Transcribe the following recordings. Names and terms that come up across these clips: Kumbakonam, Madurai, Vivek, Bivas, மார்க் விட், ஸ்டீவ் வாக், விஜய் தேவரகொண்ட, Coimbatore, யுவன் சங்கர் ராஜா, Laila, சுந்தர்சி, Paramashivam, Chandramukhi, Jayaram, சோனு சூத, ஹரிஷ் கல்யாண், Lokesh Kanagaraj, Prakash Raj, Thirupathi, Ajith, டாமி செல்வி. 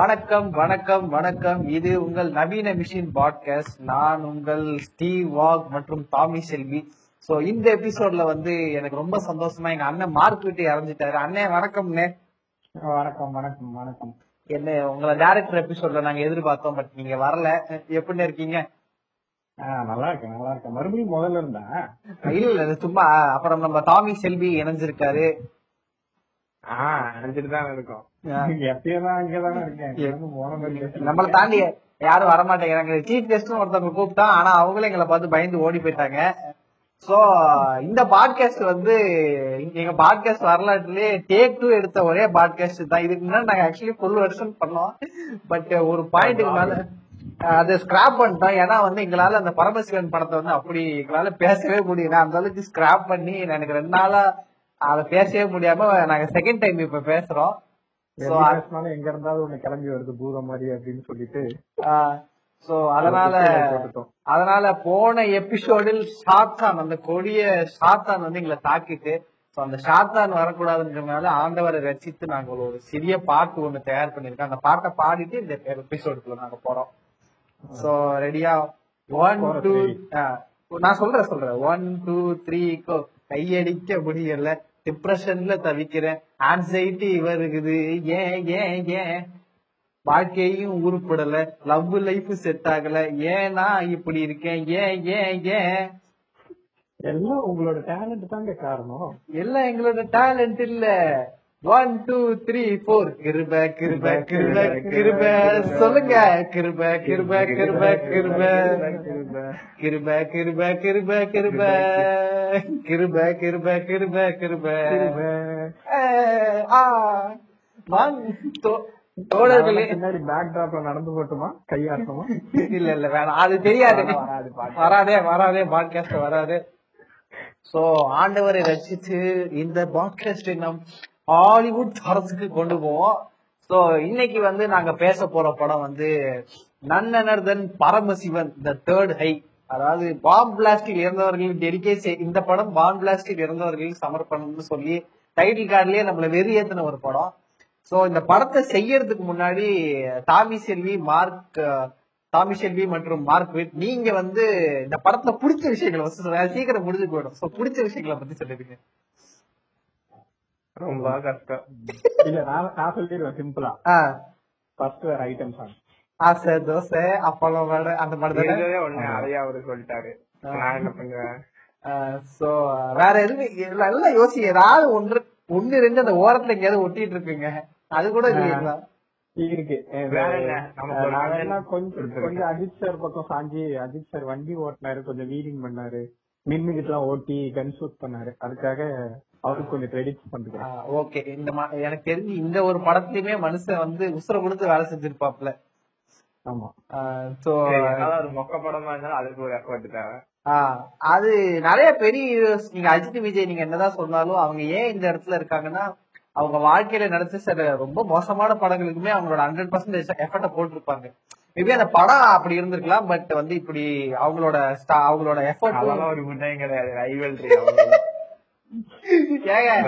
வணக்கம் வணக்கம் வணக்கம். இது உங்கள் நவீன மிஷின் பாட்காஸ்ட். நான் உங்கள் ஸ்டீவ் வாக் மற்றும் டாமி செல்வி. சோ இந்த எபிசோட்ல வந்து எனக்கு ரொம்ப சந்தோஷமா எங்க அண்ணன் மார்க் விட்டு இறந்துட்டாரு. அண்ணே வணக்கம்ண்ணே. வணக்கம் வணக்கம் வணக்கம். என்ன உங்களை டைரக்டர் எபிசோட்ல நாங்க எதிர்பார்த்தோம், பட் நீங்க வரல. எப்படின்னு இருக்கீங்க? நல்லா இருக்கேன் நல்லா இருக்கேன். மறுபடியும் முதல்ல இருந்தா இல்ல இல்ல சும்மா. அப்புறம் நம்ம டாமி செல்வி இணைஞ்சிருக்காரு. இணைஞ்சிட்டுதான் இருக்கோம். நம்மள தாண்டி யாரும் வரமாட்டேங்கிறாங்க. சீஃப் கெஸ்ட்னு ஒருத்தவங்க கூப்பிட்டா, ஆனா அவங்களும் எங்களை பார்த்து பயந்து ஓடி போயிட்டாங்க. சோ இந்த பாட்காஸ்ட் வந்து எங்க பாட்காஸ்ட் வரலாற்றுலயே டேக் 2 எடுத்த ஒரே பாட்காஸ்ட் தான். இதுக்கு முன்னாடி நாங்க ஆக்சுவலி ஃபுல் வெர்ஷன் பண்ணோம், பட் ஒரு பாயிண்ட்டுக்கு மேல அதை ஸ்கிராப் பண்ணிட்டோம். ஏன்னா வந்து எங்களால அந்த பரமசிவன் படத்தை வந்து அப்படி எங்களால பேசவே முடியல. அந்த அளவுக்கு ஸ்கிராப் பண்ணி எனக்கு 2 நாளா அதை பேசவே முடியாம நாங்க செகண்ட் டைம் இப்ப பேசுறோம். எங்க இருந்தாலும் கிளம்பி வருது பூதம் மாதிரி அப்படின்னு சொல்லிட்டு. அதனால போன எபிசோடில் சாத்தான், அந்த கொடிய சாத்தான் வந்து எங்களை தாக்கிட்டு, அந்த சாத்தான் வரக்கூடாதுன்றதுனால ஆண்டவரை ரசித்து நாங்கள் ஒரு சிறிய பாட்டு ஒண்ணு தயார் பண்ணிருக்கோம். அந்த பாட்டை பாடிட்டு இந்த எபிசோடுக்குள்ள நாங்க போறோம். சோ ரெடியா? 1 2 நான் சொல்றேன் 1 2 3 கோ. கையடிக்க முடியல, டிப்ரெஷன்ல தவிக்கிறேன், ஆன்சைட்டி வருகுது, ஏன் ஏன் ஏன் வாழ்க்கையும் உருப்படல, லவ் லைஃப் செட் ஆகல, ஏன்னா இப்படி இருக்கேன், ஏன் ஏன் ஏன். எல்லாம் உங்களோட டேலண்ட் தாங்க காரணம். எல்லாம் எங்களோட டேலண்ட் இல்ல. 1 2 3 4 கிருப கிருப கிருப கிருப சொல்லுங்க. கிருப கிருப கிருப கிருப கிருப கிருப கிருப கிருப கிருப கிருப கிருப கிருப. தோழர்களே பேக்ராப்ல நடந்து போட்டுமா கையாட்டுமா? இல்ல இல்ல வேணாம், அது தெரியாது, வராதே வராதே பாட்காஸ்ட் வராது. சோ ஆண்டவரை ரசிச்சு இந்த பாட்காஸ்ட் நம் ஹாலிவுட் தரத்துக்கு கொண்டு போவோம். சோ இன்னைக்கு வந்து நாங்க பேச போற படம் வந்து நன்னணர்தன் பரமசிவன் தி தேர்ட் ஹை. அதாவது பாம் பிளாஸ்டில் இறந்தவர்களுக்கு டெடிகேட். இந்த படம் பாம் பிளாஸ்டில் இறந்தவர்களுக்கு சமர்ப்பணம்னு சொல்லி டைட்டில் கார்ட்லயே நம்மள வெறியேத்தின ஒரு படம். சோ இந்த படத்தை செய்யறதுக்கு முன்னாடி டாமி செல்வி மற்றும் மார்க் விட், நீங்க வந்து இந்த படத்துல பிடிச்ச விஷயங்களை சீக்கிரம் முடிஞ்சு போயிடும். சோ பிடிச்ச விஷயங்களை பத்தி சொல்லிருக்கீங்க. ரொம்ப கஷ்டம் இல்ல, நான் சொல்லிடுவேன் சிம்பிளா. ஃபர்ஸ்ட் ஐட்டம் சாங் ஆசதோசை அப்பளோ வடை அந்த மாதிரி ஒண்ணு அதையா அவரு சொல்லிட்டாரு. நான் என்ன பண்ணுவேன்? சோ வேற எதுவும் நல்லா யோசி, ஏதாவது ஒண்ணு ரெண்டு அந்த ஓரத்துல எங்கேயாவது ஒட்டிட்டு இருக்குங்க. அது கூட இருக்கு. கொஞ்சம் அஜித் சார் பக்கம் சாஞ்சி, அஜித் சார் வண்டி ஓட்டினாரு, கொஞ்சம் வீலிங் பண்ணாரு, மின்மினிட் எல்லாம் ஓட்டி கன் ஷூட் பண்ணாரு. அதுக்காக அவருக்கு கொஞ்சம் கிரெடிட் பண்றேன். ஓகே, இந்த எனக்கு தெரிஞ்சு இந்த ஒரு படத்துலயுமே மனுஷன் வந்து உசுர கொடுத்து வேலை செஞ்சிருப்பாப்ல. ஆமா, சோ அதாவது மொக்க படமா இருந்தாலும் அதுக்கு ஒரு எஃபர்ட் தேவை. அது நிறைய பெரிய ஹீரோஸ், நீங்க அஜித் விஜய் நீங்க என்னதான் சொன்னாலும் அவங்க ஏன் இந்த இடத்துல இருக்காங்கன்னா, அவங்க வாழ்க்கையில நடத்த சில ரொம்ப மோசமான படங்களுக்குமே அவங்களோட 100% எஃபர்ட்டை போட்டிருப்பாங்க. மேபி அந்த படம் அப்படி இருந்திருக்கலாம், பட் வந்து இப்படி அவங்களோட எஃபர்ட் ஒரு முன்னே கிடையாது.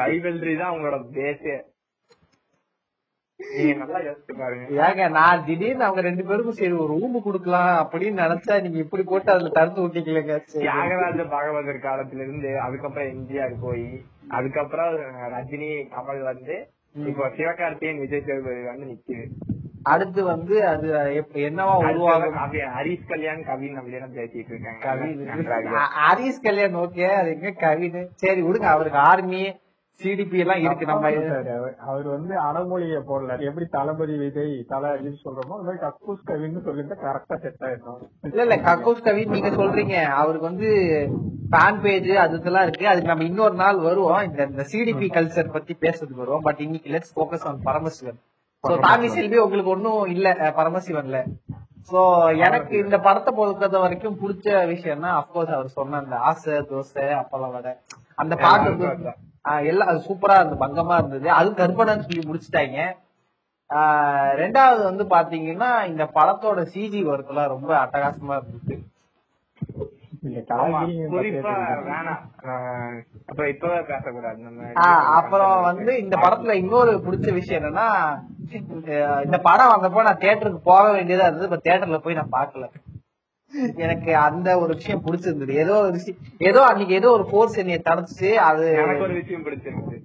ரைவல்ரி தான் அவங்களோட பேசே. ஏங்க நான் திடீர்னு அவங்க 2 பேருக்கும் சரி ஒரு ரூம் குடுக்கலாம் அப்படின்னு நினைச்சா நீங்க இப்படி போட்டு அதுல தடுத்து விட்டீங்களேங்க. தியாகராஜ பாகவதர் காலத்துல இருந்து அதுக்கப்புறம் எம்ஜிஆர் போய் அதுக்கப்புறம் ரஜினி கமல் வந்து இப்போ சிவகார்த்திகேயன் விஜய் சேதுபதி வந்து நிக்குது. அடுத்து வந்து அது என்னவா உருவாகும்? ஹரிஷ் கல்யாண் கவின் அப்படின்னு பேசிட்டு இருக்காங்க. ஹரிஷ் கல்யாண் ஓகே, அது எங்க கவின்? சரி விடுங்க, அவருக்கு ஆர்மி சிடிபி எல்லாம் இருக்கு. நம்ம அவர் வந்து அடமொழிய போடலாரு. எப்படி தளபதி விஜய் தலை சொல்றோமோ அது மாதிரி கக்கூஸ் கவின்னு சொல்லிட்டு கரெக்டா செட் ஆயிடும். இல்ல இல்ல கக்கூஸ் கவின் நீங்க சொல்றீங்க, அவருக்கு வந்து ஃபேன் பேஜ் அதுலாம் இருக்கு. அதுக்கு நம்ம இன்னொரு நாள் வருவோம், இந்த சிடிபி கல்ச்சர் பத்தி பேசுறதுக்கு வருவோம். பட் இன்னைக்கு let's focus on Paramasivan. டாமி செல்வி உங்களுக்கு ஒன்னும் இல்ல பரமசிவன்ல. சோ எனக்கு இந்த படத்தை பொறுத்த வரைக்கும் பிடிச்ச விஷயம்னா அப்கோர்ஸ் அவர் சொன்ன அந்த ஆசை தோசை அப்பளம் வடை அந்த பாட்டு எல்லாம் அது சூப்பரா இருந்தது, பங்கமா இருந்தது. அது கற்பனைன்னு சொல்லி முடிச்சுட்டாங்க. 2வது வந்து பாத்தீங்கன்னா இந்த படத்தோட சிஜி ஒர்க் எல்லாம் ரொம்ப அட்டகாசமா இருந்துச்சு. அப்புறம் வந்து இந்த படத்துல இன்னொரு பிடிச்ச விஷயம் என்னன்னா இந்த படம் வந்தப்போ நான் தியேட்டருக்கு போக வேண்டியதா இருந்தது. இப்ப தியேட்டர்ல போய் நான் பாக்கல. எனக்கு அந்த ஒரு விஷயம் பிடிச்சிருந்தது. ஏதோ ஒரு விஷயம், ஏதோ அன்னைக்கு ஏதோ ஒரு கோர்ஸ் என்னைய தடுச்சு. அது எனக்கு ஒரு விஷயம் பிடிச்சிருந்தது.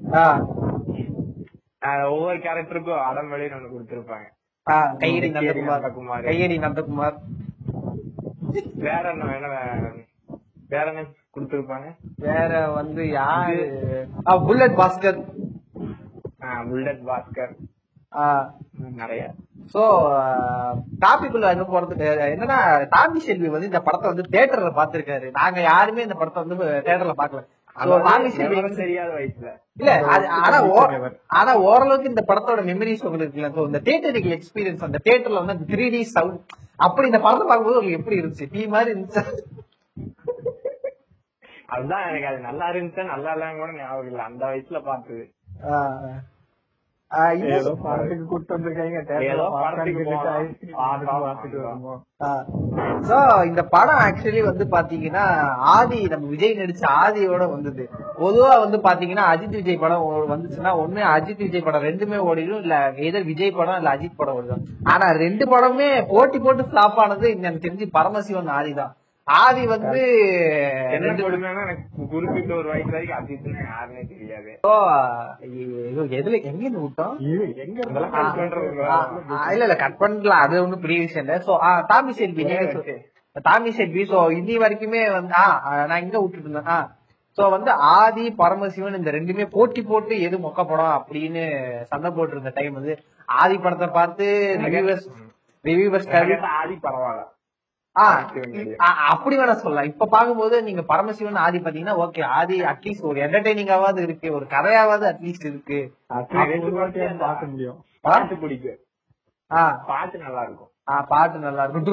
ஒவ்வொரு கேரக்டருக்கும் அடம்பளி ஒண்ணு கொடுத்திருப்பாங்க. கையடி நந்தகுமார், கையடி நந்தகுமார், வேற என்ன வேற என்ன கொடுத்திருப்பாங்க? வேற வந்து யாரு, புல்லட் பாஸ்கர், புல்லட் பாஸ்கர் நிறைய. சோ டாபிக்ல என்ன போறதுக்கு என்னன்னா, தாண்டி செல்வி வந்து இந்த படத்தை வந்து தியேட்டர்ல பாத்துருக்காரு. நாங்க யாருமே இந்த படத்தை வந்து தியேட்டர்ல பாக்கல. ஆனா ஓரளவுக்கு இந்த படத்தோட மெமரிஸ் உங்களுக்கு இல்ல. இந்த தியேட்டரிக்கல் எக்ஸ்பீரியன்ஸ், அந்த தியேட்டர்ல வந்து அந்த 3D சவுண்ட், அப்படி இந்த படத்தை பார்க்கும்போது உங்களுக்கு எப்படி இருந்துச்சு? டீ மாதிரி இருந்துச்சு. அதுதான் எனக்கு அது நல்லா இருந்துச்சா நல்லா இல்லன்னு கூட ஞாபகம் இல்ல. அந்த வயசுல பார்த்தது. இந்த படம் ஆக்சுவலி வந்து பாத்தீங்கன்னா ஆதி, நம்ம விஜய் நடிச்ச ஆதியோட வந்தது. பொதுவா வந்து பாத்தீங்கன்னா அஜித் விஜய் படம் வந்துச்சுன்னா ஒண்ணு அஜித் விஜய் படம் ரெண்டுமே ஓடிடும், இல்ல ஏதோ விஜய் படம் இல்ல அஜித் படம் ஓடிடும். ஆனா ரெண்டு படமே போட்டி போட்டு ஃபிளாப் ஆனது எனக்கு தெரிஞ்சு பரமசிவன் ஆதி தான். ஆதி வந்து குறிப்பிட்ட ஒரு வயசு வரைக்கும் அஜித்னு யாருமே தெரியாது. இல்ல இல்ல கட் பண்ணலாம், அது ஒண்ணும் பெரிய விஷயம் இல்ல. தாமி செல்வி, தாமி செல்வி சோ இன்னி வரைக்குமே வந்து நான் இங்க விட்டுட்டு இருந்தேன். சோ வந்து ஆதி, பரமசிவன் இந்த ரெண்டுமே போட்டி போட்டு எது மொக்க படம் அப்படின்னு சண்டை போட்டு இருந்த டைம் வந்து ஆதி படத்தை பார்த்து ஆதி பரவாயில்ல அப்படி வேணா சொல்லலாம். இப்ப பாக்கும்போது நீங்க பரமசிவன் ஆதி பாத்தீங்கன்னா ஓகே, ஆதி அட்லீஸ்ட் ஒரு என்டர்டெய்னிங்காவது இருக்கு, ஒரு கதையாவது அட்லீஸ்ட் இருக்கு. பாட்டு நல்லா இருக்கும், பாட்டு நல்லா இருக்கும்.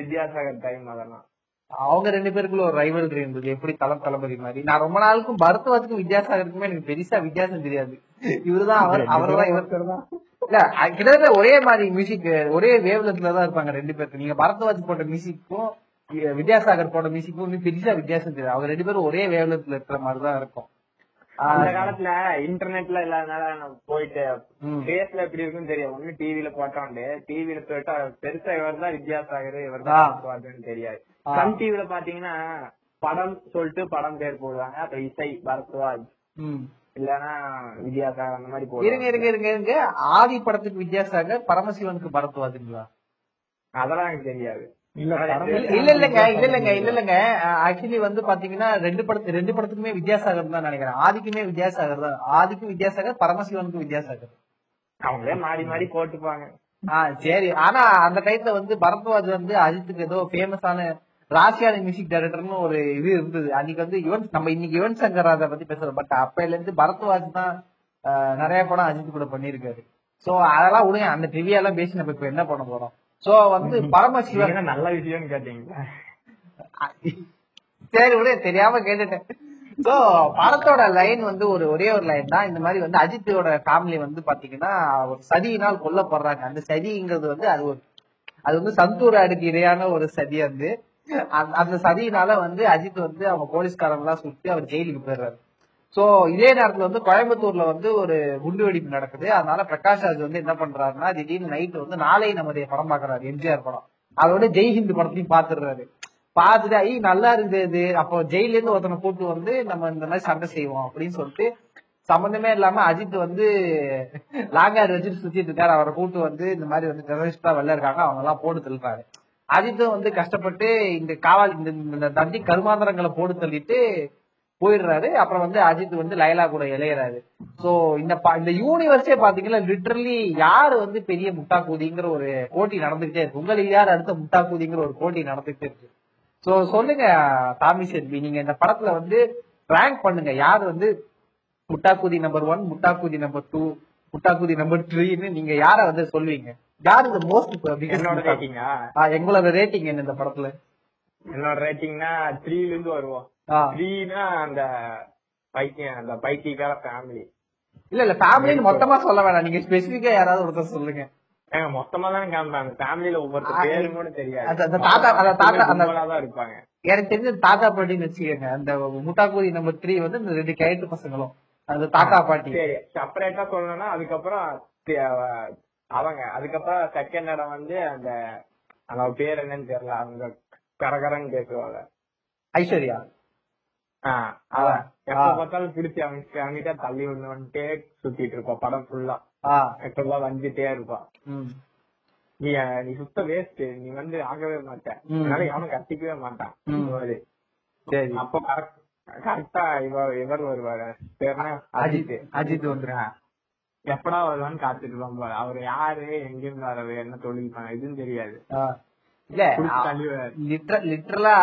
வித்யாசாகர் டைம் அதெல்லாம் அவங்க ரெண்டு பேருக்குள்ள ஒரு ரைவல்ரி இருந்தது, எப்படி தளம் தளபதி மாதிரி. நான் ரொம்ப நாளுக்கும் பரத்வாஜுக்கும் வித்யாசாகருக்குமே எனக்கு பெருசா வித்தியாசம் தெரியாது. இவருதான் அவர், அவர்தான் இவர் தான். இல்ல கிட்டத்தட்ட ஒரே மாதிரி மியூசிக், ஒரே வேவ்லென்த்லதான் இருப்பாங்க ரெண்டு பேருக்கு. நீங்க பரத்வாஜ் போட்ட மியூசிக்கும் வித்யாசாகர் போட்ட மியூசிக்கும் பெருசா வித்தியாசம் தெரியாது. அவங்க ரெண்டு பேரும் ஒரே வேவ்லென்த்ல இருக்கிற மாதிரிதான் இருக்கும். அந்த காலத்துல இன்டர்நெட்ல இல்லாதனால போயிட்டு பேஸ்ல எப்படி இருக்குன்னு தெரியாது. ஒண்ணு டிவில போட்டாண்டு டிவில போயிட்டு பெருசா இவர் தான் வித்யாசாகர், இவர் தான் தெரியாது. சன் டிவில பாத்தீங்கன்னா படம் சொல்லிட்டு படம் பேர் போடுவாங்க. அப்ப இசை பரத்வாஜ் இல்லன்னா வித்யாசாகர் அந்த மாதிரி போடுவாங்க. இருங்க இருங்க இருங்க இருங்க, ஆதி படத்துக்கு வித்யாசாகர், பரமசிவனுக்கு பரத்வாஜுங்களா? அதெல்லாம் எனக்கு தெரியாது. இல்லங்க ஆக்சுவலி வந்து பாத்தீங்கன்னா ரெண்டு படத்துக்குமே வித்யாசாகர் தான் நினைக்கிறேன். ஆதிக்குமே வித்யாசாகர் தான், ஆதிக்கும் வித்யாசாகர், பரமசிவனுக்கும் வித்யாசாகர். அவங்களே மாறி மாறி போட்டுப்பாங்க. சரி. ஆனா அந்த டைத்துல வந்து பரத்வாஜ் வந்து அஜித்துக்கு ஏதோ ஃபேமஸான ராசியான மியூசிக் டைரக்டர்னு ஒரு இது இருந்தது. அன்னைக்கு வந்து நம்ம இன்னைக்கு யுவன் சங்கர் ராஜா பத்தி பேசுறோம், பட் அப்பையில இருந்து பரத்வாஜ் தான் நிறைய படம் அஜித் கூட பண்ணிருக்காரு. சோ அதெல்லாம் உடனே அந்த ட்ரிவியா எல்லாம் பேசி நம்ம இப்ப என்ன பண்ண போறோம்? சோ வந்து பரமசிவன் நல்ல விஷயம்னு கேட்டீங்களா? சரி உடனே தெரியாம கேட்டுட்டேன். சோ படத்தோட லைன் வந்து ஒரே ஒரு லைன் தான். இந்த மாதிரி வந்து அஜித்தோட ஃபேமிலி வந்து பாத்தீங்கன்னா ஒரு சதியினால் கொல்லப்படுறாங்க. அந்த சதிங்கிறது வந்து அது வந்து சந்தூர் அடுக்கு இடையான ஒரு சதி. வந்து அந்த சதியினால வந்து அஜித் வந்து அவங்க போலீஸ்காரங்க எல்லாம் சுத்தி அவர் ஜெயிலுக்கு போயிடுறாரு. சோ இதே நேரத்துல வந்து கோயம்புத்தூர்ல வந்து ஒரு குண்டு வெடிப்பு நடக்குது. அதனால பிரகாஷ் ராஜ் வந்து என்ன பண்றாருன்னா திடீர்னு நைட் வந்து நாளை நம்முடைய படம் பாக்குறாரு, எம்ஜிஆர் படம். அதோட ஜெய்ஹிந்த் படத்தையும் பாத்துடுறாரு. பாத்துட்டு நல்லா இருந்தது. அப்போ ஜெயில இருந்து ஒருத்தனை கூட்டு வந்து நம்ம இந்த மாதிரி சண்டை செய்வோம் அப்படின்னு சொல்லிட்டு சம்பந்தமே இல்லாம அஜித் வந்து லாங்கார் வச்சுட்டு சுத்திட்டு இருக்காரு. அவரை கூட்டு வந்து இந்த மாதிரி வந்து டெரரிஸ்டா வெளில இருக்காங்க, அவங்க எல்லாம் போட்டு தள்ளுறாரு. அஜித்தும் வந்து கஷ்டப்பட்டு இந்த காவல் இந்த தண்டி கருமாந்திரங்களை போட்டு தள்ளிட்டு போயிடுறாரு. அப்புறம் வந்து அஜித் வந்து லைலா கூட இளையறாரு. சோ இந்த யூனிவர்ஸே பாத்தீங்கன்னா லிட்டரலி யாரு வந்து பெரிய முட்டா கூதிங்கிற ஒரு போட்டி நடந்துகிட்டே இருக்கு. உங்களுக்கு யார் அடுத்த முட்டா கூதிங்கிற ஒரு போட்டி நடந்துகிட்டே இருக்கு. சோ சொல்லுங்க தாமி செல்வி, நீங்க இந்த படத்துல வந்து ரேங்க் பண்ணுங்க. யாரு வந்து முட்டா கூதி நம்பர் 1, முட்டா கூதி நம்பர் 2, முட்டா கூதி நம்பர் 3ன்னு நீங்க யார வந்து சொல்லுவீங்க? யார் இந்த மோஸ்ட் ரேட்டிங்கா? எங்களோட ரேட்டிங் என்ன இந்த படத்துல? என்னோட ரேட்டிங்னா 3ல இருந்து வருவோம். 3னா அந்த பைத்தியக்கார ஃபேமிலி. இல்ல ஃபேமிலின்னு மொத்தமா சொல்ல வேணாம், நீங்க ஸ்பெசிபிக்கா யாராவது ஒருத்தர் சொல்லுங்க. மொத்தமா தான் காமிப்பாங்க. ஃபேமிலில ஒவ்வொரு பேரும் கூட தெரியாது. அந்த தாத்தா தான் இருப்பாங்க. எனக்கு தெரிஞ்ச தாத்தா பாட்டின்னு வச்சுக்கோங்க. அந்த முட்டாக்கூதி நம்பர் 3 வந்து இந்த ரெண்டு கேரக்டர் பசங்களும் அந்த தாத்தா பாட்டி. சரி, செப்பரேட்டா சொல்லணும்னா அதுக்கப்புறம் அவங்க அதுக்கப்புறம் செகண்ட் இடம் வந்து அந்த அவங்க பேர் என்னன்னு தெரியல, அவங்க கரகரன்னு பேசுவாங்க ஐஸ்வர்யா. பார்த்தாலும் பிடிச்சி அவங்க அவங்கிட்ட தள்ளி வந்துட்டே சுத்திட்டு இருப்பான் படம் ஃபுல்லா. எப்பா வந்துட்டே இருப்பான், நீ நீ சுத்த வேஸ்ட், நீ வந்து ஆகவே மாட்டேன், அதனால அவனுக்கு கட்டிக்கவே மாட்டான். சரி, அப்போ கரெக்டா இவர் வருவாரு, அஜித் அஜித் வந்துருவான். எப்படா வருவான்னு காத்துட்டு இருப்பான். அவரு யாரு, எங்கிருந்து வர்றது, என்ன தொழில் பண்ண எதுன்னு தெரியாது. லிட்டரலா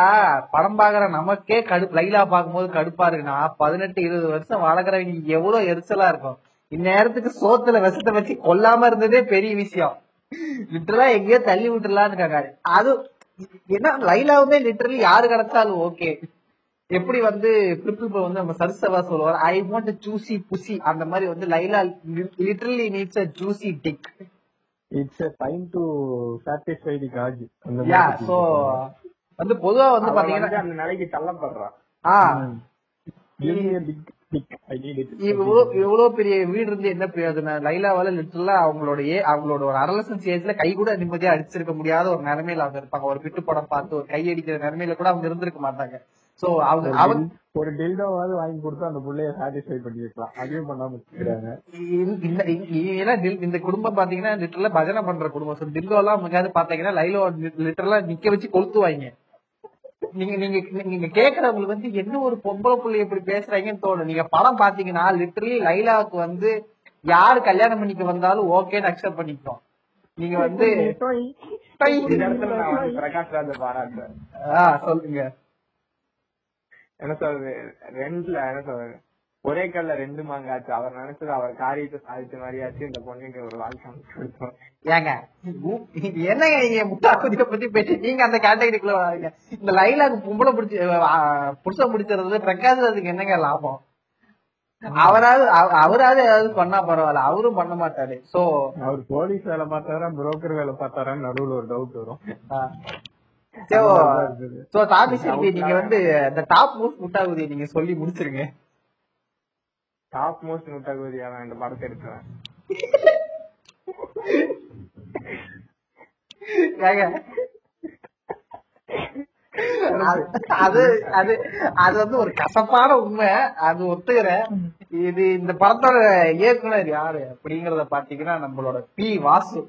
படம் பாக்குற நமக்கே லைலா பாக்கும் போது கடுப்பா இருக்குன்னா 18-20 வருஷம் வளர்க்குறவங்க எவ்வளவு எரிச்சலா இருக்கும். இந்நேரத்துக்கு சோத்துல விஷத்தை வச்சு கொல்லாம இருந்ததே பெரிய விஷயம். லிட்டரலா எங்கேயோ தள்ளி விட்டுலான்னு கேக்காரு. அது ஏன்னா லைலாவுமே லிட்டரலி யாரு கிடைச்சாலும் ஓகே. எப்படி வந்து பிரிப்பிள் வந்து நம்ம சர்சவா சொல்லுவார், ஐ வாண்ட் ஜூசி புசி, அந்த மாதிரி வந்து Laila literally needs a juicy dick. It's a time to satisfy the gaji. Yeah, so வந்து பொதுவா வந்து பாத்தீங்கன்னா அந்த நாளைக்கு தள்ளப் படுறான். இவ்வளவு பெரிய வீடு இருந்து என்ன பிரயோஜனம்? லைலாவால லிட்டரலா அவங்களோட ஒரு அடலசன்ஸ் ஏஜ்ல கை கூட நிம்மதியா அடிச்சிருக்க முடியாத ஒரு நிலைமையில அவங்க இருப்பாங்க. ஒரு பிட்டு படம் பார்த்து ஒரு கை அடிக்கிற நிலைமையில கூட அவங்க இருந்திருக்க மாட்டாங்க. சோ அவங்க ஒரு டில்டோவாவது வாங்கி கொடுத்து அந்த புள்ளைய சாட்டிஸ்ஃபை பண்ணி வைக்கலாம், அதுவே பண்ணாம வச்சுக்கிறாங்க. ஏன்னா இந்த குடும்பம் பாத்தீங்கன்னா லிட்டரலா பஜனை பண்ற குடும்பம். சோ டில்டோ எல்லாம் எங்காவது பாத்தீங்கன்னா லைலோ லிட்டரலா நிக்க வச்சு கொளுத்துவாங்க. நீங்க நீங்க நீங்க கேக்குறவங்களுக்கு வந்து என்ன ஒரு பொம்பளை புள்ளைய இப்படி பேசுறாங்கன்னு தோணும். நீங்க படம் பாத்தீங்கன்னா லிட்டரலி லைலாவுக்கு வந்து யாரு கல்யாணம் பண்ணிக்க வந்தாலும் ஓகேன்னு அக்செப்ட் பண்ணிக்கிறோம். நீங்க வந்து பிரகாஷ் ராஜ பாராட்டுறேன். சொல்லுங்க என்ன சொல்றது, ரெண்டுல என்ன சொல்றது, ஒரே கல்ல ரெண்டு மாங்காச்சு. அவர் நினைச்சது அவர் காரியத்தை சாதிச்ச மாதிரியாச்சு. இந்த பொண்ணுக்கு ஒரு வாழ்க்கை ஏங்க என்னங்க நீங்க முட்டாக்குதிய பத்தி பேசி நீங்க அந்த கேட்டகரிக்குள்ள வராங்க. இந்த லைலாக்கு பொம்பளை புடிச்ச பிடிச்சிருந்தது பிரகாஷ் ராஜுக்கு என்னங்க லாபம்? அவராது ஏதாவது பண்ணா பரவாயில்ல, அவரும் பண்ண மாட்டாரு. சோ அவர் போலீஸ் வேலை பார்த்தாரா புரோக்கர் வேலை பார்த்தாரான்னு நடுவுல ஒரு டவுட் வரும். நீங்க வந்து அந்த டாப் மோஸ்ட் முட்டாகுதியை நீங்க சொல்லி முடிச்சிருங்க. டாப் மோஸ்ட் முட்டாகுதியா இந்த படத்தை எடுக்கிறேன். அது அது அது வந்து ஒரு கசப்பான உண்மை, அது ஒத்துக்கிற. இது இந்த படத்தோட இயக்குனர் யாரு அப்படிங்கறத பாத்தீங்கன்னா நம்மளோட பி. வாசு.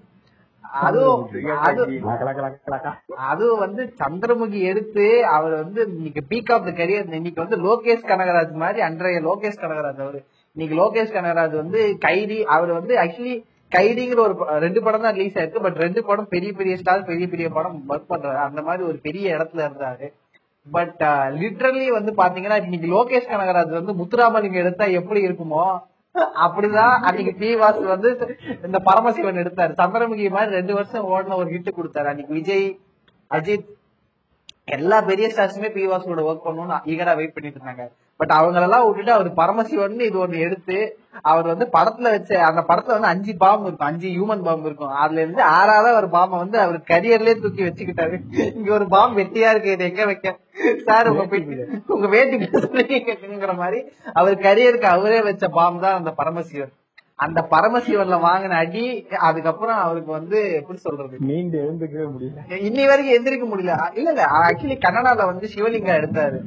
அதுவும் வந்து சந்திரமுகி எடுத்து அவர் வந்து இன்னைக்கு பீக் ஆஃப் தி கரியர். இன்னைக்கு வந்து லோகேஷ் கனகராஜ் மாதிரி, அன்றைய லோகேஷ் கனகராஜ் அவரு. இன்னைக்கு லோகேஷ் கனகராஜ் வந்து கைதி. அவர் வந்து ஆக்சுவலி கைதிங்கிற ஒரு 2 படம் தான் ரிலீஸ் ஆயிருக்கு. பட் 2 படம் பெரிய பெரிய ஸ்டார், பெரிய பெரிய படம் ஒர்க் பண்றாரு. அந்த மாதிரி ஒரு பெரிய இடத்துல இருந்தாரு. பட் லிட்டரலி வந்து பாத்தீங்கன்னா இன்னைக்கு லோகேஷ் கனகராஜ் வந்து முத்துராமலிங்கம் எடுத்தா எப்படி இருக்குமோ அப்படிதான் அன்னைக்கு பி. வாசு வந்து இந்த பரமசிவன் எடுத்தாரு. சந்திரமுகி மாதிரி 2 வருஷம் ஓடின ஒரு ஹிட் கொடுத்தாரு. அன்னைக்கு விஜய், அஜித், எல்லா பெரிய ஸ்டார்ஸுமே பி. வாசுவோட ஒர்க் பண்ணணும்னு ஈகரா வெயிட் பண்ணிட்டு இருந்தாங்க. பட் அவங்களெல்லாம் விட்டுட்டு அவர் பரமசிவன் இது ஒண்ணு எடுத்து அவர் வந்து படத்துல வச்ச அந்த படத்துல வந்து 5 பாம்பு இருக்கும், 5 ஹியூமன் பாம்பு இருக்கும். அதுல இருந்து 6ஆவது ஒரு பாம்பை வந்து அவர் கரியர்லயே தூக்கி வச்சுக்கிட்டாரு. இங்க ஒரு பாம்பு வெட்டியா இருக்கு, இது எங்க வைக்க சார், உங்க வேட்டிங்கிற மாதிரி அவர் கரியருக்கு அவரே வச்ச பாம்பு தான் அந்த பரமசிவன். அந்த பரமசிவன்ல வாங்கின அடி அதுக்கப்புறம் அவருக்கு வந்து எப்படி சொல்றது, இன்னி வரைக்கும் எந்திரிக்க முடியல. இல்ல ஆக்சுவலி கன்னடால வந்து சிவலிங்கா எடுத்தாரு.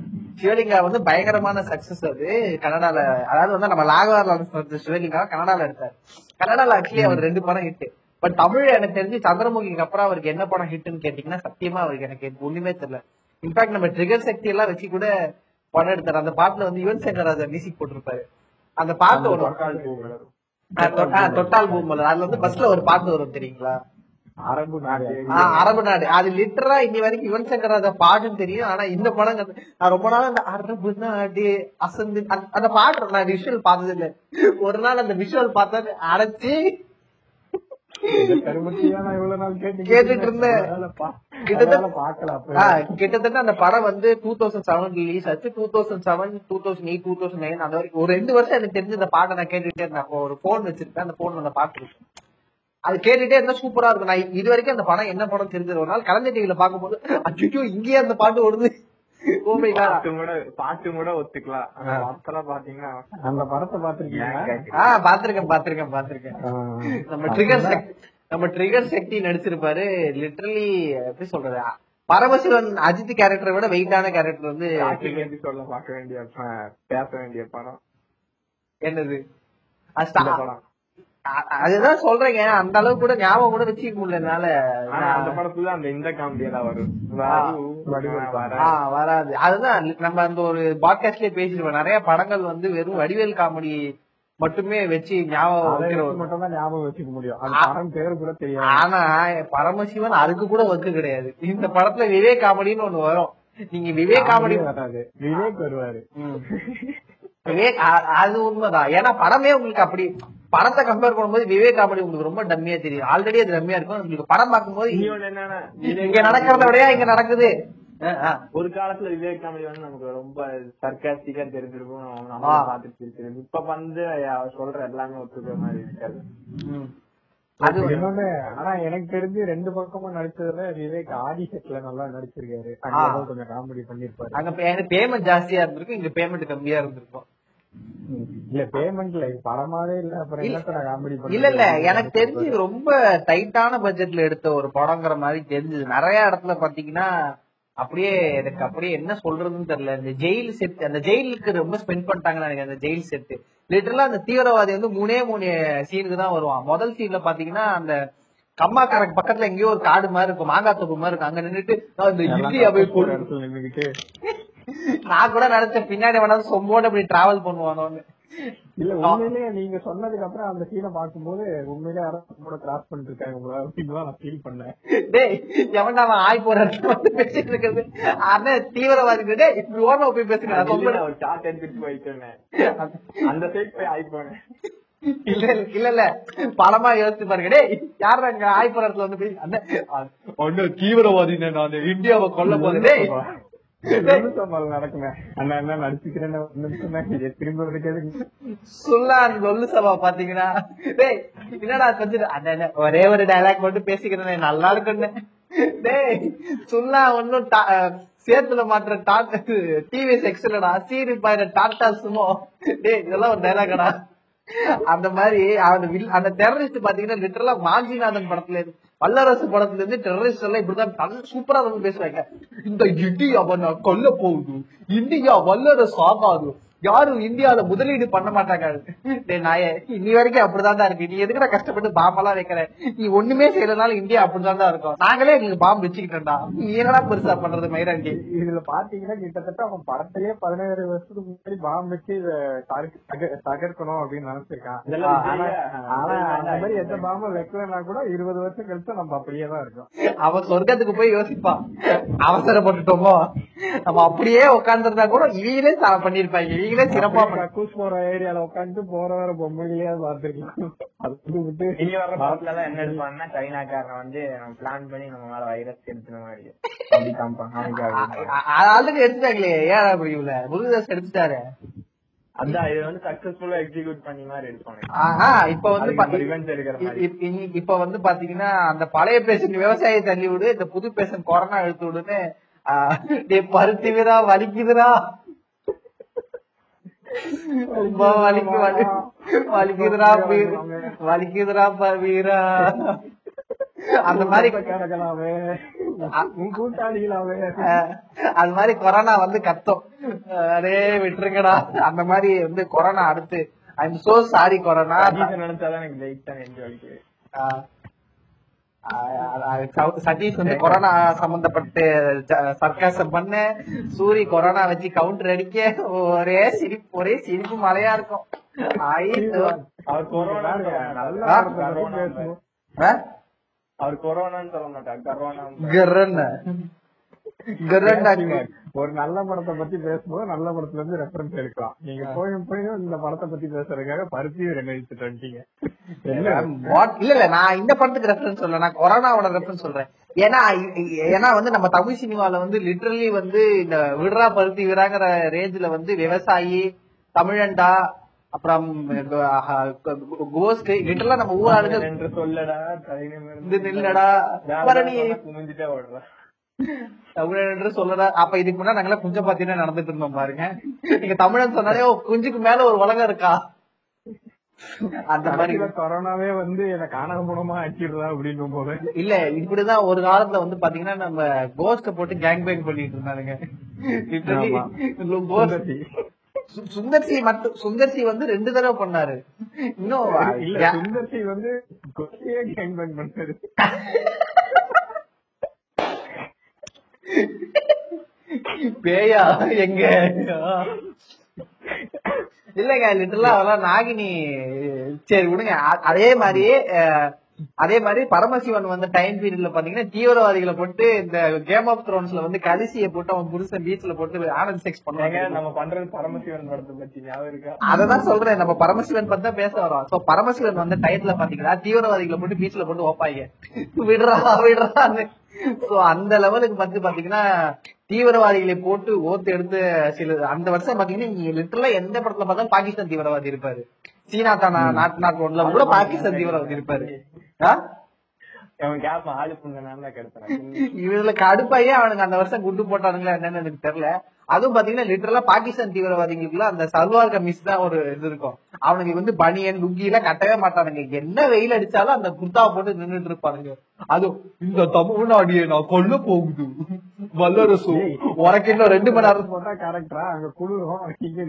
சிவலிங்கா வந்து பயங்கரமான சக்சஸ் அது கன்னடால. அதாவது வந்து நம்ம லாகவர்ல சிவலிங்கா கன்னடால எடுத்தாரு. கன்னடால ஆக்சுவலி அவர் 2 படம் ஹிட். பட் தமிழ் எனக்கு தெரிஞ்சு சந்திரமுகிக்கு அப்புறம் அவருக்கு என்ன படம் ஹிட்னு கேட்டீங்கன்னா சத்தியமா அவருக்கு எனக்கு ஒண்ணுமே தெரியல. இன்ஃபேக்ட் நம்ம ட்ரிகர் சக்தி எல்லாம் வச்சு கூட படம் எடுத்தாரு. அந்த பாட்டுல வந்து யுவன் சங்கர் ராஜா மியூசிக் போட்டிருப்பாரு. அந்த பாட்டு ஒரு தொட்டால் பூமலர், அதுல வந்து பஸ்ல ஒரு பாட்டு வரும் தெரியுங்களா, அரபு நாடு. அரபு நாடு அது லிட்டரா இன்னி வரைக்கும் யுவன் சங்கர் ராஜா பாடுன்னு தெரியும். ஆனா இந்த படம் நான் ரொம்ப நாள் அந்த அரபு நாடு அசந்து அந்த பாட்டு நான் விஷுவல் பார்த்தது இல்லை. ஒரு நாள் அந்த விஷுவல் பார்த்தா அடைச்சு கேட்டுட்டு இருந்தேன். கிட்டத்தட்ட அந்த படம் வந்து 2007 ரிலீஸ் ஆச்சு. 2007, 2008, 2009 அந்த வரைக்கும் ஒரு 2 வருஷம் எனக்கு தெரிஞ்சு இந்த பாட்டை நான் கேட்டுட்டே இருந்தேன். ஒரு போன் வச்சிருக்கேன், அந்த போன் அந்த பாட்டு இருக்கும், அது கேட்டுட்டே இருந்தா சூப்பரா இருக்கும். நான் இது வரைக்கும் அந்த படம் என்ன படம் தெரிஞ்சது, ஒரு நாள் கலந்த டிவில பாக்கும்போது அச்சோ இங்கேயே அந்த பாட்டு ஓடுது, பாட்டு கூட ஒத்துக்கலாம். அந்த படத்தை பாத்திருக்கேன். நம்ம ட்ரிகர் சக்தி நடிச்சிருப்பாரு. லிட்டரலி எப்படி சொல்றது, பரமசிவன் அஜித் கேரக்டரை விட வெயிட்டான கேரக்டர் வந்து பார்க்க வேண்டிய பேச வேண்டிய படம் என்னது படம். அதுதான் சொல்றேங்க, அந்த அளவு கூட ஞாபகம் கூட வச்சுக்க முடியலனால அந்த படத்துல அந்த இந்த காமெடியெல்லாம் வரும் வராது. அதுதான் நம்ம அந்த ஒரு பாட்காஸ்ட்லயே பேசிடுவோம். நிறைய படங்கள் வந்து வெறும் வடிவேல் காமெடி மட்டுமே வச்சு ஞாபகம் மட்டும் தான் ஞாபகம் வச்சுக்க முடியும். ஆனா பரமசிவன் அதுக்கு கூட ஒர்க்கு கிடையாது. இந்த படத்துல விவேக் காமெடின்னு ஒண்ணு வரும். நீங்க விவேக் காமெடி வராது, விவேக் வருவாரு. விவேக் அது உண்மைதான். ஏன்னா படமே உங்களுக்கு அப்படி படத்தை கம்பேர் பண்ணும்போது விவேக் காமெடி உங்களுக்கு ரொம்ப டம்மியா தெரியும். ஆல்ரெடி அது டம்மியா இருக்கும். உங்களுக்கு படம் பார்க்கும்போது இங்க நடக்கிறத விடையா இங்க நடக்குது. ஒரு காலத்துல விவேக் காமெடி வந்து நமக்கு ரொம்ப சர்க்காஸ்டிக்கா தெரிஞ்சிருக்கும். இப்ப வந்து சொல்ற எல்லாமே ஒத்துக்கிற மாதிரி இருக்காது. அது இன்னொன்னு, ஆனா எனக்கு தெரிஞ்சு ரெண்டு பக்கமும் நடிச்சதுல விவேக் ஆதிசெட்ல நல்லா நடிச்சிருக்காரு. கொஞ்சம் காமெடி பண்ணிருப்பாரு. அங்க பேமெண்ட் ஜாஸ்தியா இருந்திருக்கும், இங்க பேமெண்ட் கம்மியா இருந்திருக்கும். இல்ல பேமெண்ட்ல படமாவே இல்ல, அப்புறம் என்ன காமெடி பண்ண. இல்ல இல்ல எனக்கு தெரிஞ்சு ரொம்ப டைட்டான பட்ஜெட்ல எடுத்த ஒரு படங்கிற மாதிரி தெரிஞ்சது. நிறைய இடத்துல பாத்தீங்கன்னா அப்படியே எனக்கு அப்படியே என்ன சொல்றதுன்னு தெரியல. இந்த ஜெயில் செட், அந்த ஜெயிலுக்கு ரொம்ப ஸ்பெண்ட் பண்ணிட்டாங்கன்னு நினைக்கிறேன். அந்த ஜெயில் செட் லிட்டரலா அந்த தீவிரவாதி வந்து மூணு சீனுக்கு தான் வருவான். முதல் சீன்ல பாத்தீங்கன்னா அந்த கம்மாக்காரக்கு பக்கத்துல எங்கேயோ ஒரு காடு மாதிரி இருக்கும், மாங்காய் தொப்பு மாதிரி இருக்கும். அங்க நின்றுட்டு நான் கூட நினைச்சேன் பின்னாடி வேணாலும் சொம்போட அப்படி டிராவல் பண்ணுவானோன்னு. இல்ல உண்மையிலேயே நீங்க சொன்னதுக்கு அப்புறம் அந்த சீனை பாக்கும்போது உண்மையிலேயே யாரும் கிராஸ் பண்ணிட்டு இருக்காங்க அப்படின்னு நான் ஃபீல் பண்ணேன். டேய் எவன்டா அவன் ஆய் போற பேசிட்டு இருக்கிறது, ஆனா தீவிரவாதிக்கிட்டே இப்படி ஓரமா போய் பேசுறேன். அந்த சைட் போய் ஆய் போனேன். இல்ல இல்ல இல்ல படமா யோசிச்சு பாருங்க. யாரா இங்க ஆய்புரத்துல வந்து போய் அந்த ஒண்ணு தீவிரவாதி நான் இந்தியாவை கொல்ல போதே என்னடா ஒரே ஒரு டயலாக் மட்டும் பேசிக்கிறேன் நல்லா இருக்குன்னு. டேய் சுல்லா ஒன்னும் சேத்துல மாற்ற டாட்டா டிவிஎஸ் எக்ஸ்லடா சீரி பாரு டாட்டா சுமோ. டேய் இதெல்லாம் ஒரு டயலாக்டா. அந்த மாதிரி அந்த டெரரிஸ்ட் பாத்தீங்கன்னா லிட்டரலா மாஞ்சிநாதன் படத்துல இருந்து, வல்லரசு படத்துல இருந்து டெரரிஸ்ட் எல்லாம் இப்படிதான் சூப்பரா வந்து பேசுவாங்க. இந்த இந்தியாவை நான் கொல்ல போகுது, இந்தியா வல்லரசு ஆகாது, யாரும் இந்தியாவில முதலீடு பண்ண மாட்டாங்க. இன்னி வரைக்கும் அப்படிதான் தான் இருக்கு. நீ எதுக்குற கஷ்டப்பட்டு பாம்பெல்லாம் வைக்கிறேன், நீ ஒண்ணுமே செய்யறதுனால இந்தியா அப்படிதான் தான் இருக்கும். நாங்களே எங்களுக்கு பாம்பு வச்சுக்கிட்டோம்டா, நீ என்னடா பெருசா பண்றது மயிராண்டி. இதுல பாத்தீங்கன்னா கிட்டத்தட்ட அவன் படத்திலேயே 17 வருஷத்துக்கு முன்னாடி பாம்பு வச்சு தகர்க்கணும் அப்படின்னு நினைச்சிருக்கான். ஆனா அந்த மாதிரி எந்த பாம்பும் வைக்கலன்னா கூட 20 வருஷம் கழிச்சு நம்ம அப்படியே தான் இருக்கோம். அவன் சொர்க்கத்துக்கு போய் யோசிப்பான், அவசரப்பட்டுட்டோமோ நம்ம அப்படியே உட்காந்துருந்தா கூட இவங்களே பண்ணிருப்பாங்க. உட்காந்து போற வர பொம்மையிலேயே பார்த்துருக்கலாம். இனி வர படத்துல என்ன எடுப்பாங்கன்னா சைனாக்காரன் வந்து பிளான் பண்ணி நம்ம மேல வைரஸ் எடுத்துன மாதிரி ஆளுக்கு எடுத்துட்டாங்களே. ஏன் அப்படி இல்ல முருகதாஸ் எடுத்துட்டாரு. அதான் இது வந்து சக்சஸ்ஃபுல்லா எக்ஸிக்யூட் பண்ணி மாதிரி எடுப்பாங்க. இப்ப வந்து பாத்தீங்கன்னா அந்த பழைய பேஷண்ட் விவசாயி தள்ளி விடு, இந்த புது பேஷண்ட் கொரோனா எடுத்து விடுன்னு பருத்திவிரா வலிக்குதுரா வலிக்குதுரா வீரா அந்த மாதிரி கூட்டாளிகளாவே அது மாதிரி கொரோனா வந்து கத்தம் அதே விட்டுருங்கடா. அந்த மாதிரி வந்து கொரோனா அடுத்து I am so sorry corona நினைச்சாதான் எனக்கு லைட் தான் என்ஜாய். சதீஷ் வந்து கொரோனா சம்பந்தப்பட்டு சர்க்காசம் பண்ண, சூரிய கொரோனா வச்சு கவுண்டர் அடிக்க, ஒரே சிரிப்பு மழையா இருக்கும். அவர் கொரோனான்னு சொல்ல மாட்டார். ஒரு நல்ல படத்தை பத்தி பேசும்போது நல்ல படத்துல இருந்து ரெஃபரன்ஸ் எடுக்கலாம். நீங்க கோயம்புத்தூர் இந்த படத்தை பத்தி பேசுறதுக்காக பருத்தியை ரெண்டு வந்துட்டீங்க. இல்ல இல்ல நான் இந்த படத்துக்கு ரெஃபரன்ஸ் சொல்றேன், நான் கொரோனாவோட ரெஃபரன்ஸ் சொல்றேன். ஏன்னா வந்து நம்ம தமிழ் சினிமாவில வந்து லிட்டரலி வந்து இந்த விடுறா பருத்தி விராங்கிற ரேஞ்சில வந்து விவசாயி, தமிழண்டா, அப்புறம் கோஸ்ட் லிட்டரலா நம்ம ஊராளுங்க சொல்லடா, நில்லடா, குமிஞ்சிட்டே ஓடுறா தமிழன் என்று சொல்ற. அப்ப இதுக்கு முன்னாடி நாங்களாம் குஞ்ச பாத்தீங்கன்னா நடந்துட்டு இருந்தோம் பாருங்க. நீங்க தமிழன் சொன்னாலே குஞ்சுக்கு மேல ஒரு உலகம் இருக்கா. அந்த மாதிரி கொரோனாவே வந்து என்ன காணகமா ஆக்கிடுறா அப்படின்னு போது இல்ல இப்படிதான் ஒரு காலத்துல வந்து பாத்தீங்கன்னா நம்ம கோஸ்ட போட்டு கேங் பேங் பண்ணிட்டு இருந்தாங்க. சுந்தர்சி மட்டும் சுந்தர்சி வந்து 2 தடவை பண்ணாரு. இன்னும் சுந்தர்சி வந்து கேங் பேங் பண்ணாரு. பேயா எங்க இல்லங்க லிட்டரலா அதெல்லாம் நாகினி. சரி விடுங்க. அதே மாதிரி பரமசிவன் வந்து டைம் பீரியட்ல பாத்தீங்கன்னா தீவிரவாதிகளை போட்டு இந்த கேம் ஆஃப் த்ரோன்ஸ்ல வந்து கலிசியை போட்டு அவன் புருஷன் பீச்ல போட்டு ஆனந்த் செக்ஸ் பண்ணுவாங்க. நம்ம பண்றது பரமசிவன் படத்தை பத்தி ஞாபகம் இருக்கா? அததான் சொல்றேன், நம்ம பரமசிவன் பத்தி தான் பேச வரோம். சோ பரமசிவன் வந்து டைம்ல பாத்தீங்கன்னா தீவிரவாதிகளை போட்டு பீச்ல போட்டு ஓப்பாங்க, விடுறா விடுறான்னு. சோ அந்த லெவலுக்கு பார்த்து பாத்தீங்கன்னா தீவிரவாதிகளை போட்டு ஓத்து எடுத்து சில அந்த வருஷம் பாத்தீங்கன்னா லிட்டரலா எந்த படத்துல பார்த்தாலும் பாகிஸ்தான் தீவிரவாதி இருப்பாரு. சீனா தானா நாட்டு நாட்டு ஒன்றுல கூட பாகிஸ்தான் தீவிரவாதி இருப்பாரு. இவங்களுக்கு கடுப்பாயே அவனுக்கு அந்த வருஷம் குண்டு போட்டானுங்களா என்னன்னு எனக்கு தெரியல. அதுவும் பாத்தீங்கன்னா லிட்டரலா பாகிஸ்தான் தீவிரவாதிகளுக்குள்ள அந்த சல்வார் கமிஸ் தான் ஒரு இது இருக்கும். அவனுக்கு வந்து பனியன் லுங்கி எல்லாம் கட்டவே மாட்டானுங்க. என்ன வெயில் அடிச்சாலும் அந்த குர்தாவை போட்டு நின்றுட்டு இருப்பானுங்க. அதுவும் இந்த தமிழ்நாடிய நான் கொல்ல போகுது வல்லரசு உனக்கு இன்னும் 2 மணி நேரம் போட்டா கரெக்டா அங்க குளிரும். இங்க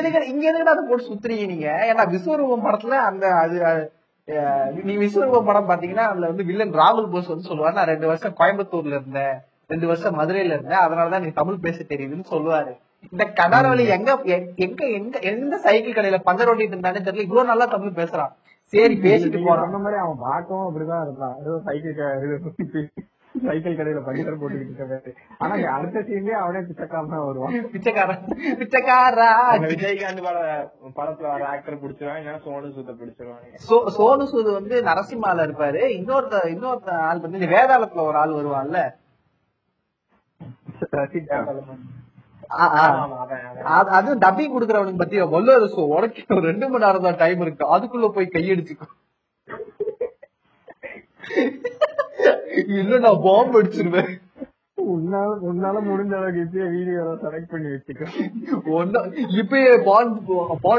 எதுக்கு அதை போட்டு சுத்துறீங்க நீங்க? ஏன்னா விஸ்வரூபம் படத்துல அந்த அது நீ விஸ்வரூபம் படம் பாத்தீங்கன்னா அதுல வந்து வில்லன் ராகுல் போஸ் வந்து சொல்லுவாரு, நான் 2 வருஷம் கோயம்புத்தூர்ல இருந்தேன், 2 வருஷம் மதுரையில இருந்தேன், அதனாலதான் நீ தமிழ் பேச தெரியுதுன்னு சொல்லுவாரு. இந்த கடாரவழி எங்க எங்க எங்க எந்த சைக்கிள் கடையில பஞ்சர் ஓட்டிட்டு இருந்தானே தெரியல, இவ்வளவு நல்லா தமிழ் பேசுறான். சரி பேசிட்டு போறான். அந்த மாதிரி அவன் பாக்கவும் அப்படிதான் இருந்தான். சைக்கிள் கடையில பஞ்சர் போட்டுக்கிட்டு இருக்காரு. ஆனா அடுத்த சீன்லயே அவனே பிச்சைக்காரன் தான் வருவான். பிச்சைக்காரா விஜயகாந்த் படத்துல வர ஆக்டர் பிடிச்சிருவான். சோனு சூத பிடிச்சிருவாங்க. சோனு சூது வந்து நரசிம்மால இருப்பாரு. இன்னொருத்த ஆள் வந்து வேதாளத்துல ஒரு ஆள் வருவான்ல, அதுவும் டப்பி குடுக்கறவனுக்கு பத்தி வல்லரசு உனக்கு 2 மணி நேரம் தான் டைம் இருக்கு, அதுக்குள்ள போய் கையடிச்சுக்கோ, இல்ல நான் பாம்பு அடிச்சிருவேன், உன்னால முடிஞ்ச அளவுக்கு வீடியோ செலக்ட் பண்ணி வச்சுக்கோ, இப்பயே பான்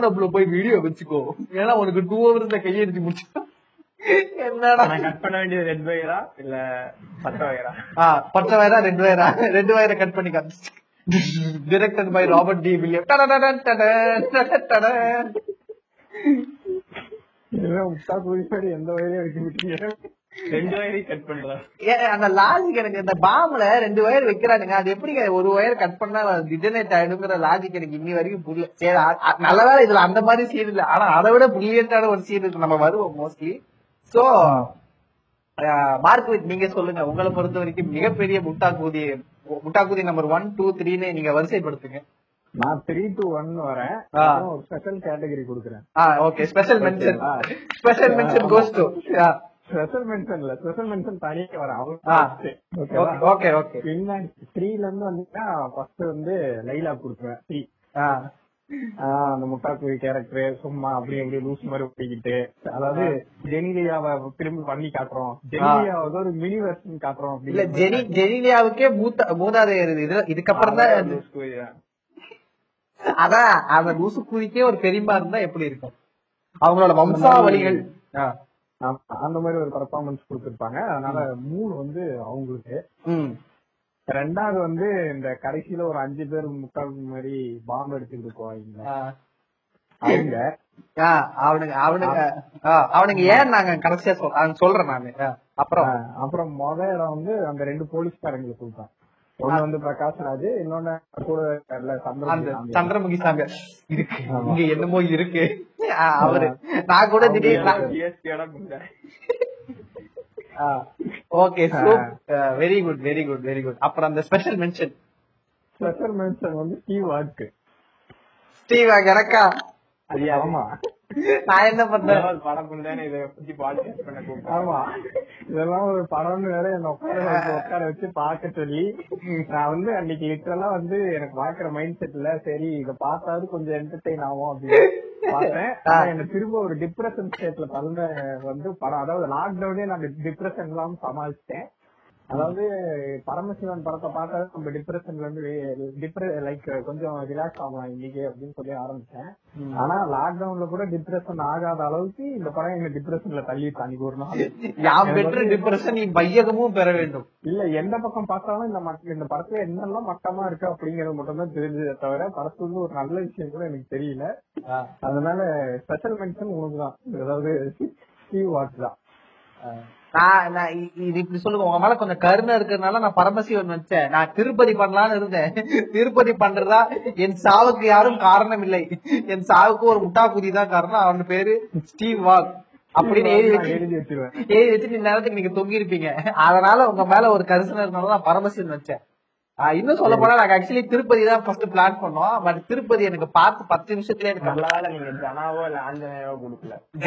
அப்ல போய் வீடியோ வச்சுக்கோ, ஏன்னா உனக்கு 2 ஹவர்ஸ் தான் கையடிச்சு முடிச்சா என்னடா கட் பண்ண வேண்டிய 2 வயரா இல்ல 10 வயரா 10 வயரா 2 வயரா 2 வயரை கட் பண்ணி காமிச்சு. Directed by Robert D William. எந்த வயரையும் வைக்க முடியல, 2 வயரையும் கட் பண்றா. அந்த லாஜிக் எனக்கு இந்த பாம்புல 2 வயர் வைக்கிறானுங்க, அது எப்படி 1 வயர் கட் பண்ணா டிஜனேட் ஆயிடுங்கிற லாஜிக் எனக்கு இன்னி வரைக்கும் புரியல. சரி நல்லதா இதுல அந்த மாதிரி சீன் இல்ல, ஆனா அதை விட பிரில்லியன்டான ஒரு சீன் இருக்கு, நம்ம வருவோம் மோஸ்ட்லி. சோ மார்க்வெட் நீங்க சொல்லுங்க, உங்களை பொறுத்த வரைக்கும் மிகப்பெரிய முட்டாக்கூதி நம்பர் 1, 2, 3 நீங்க வரிசைப்படுத்துங்க. நான் 3 to 1 வரேன், ஒரு ஸ்பெஷல் கேட்டகரி கொடுக்குறேன். Okay, special mention goes to special மென்ஷன்ல ஸ்பெஷல் மென்ஷன் தனியே வரேன். Okay okay. என்ன 3ல இருந்து வந்தீங்கன்னா ஃபர்ஸ்ட் வந்து லைலா கொடுக்குறேன். 3 அந்த முட்டாக்குடி கேரக்டர் சும்மா அப்படி அப்படியே லூஸ் மாதிரி ஒட்டிக்கிட்டு, அதாவது ஜெனிலியாவை திரும்பி பண்ணி காட்டுறோம், ஜெனிலியாவது ஒரு மினி வெர்ஷன் காட்டுறோம். இல்ல ஜெனிலியாவுக்கே மூதாதை இதுக்கப்புறம் தான் அதான் அந்த லூசு கூதிக்கே ஒரு பெரியமா இருந்தா எப்படி இருக்கும் அவங்களோட வம்சாவளிகள், அந்த மாதிரி ஒரு பெர்ஃபார்மன்ஸ் கொடுத்திருப்பாங்க. அதனால 3 வந்து அவங்களுக்கு. ரெண்டாவது வந்து இந்த கடைசியில ஒரு 5 பேர் முக்கால் மாதிரி பாம்பு எடுத்துட்டு இருக்கோம். ஏன் நாங்க கடைசியா சொல்றேன் நானு. அப்புறம் மொத இடம் வந்து அந்த 2 போலீஸ்காரங்களுக்கு கொடுத்தேன். ஒண்ணு வந்து பிரகாஷ் ராஜ், இன்னொன்னு கூட சந்திரமுகி சாங்க இருக்கு, இங்க என்னமோ இருக்கு அவரு. நான் கூட திடீர்னு okay very good very good very good. அப்புறம் அந்த ஸ்பெஷல் மென்ஷன் வந்து ஸ்டீவ் வாக் எனக்கா? அது ஆமா, நான் என்ன பண்றேன் படம் பண்ணேன்னு இதை பத்தி பாட்காஸ்ட் பண்ண கூப்பிட்டேன். ஆமா, இதெல்லாம் ஒரு படம்னு வேற என்ன உட்கார வச்சு பாக்க சொல்லி நான் வந்து அன்னைக்கு லிட்டரெல்லாம் வந்து எனக்கு பாக்குற மைண்ட் செட்ல சரி இதை பார்த்தாவது கொஞ்சம் என்டர்டெயின் ஆகும் அப்படின்னு பார்த்தேன். எனக்கு திரும்ப ஒரு டிப்ரெஷன் ஸ்டேட்ல தகுந்த வந்து படம், அதாவது லாக்டவுனே நான் டிப்ரெஷன் இல்லாம சமாளிச்சிட்டேன். அதாவது பரமசிவன் படத்தை பார்த்தா நம்ம டிப்ரெஷன்ல இருந்து லைக் கொஞ்சம் ரிலாக்ஸ் ஆகலாம் இன்னைக்கு அப்படின்னு சொல்லி ஆரம்பிச்சேன். ஆனா லாக்டவுன்ல கூட டிப்ரெஷன் ஆகாத அளவுக்கு இந்த படம் எங்க டிப்ரெஷன்ல தள்ளிட்டு அன்னைக்கு ஒரு நாள் டிப்ரெஷன் பையகமும் பெற வேண்டும். இல்ல எந்த பக்கம் பார்த்தாலும் இந்த படத்துல என்னெல்லாம் மட்டமா இருக்கு அப்படிங்கறது மட்டும் தான் தெரிஞ்சதை தவிர படத்துல ஒரு நல்ல விஷயம் கூட எனக்கு தெரியல. அதனால ஸ்பெஷல் மென்ஷன் உனக்கு தான், அதாவது ஸ்டீவ் வாட்ஸ் தான். இப்படி சொல்லுங்க, உங்க மேல கொஞ்சம் கருணை இருக்கிறதுனால நான் பரமசிவன் வச்சேன். நான் திருப்பதி பண்ணலான்னு இருந்தேன். திருப்பதி பண்றதா என் சாவுக்கு யாரும் காரணம் இல்லை, என் சாவுக்கு ஒரு முட்டா குதி தான் காரணம், அவன் பேரு ஸ்டீவ் வாக் அப்படின்னு எழுதி வச்சுட்டு நேரத்துக்கு நீங்க தொங்கி இருப்பீங்க. அதனால உங்க மேல ஒரு கருசனை இருந்தாலதான் பரமசிவன் வச்சேன். இன்னும் சொல்ல போனா நாங்க ஆக்சுவலி திருப்பதி தான் ஃபர்ஸ்ட் பிளான் பண்ணோம். பட் திருப்பதி எனக்கு பார்த்து 10 நிமிஷத்துல எனக்கு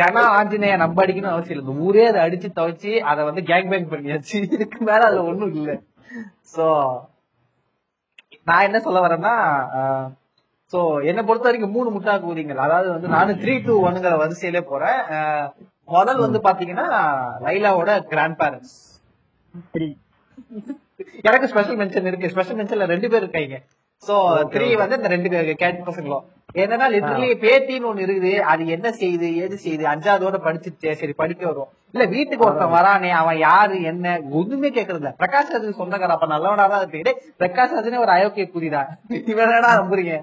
ஜனா ஆஞ்சநேய நம்ப அடிக்கணும் அவசியம் இல்லை, இந்த ஊரே அதை அடிச்சு துவைச்சு அதை வந்து கேங் பேங் பண்ணியாச்சு. இதுக்கு மேல அதுல ஒண்ணும் இல்லை. சோ நான் என்ன சொல்ல வரேன்னா, சோ என்னை பொறுத்த வரைக்கும் 3 முட்டா கூதிங்கள், அதாவது வந்து நானும் 3-2-1ங்கிற வரிசையிலே போறேன். முதல் வந்து பாத்தீங்கன்னா லைலாவோட கிராண்ட் பேரண்ட்ஸ். எனக்கு ஸ்பெஷல் மென்ஷன் இருக்கு. ஸ்பெஷல் மென்ஷன்ல 2 பேர் இருக்காங்க. சோ 3 வந்து இந்த 2 கேட் பசங்களும் என்னன்னா லிட்டரலி பேத்தின்னு ஒண்ணு இருக்குது, அது என்ன செய்யுது ஏது செய்யுது, 5ஆவதோட படிச்சுட்டு சரி படிக்க வரும் இல்ல வீட்டுக்கு ஒருத்தன் வரானே அவன் யாரு என்ன ஒண்ணுமே கேக்குறது இல்ல. பிரகாஷ் ராஜுக்கு சொந்தக்கார அப்ப நல்லவனாதான் இருக்கு. பிரகாஷ் ராஜனே ஒரு அயோக்கிய புதிதான், இவனா நம்புறீங்க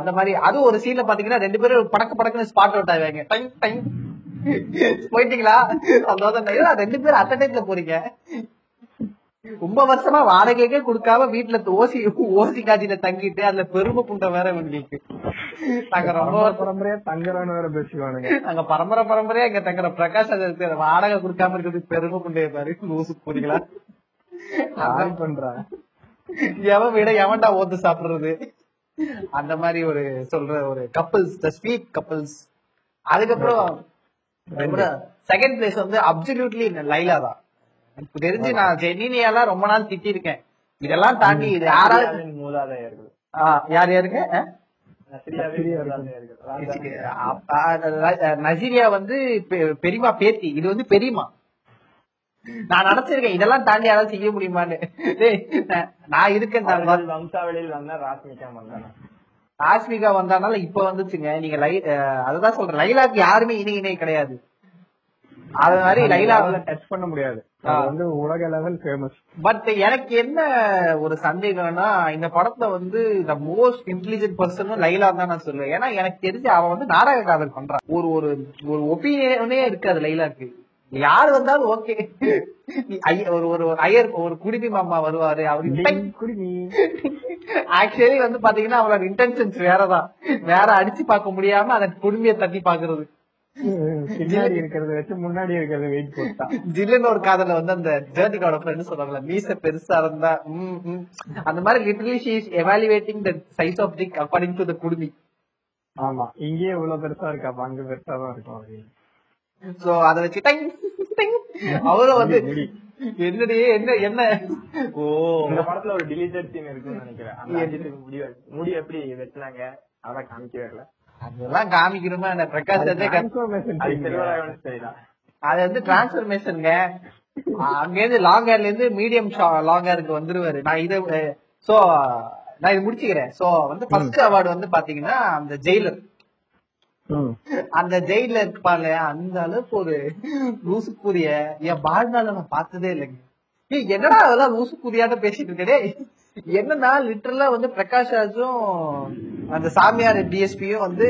அந்த மாதிரி. அதுவும் ஒரு சீன்ல பாத்தீங்கன்னா 2 பேரும் படக்கு படக்குன்னு ஸ்பாட் அவுட் ஆவாங்க. போயிட்டீங்களா அந்த 2 பேரும் அட்ட டைம்ல போறீங்க. ரொம்ப வருஷமா வாடகைக்கே குடுக்காம வீட்டுல ஓசி காதில தங்கிட்டு அதுல பெருமை புண்டை வேற வேண்டியிருக்கு. நாங்க ரொம்ப பரம்பரையா தங்குறோன்னு வேற பேசுவானுங்க. நாங்க பரம்பரையா இங்க தங்குற பிரகாஷ் அது வாடகை குடுக்காம இருக்கிறது பெருமை புண்டைய பாரு லூசு போறீங்களா பண்றான். எவன் வீட எவன்டா ஓத்து சாப்பிடுறது அந்த மாதிரி ஒரு சொல்ற ஒரு கப்பல்ஸ், த ஸ்வீட் கப்பல்ஸ். அதுக்கப்புறம் செகண்ட் பிளேஸ் வந்து அப்சல்யூட்லி லைலா தான். எனக்கு தெரிஞ்சு நான் ஜெனினியெல்லாம் ரொம்ப நாள் திட்டி இருக்கேன். இதெல்லாம் தாண்டி இது யாராவது மூதாதையர்கள் யார் யாருங்க நஜீரியா வந்து பெரியமா பேத்தி, இது வந்து பெரியமா. நான் நினைச்சிருக்கேன் இதெல்லாம் தாண்டி யாராவது செய்ய முடியுமான்னு. நான் இருக்கேன் வம்சாவளியில் வந்தா ராஷ்மிகா வந்தானா வந்தானால இப்ப வந்துச்சுங்க. நீங்க அதுதான் சொல்றேன், லைலாக்கு யாருமே இணை கிடையாது. அது மாதிரி லைலாவில டச் பண்ண முடியாது. உலக லெவல் ஃபேமஸ். பட் எனக்கு என்ன ஒரு சந்தேகம்னா இந்த படத்துல வந்து தி மோஸ்ட் இன்டெலிஜென்ட் பர்சனும் லைலா தான் நான் சொல்லுவேன். ஏன்னா எனக்கு தெரிஞ்சு அவன் வந்து நாடக காதல் பண்றான். ஒரு ஒரு ஒரு ஒப்பீனியனே இருக்காது லைலாக்கு. யாரு வந்தாலும் ஓகே, ஒரு ஐயர் ஒரு குடிமி மாமா வருவாரு அவரு குடிமி. ஆக்சுவலி வந்து பாத்தீங்கன்னா அவரோட இன்டென்ஷன்ஸ் வேறதான், வேற அடிச்சு பார்க்க முடியாம அதன் குடும்பியை தட்டி பாக்குறது. ஜில்லன் ஒரு காதல வந்து அந்த ஜோதிகாவோட ஃப்ரெண்ட் சொல்றாங்கல்ல மீச பெருசா இருந்தா அந்த மாதிரி literally she is evaluating the size of the according to the குடுமி. ஆமா இங்கே இவ்வளவு பெருசா இருக்கா அங்க பெருசா தான் இருக்கும் அப்படின்னு. சோ அத வச்சு அவரும் வந்து என்னடி என்ன ஓ இந்த படத்துல ஒரு டிலீட்டட் சீன் இருக்குன்னு நினைக்கிறேன். அந்த முடி எப்படி வெட்டினாங்க அத காமிக்கவே இல்ல. அதெல்லாம் காமிக்கிறோமா என்ன பிரகாஷ் அது வந்து டிரான்ஸ்ஃபர்மேஷனுங்க. அங்க இருந்து லாங் ஹேர்ல இருந்து மீடியம் லாங் ஹேருக்கு வந்துருவாரு. நான் இது முடிச்சுக்கிறேன். சோ வந்து ஃபர்ஸ்ட் அவார்டு வந்து பாத்தீங்கன்னா அந்த ஜெயிலர், அந்த ஜெயிலர் இருப்பாள். அந்த அளவுக்கு ஒரு லூசுக்குரிய என் வாழ்நாள் நம்ம பார்த்ததே இல்லைங்க. என்னடா அதெல்லாம் லூசுக்குரியாட்ட பேசிட்டு இருக்கே. என்னன்னா லிட்டரலா வந்து பிரகாஷ் ராஜும் அந்த சாமியார் டிஎஸ்பியும் வந்து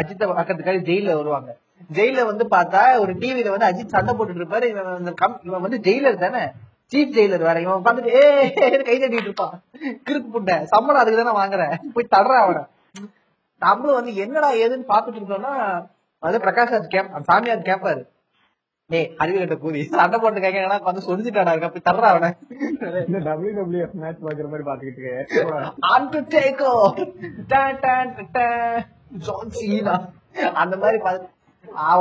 அஜித் பக்கத்துக்காக ஜெயில வருவாங்க. ஜெயில வந்து பார்த்தா ஒரு டிவில வந்து அஜித் சண்டை போட்டுட்டு இருப்பாரு. இவன் வந்து ஜெயிலர் தானே, சீஃப் ஜெயிலர் வேற. இவன் பார்த்துட்டு கை தட்டிட்டு இருப்பான். கிறுக்கு புண்டை சம்பளம் அதுக்கு தானே வாங்குறேன் போய் தடுற அவனை. நம்மளும் வந்து என்னடா ஏதுன்னு பாத்துட்டு இருந்தோம்னா வந்து பிரகாஷ் ராஜ் சாமியார் கேப்பாரு, ஏய் அறிவுகிட்ட கூதி சண்டை போட்டு கேட்கறா வந்து சொல்லிச்சுட்டாடா இருக்கா போய் தர்றா அவனை. WWF மேட்ச் பாக்குற மாதிரி பாத்துக்கிட்டு இருக்கேன் அந்த மாதிரி பாத்து.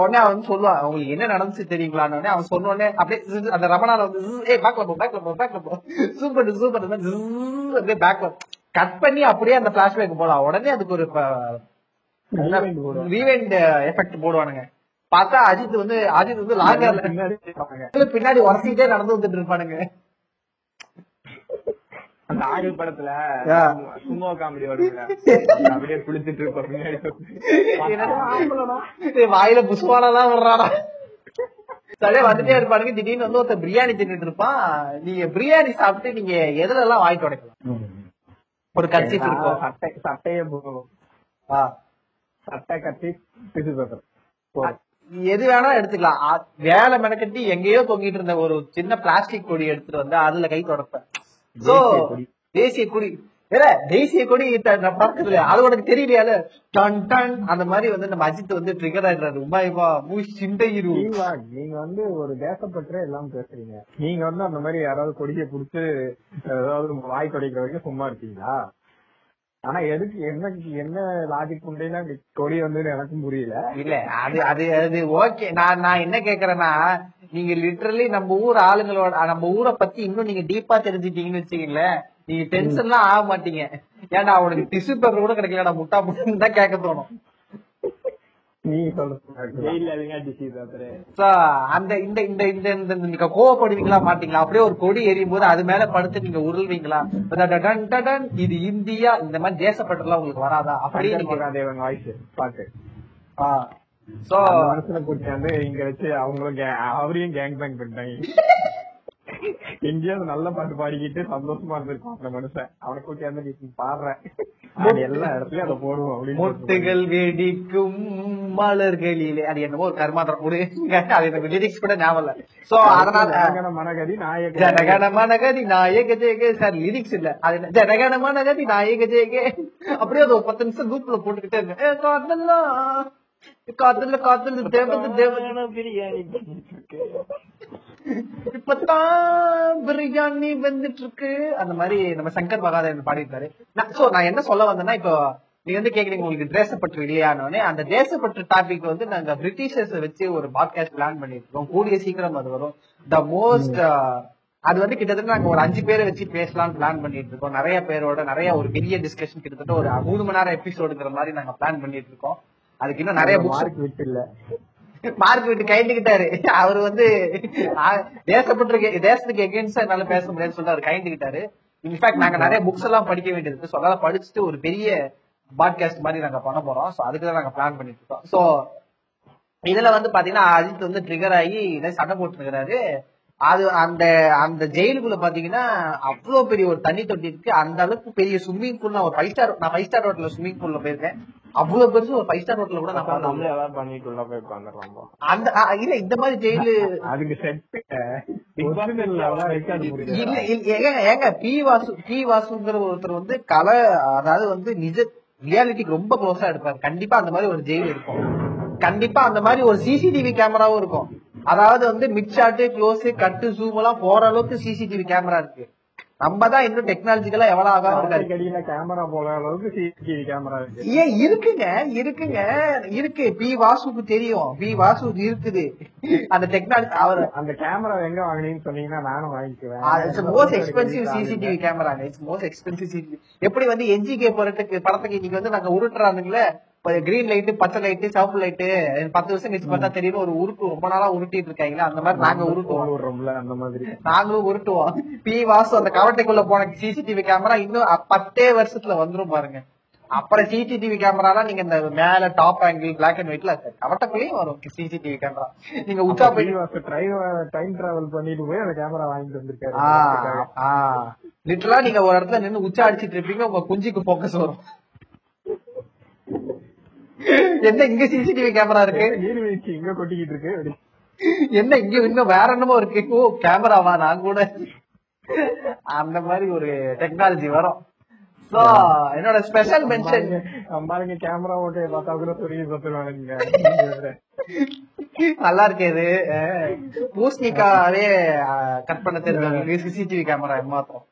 உடனே அவன் வந்து சொல்லுவான் உங்களுக்கு என்ன நடந்துச்சு தெரியுங்களான்னு. அவன் சொன்னோடனே அப்படியே அந்த ரமணால வந்து பேக்ல போ சூப்பர் அப்படியே பேக்ல கட் பண்ணி அப்படியே அந்த பிளாஷ்பேக் போலாம். உடனே அதுக்கு ஒரு ரீவைண்ட் எஃபெக்ட் போடுவானுங்க. பார்த்தா அஜித் வந்து லாங்கர்ல பின்னாடி உரசிட்டே நடந்து வந்துட்டு இருப்பானுங்க. நாகை படத்துல சும்மா காமெடி அப்படியே குளிச்சுட்டு இருப்பாங்க, வாயில புஷ்பாலதான் வர்றாரா சரியா வந்துட்டே இருப்பானுங்க. திடீர்னு வந்து ஒருத்த பிரியாணி தின்னுட்டு இருப்பான். நீங்க பிரியாணி சாப்பிட்டு நீங்க எதுல எல்லாம் வாய் தொடக்கலாம்? ஒரு கட்சி இருக்கும், சட்டை சட்டைய சட்டை கட்டி எது வேணா எடுத்துக்கலாம். வேலை மெனக்கட்டி எங்கேயோ தொங்கிட்டு இருந்த ஒரு சின்ன பிளாஸ்டிக் கொடி எடுத்துட்டு வந்து அதுல கை தொடப்பேன். தேசிய கொடி இல்ல, தேசிய கொடி பறக்குதுல அது உனக்கு தெரியலையால டன் டன் அந்த மாதிரி வந்து நம்ம அஜித் வந்து ட்ரிகர் ஆயிடுறாரு. உமாய்வா சிந்தையிரு. நீங்க வந்து ஒரு தேசப்பற்ற எல்லாம் பேசுறீங்க. நீங்க வந்து அந்த மாதிரி யாராவது கொடியை புடிச்சு ஏதாவது வாய் தொடைக்கிற வரைக்கும் சும்மா இருக்கீங்களா? ஆனா எதுக்கு என்ன என்ன லாஜிக் உண்டைன்னா கொடி வந்து எனக்கும் புரியல. இல்ல அது அது அது ஓகே. நான் என்ன கேக்குறேன்னா, நீங்க லிட்டரலி நம்ம ஊர் ஆளுங்களோட நம்ம ஊரை பத்தி இன்னும் நீங்க டீப்பா தெரிஞ்சுட்டீங்கன்னு வச்சுக்கீங்களேன், நீங்க டென்ஷன்லாம் ஆக மாட்டீங்க. ஏன்னா அவனுக்கு டிஷ்யூ பேப்பர் கூட கிடைக்கல, முட்டா முட்டா தான் கேட்க தோணும். கோவப்படுவீங்களா மாட்டீங்களா? அப்படியே ஒரு கொடி எரியும் போது அது மேல படுத்து நீங்க உருள்வீங்களா? இது இந்தியா, இந்த மாதிரி தேசப்பட்டெல்லாம் உங்களுக்கு வராதா? அப்படியே பாட்டு மனசுல கூட்டியாந்து இங்க வச்சு அவங்களும் அவரையும் கேங் பேங் பண்ணிட்டாங்க. இந்தியாவில நல்ல பாட்டு பாடிக்கிட்டு சந்தோஷமா இருந்திருக்கும் அந்த மனுஷன். அவனை கூட்டியாந்து பாடுறேன் எல்லா இடத்துலயும் அதை போடுவோம் அப்படின்னு. முட்டுகள் வெடிக்கும் மலர்களிலே, அது என்னமோ ஒரு கர்மாந்திரம் கூட லிரிக்ஸ் கூட ஞாபகம். சோ அதனால மனகதி நாயக ஜனகன மனகதி நாயக ஜெயகே சார் லிரிக்ஸ் இல்ல, அது ஜனகன மனகதி நாயக ஜெயகே. அப்படியே அது 10 நிமிஷம் குரூப்ல போட்டுக்கிட்டே இருந்தேன். காதல காதல தேவதை தேவன பிரியாணி வந்துட்டு இருக்கு, இப்பதான் பிரியாணி வந்துட்டு இருக்கு அந்த மாதிரி நம்ம சங்கர் மகாதேவன் பாடிட்டாரு. நான் என்ன சொல்ல வந்தேன்னா, இப்போ நீங்க வந்து கேக்குறீங்க உங்களுக்கு தேசப்பற்று இல்லையானோடனே, அந்த தேசப்பற்று டாபிக் வந்து நாங்க பிரிட்டிஷர்ஸ் வச்சு ஒரு பாட்காஸ்ட் பிளான் பண்ணிட்டு இருக்கோம். கூடிய சீக்கிரம் அது வரும். த மோஸ்ட் அது வந்து கிட்டத்தட்ட நாங்க ஒரு 5 பேரை வச்சு பேசலாம்னு பிளான் பண்ணிட்டு இருக்கோம். நிறைய பேரோட நிறைய ஒரு பெரிய டிஸ்கஷன், கிட்டத்தட்ட ஒரு 3 மணி நேரம் எபிசோடுங்கிற மாதிரி நாங்க பிளான் பண்ணிட்டு இருக்கோம். அதுக்கு இன்னும் நிறைய மார்க் விட்டு இல்ல, மார்க் விட்டு கைண்டுகிட்டாரு. அவரு வந்து தேசப்பட்டு தேசத்துக்கு எகென்ஸ்டா என்னால பேச முடியாதுன்னு சொல்லிட்டு அவர் கைண்டுகிட்டாரு. இன்ஃபேக்ட் நாங்க நிறைய புக்ஸ் எல்லாம் படிக்க வேண்டியது இருக்கு. ஸோ அதெல்லாம் படிச்சுட்டு ஒரு பெரிய பாட்காஸ்ட் மாதிரி நாங்க பண்ண போறோம். ஸோ அதுக்குதான் நாங்க பிளான் பண்ணிட்டு இருக்கோம். ஸோ இதுல வந்து பாத்தீங்கன்னா அஜித் வந்து ட்ரிகர் ஆகி சண்டை போட்டுருக்கிறாரு. அது அந்த அந்த ஜெயிலுக்குள்ள பாத்தீங்கன்னா அவ்வளவு பெரிய ஒரு தண்ணி தொட்டி இருக்கு. அந்த அளவுக்கு பெரிய ஸ்விம்மிங் பூல். ஒரு 5 ஸ்டார் ஹோட்டல்ல ஸ்விம்மிங் பூல்ல போயிருக்கேன். அவ்வளவு பெருசு ஒரு 5 ஸ்டார் ஹோட்டல்ல கூட நான் பண்ணிட்டு உள்ள போய் உட்காந்துடலாம். அந்த இல்ல இந்த மாதிரி ஜெயிலு அதுக்கு ஏங்க பி வாசுங்கிற ஒருத்தர் வந்து கலை, அதாவது வந்து நிஜ ரியாலிட்டிக்கு ரொம்ப க்ளோஸா எடுப்பாரு. கண்டிப்பா அந்த மாதிரி ஒரு ஜெயில் இருக்கும். கண்டிப்பா அந்த மாதிரி ஒரு சிசிடிவி கேமராவும் இருக்கும். அதாவது வந்து mid shot, close, cut, zoom எல்லாம் போற அளவுக்கு சிசிடிவி கேமரா இருக்கு. நம்ம தான் இன்னும் டெக்னாலஜிக்கலா எவ்வளவு ஆகாம கேமரா போற அளவுக்கு சிசிடிவி கேமரா இருக்கு. ஏன் இருக்குங்க. பி வாசுக்கு தெரியும், பி வாசுக்கு இருக்குது அந்த டெக்னாலஜி. அவர் அந்த கேமரா எங்க வாங்கினீங்கன்னு சொன்னீங்கன்னா நானும் வாங்கிக்குவேன். It's most expensive CCTV camera. It's most expensive CCTV. எப்படி வந்து என்ஜிகே படத்துக்கு இன்னைக்கு வந்து நாங்க உருட்டுறாங்கல்ல, கிரீன் லைட்டு, பச்சை லைட்டு, சிவப்பு லைட்டு, 10 வருஷம் கழிச்சு பார்த்தா தெரியும் ஒரு உருட்டு ரொம்ப நாளா உருட்டிட்டு இருக்காங்களா அந்த மாதிரி நாங்க உருட்டுவோம். நாங்களும் உருட்டுவோம். பி வாசு அந்த கவட்டைக்குள்ள போன சிசிடிவி கேமரா இன்னும் 10 வருஷத்துல வந்துரும் பாருங்க. அப்புறம் சிசிடிவி கேமராலாம் நீங்க இந்த மேல டாப் ஆங்கிள் பிளாக் அண்ட் ஒயிட்ல கவட்டக்குள்ளேயும் வரும் சிசிடிவி கேமரா. நீங்க உச்சா போய் டைம் டிராவல் பண்ணிட்டு போய் அந்த கேமரா வாங்கிட்டு வந்திருக்காரு. லிட்டரலா நீங்க ஒரு இடத்துல நின்று உச்சா அடிச்சிட்டு இருப்பீங்க, உங்க குஞ்சுக்கு போக்கஸ் வரும். என்ன இங்க சிசிடிவி கேமரா இருக்கு, இங்க கொட்டிக்கிட்டு இருக்கு, என்ன இங்க இன்னும் வேற என்னமோ இருக்கு, ஓ கேமராவா நான் கூட அந்த மாதிரி ஒரு டெக்னாலஜி வரும். சோ என்னோட ஸ்பெஷல் மென்ஷன் பாருங்க, கேமரா ஓட்டை பார்த்தா கூட தெரியும் சொல்லுவாங்க நல்லா இருக்கு. பூஸ்னிக்காவே கட் பண்ண தெரிஞ்சவங்க சிசிடிவி கேமரா மாத்திரம்.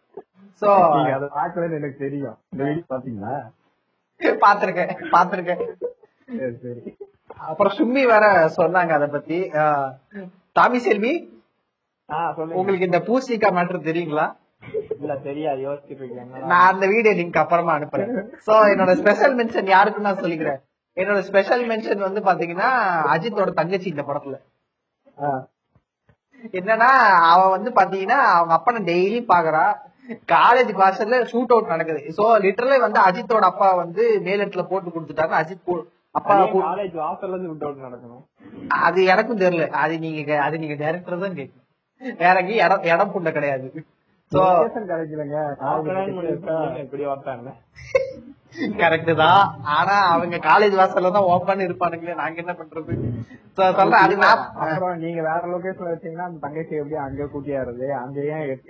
சோ அது பாக்குறது எனக்கு தெரியும். பாத்தீங்களா? பாத்திருக்கேன். அப்புறம் சும்மி வேற சொன்னாங்க அத பத்தி. தாமி செல்வி, உங்களுக்கு இந்த பூசிக்கா மேட்டர் தெரியுங்களா? இல்ல தெரியாது. யோசிச்சிருக்கீங்க. நான் அந்த வீடியோ லிங்க் அப்புறமா அனுப்புறேன். சோ என்னோட ஸ்பெஷல் மென்ஷன் யாருக்குன்னு நான் சொல்லிக்கிறேன். என்னோட ஸ்பெஷல் மென்ஷன் வந்து பாத்தீங்கன்னா அஜித்தோட தங்கச்சி இந்த படத்துல. என்னன்னா அவன் வந்து பாத்தீங்கன்னா அவங்க அப்பனை டெய்லி பாக்குறா. காலேஜ் வாசல்ல ஷூட் அவுட் நடக்குது. சோ லிட்டரலி வந்து அஜித்தோட அப்பா வந்து மேலட்ல போட்டு கொடுத்துட்டாங்க. அஜித் அப்பா காலேஜ் வாசல்ல ஷூட் அவுட் நடக்கணும் அது எனக்கும் தெரியல. அது நீங்க டைரக்டர் தான் கேட்கும், வேற எங்கேயும் இடம் புண்ண கிடையாது. கரெக்ட் தான், ஆனா அவங்க காலேஜ் வாசல்ல தான் ஓபன் இருப்பானுங்களே, நாங்க என்ன பண்றது? நீங்க வேற லொகேஷன்ல வச்சீங்கன்னா அந்த தங்கச்சி எப்படி அங்க கூட்டியாருது,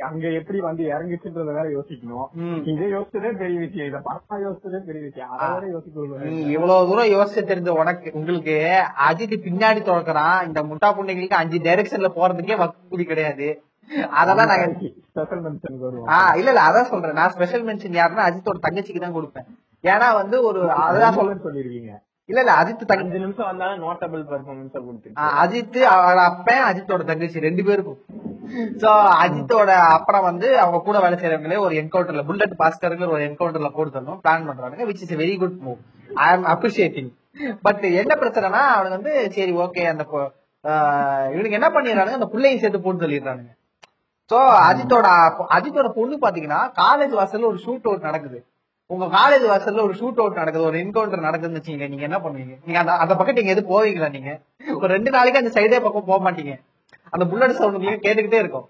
அங்க எப்படி வந்து இறங்குச்சுன்றத வேற யோசிக்கணும். இதை யோசிச்சதே பெரிய விஷயம், இதை படமா யோசிச்சதே பெரிய விஷயம். அதாவது யோசிக்க இவ்வளவு தூரம் யோசிச்ச தெரிஞ்ச உனக்கு உங்களுக்கு அஜித் பின்னாடி தொடக்கிறான். இந்த முட்டா பொண்ணுங்களுக்கு 5 டைரக்ஷன்ல போறதுக்கே வசதி கிடையாது. அதெல்லாம் அதான் சொல்றேன், நான் ஸ்பெஷல் மென்ஷன் யாருன்னா அஜித்தோட தங்கச்சிக்கு தான் கொடுப்பேன். ஏன்னா வந்து ஒரு அதான் சொல்லிருக்கீங்க. இல்ல அஜித் 5 நிமிஷம் வந்தாலும் நோட்டபிள் பெர்ஃபார்மன்ஸ் கொடுத்து அஜித் அப்ப அஜித்தோட தங்கச்சி 2 பேருக்கும். சோ அஜித்தோட அப்புறம் வந்து அவங்க கூட வேலை செய்யறவங்களே ஒரு என்கவுண்டர்ல புல்லட் பாஸ்கருங்கிற ஒரு என்கவுண்டர்ல போடுறதுன்னு பிளான் பண்றாங்க, which is a very good move. I am appreciating. But என்ன பிரச்சனைனா அவங்க வந்து சரி ஓகே அந்த இவனுக்கு என்ன பண்ணிடுறாங்க, அந்த பிள்ளையை சேர்த்து போட்டு சொல்லிடுறானுங்க. சோ அஜித்தோட பொண்ணு பாத்தீங்கன்னா காலேஜ் வாசல்ல ஒரு ஷூட் அவுட் நடக்குது. உங்க காலேஜ் வாசல்ல ஒரு ஷூட் அவுட் நடக்குது, ஒரு என்கவுண்டர் நடக்குதுன்னு வச்சுக்கீங்க, நீங்க என்ன பண்ணுவீங்க? நீங்க அந்த பக்கம் நீங்க எது போவீங்களா? நீங்க ஒரு 2 நாளைக்கு அந்த சைடே பக்கம் போக மாட்டீங்க. அந்த புல்லட் சவுண்ட் நீங்க கேட்டுக்கிட்டே இருக்கும்.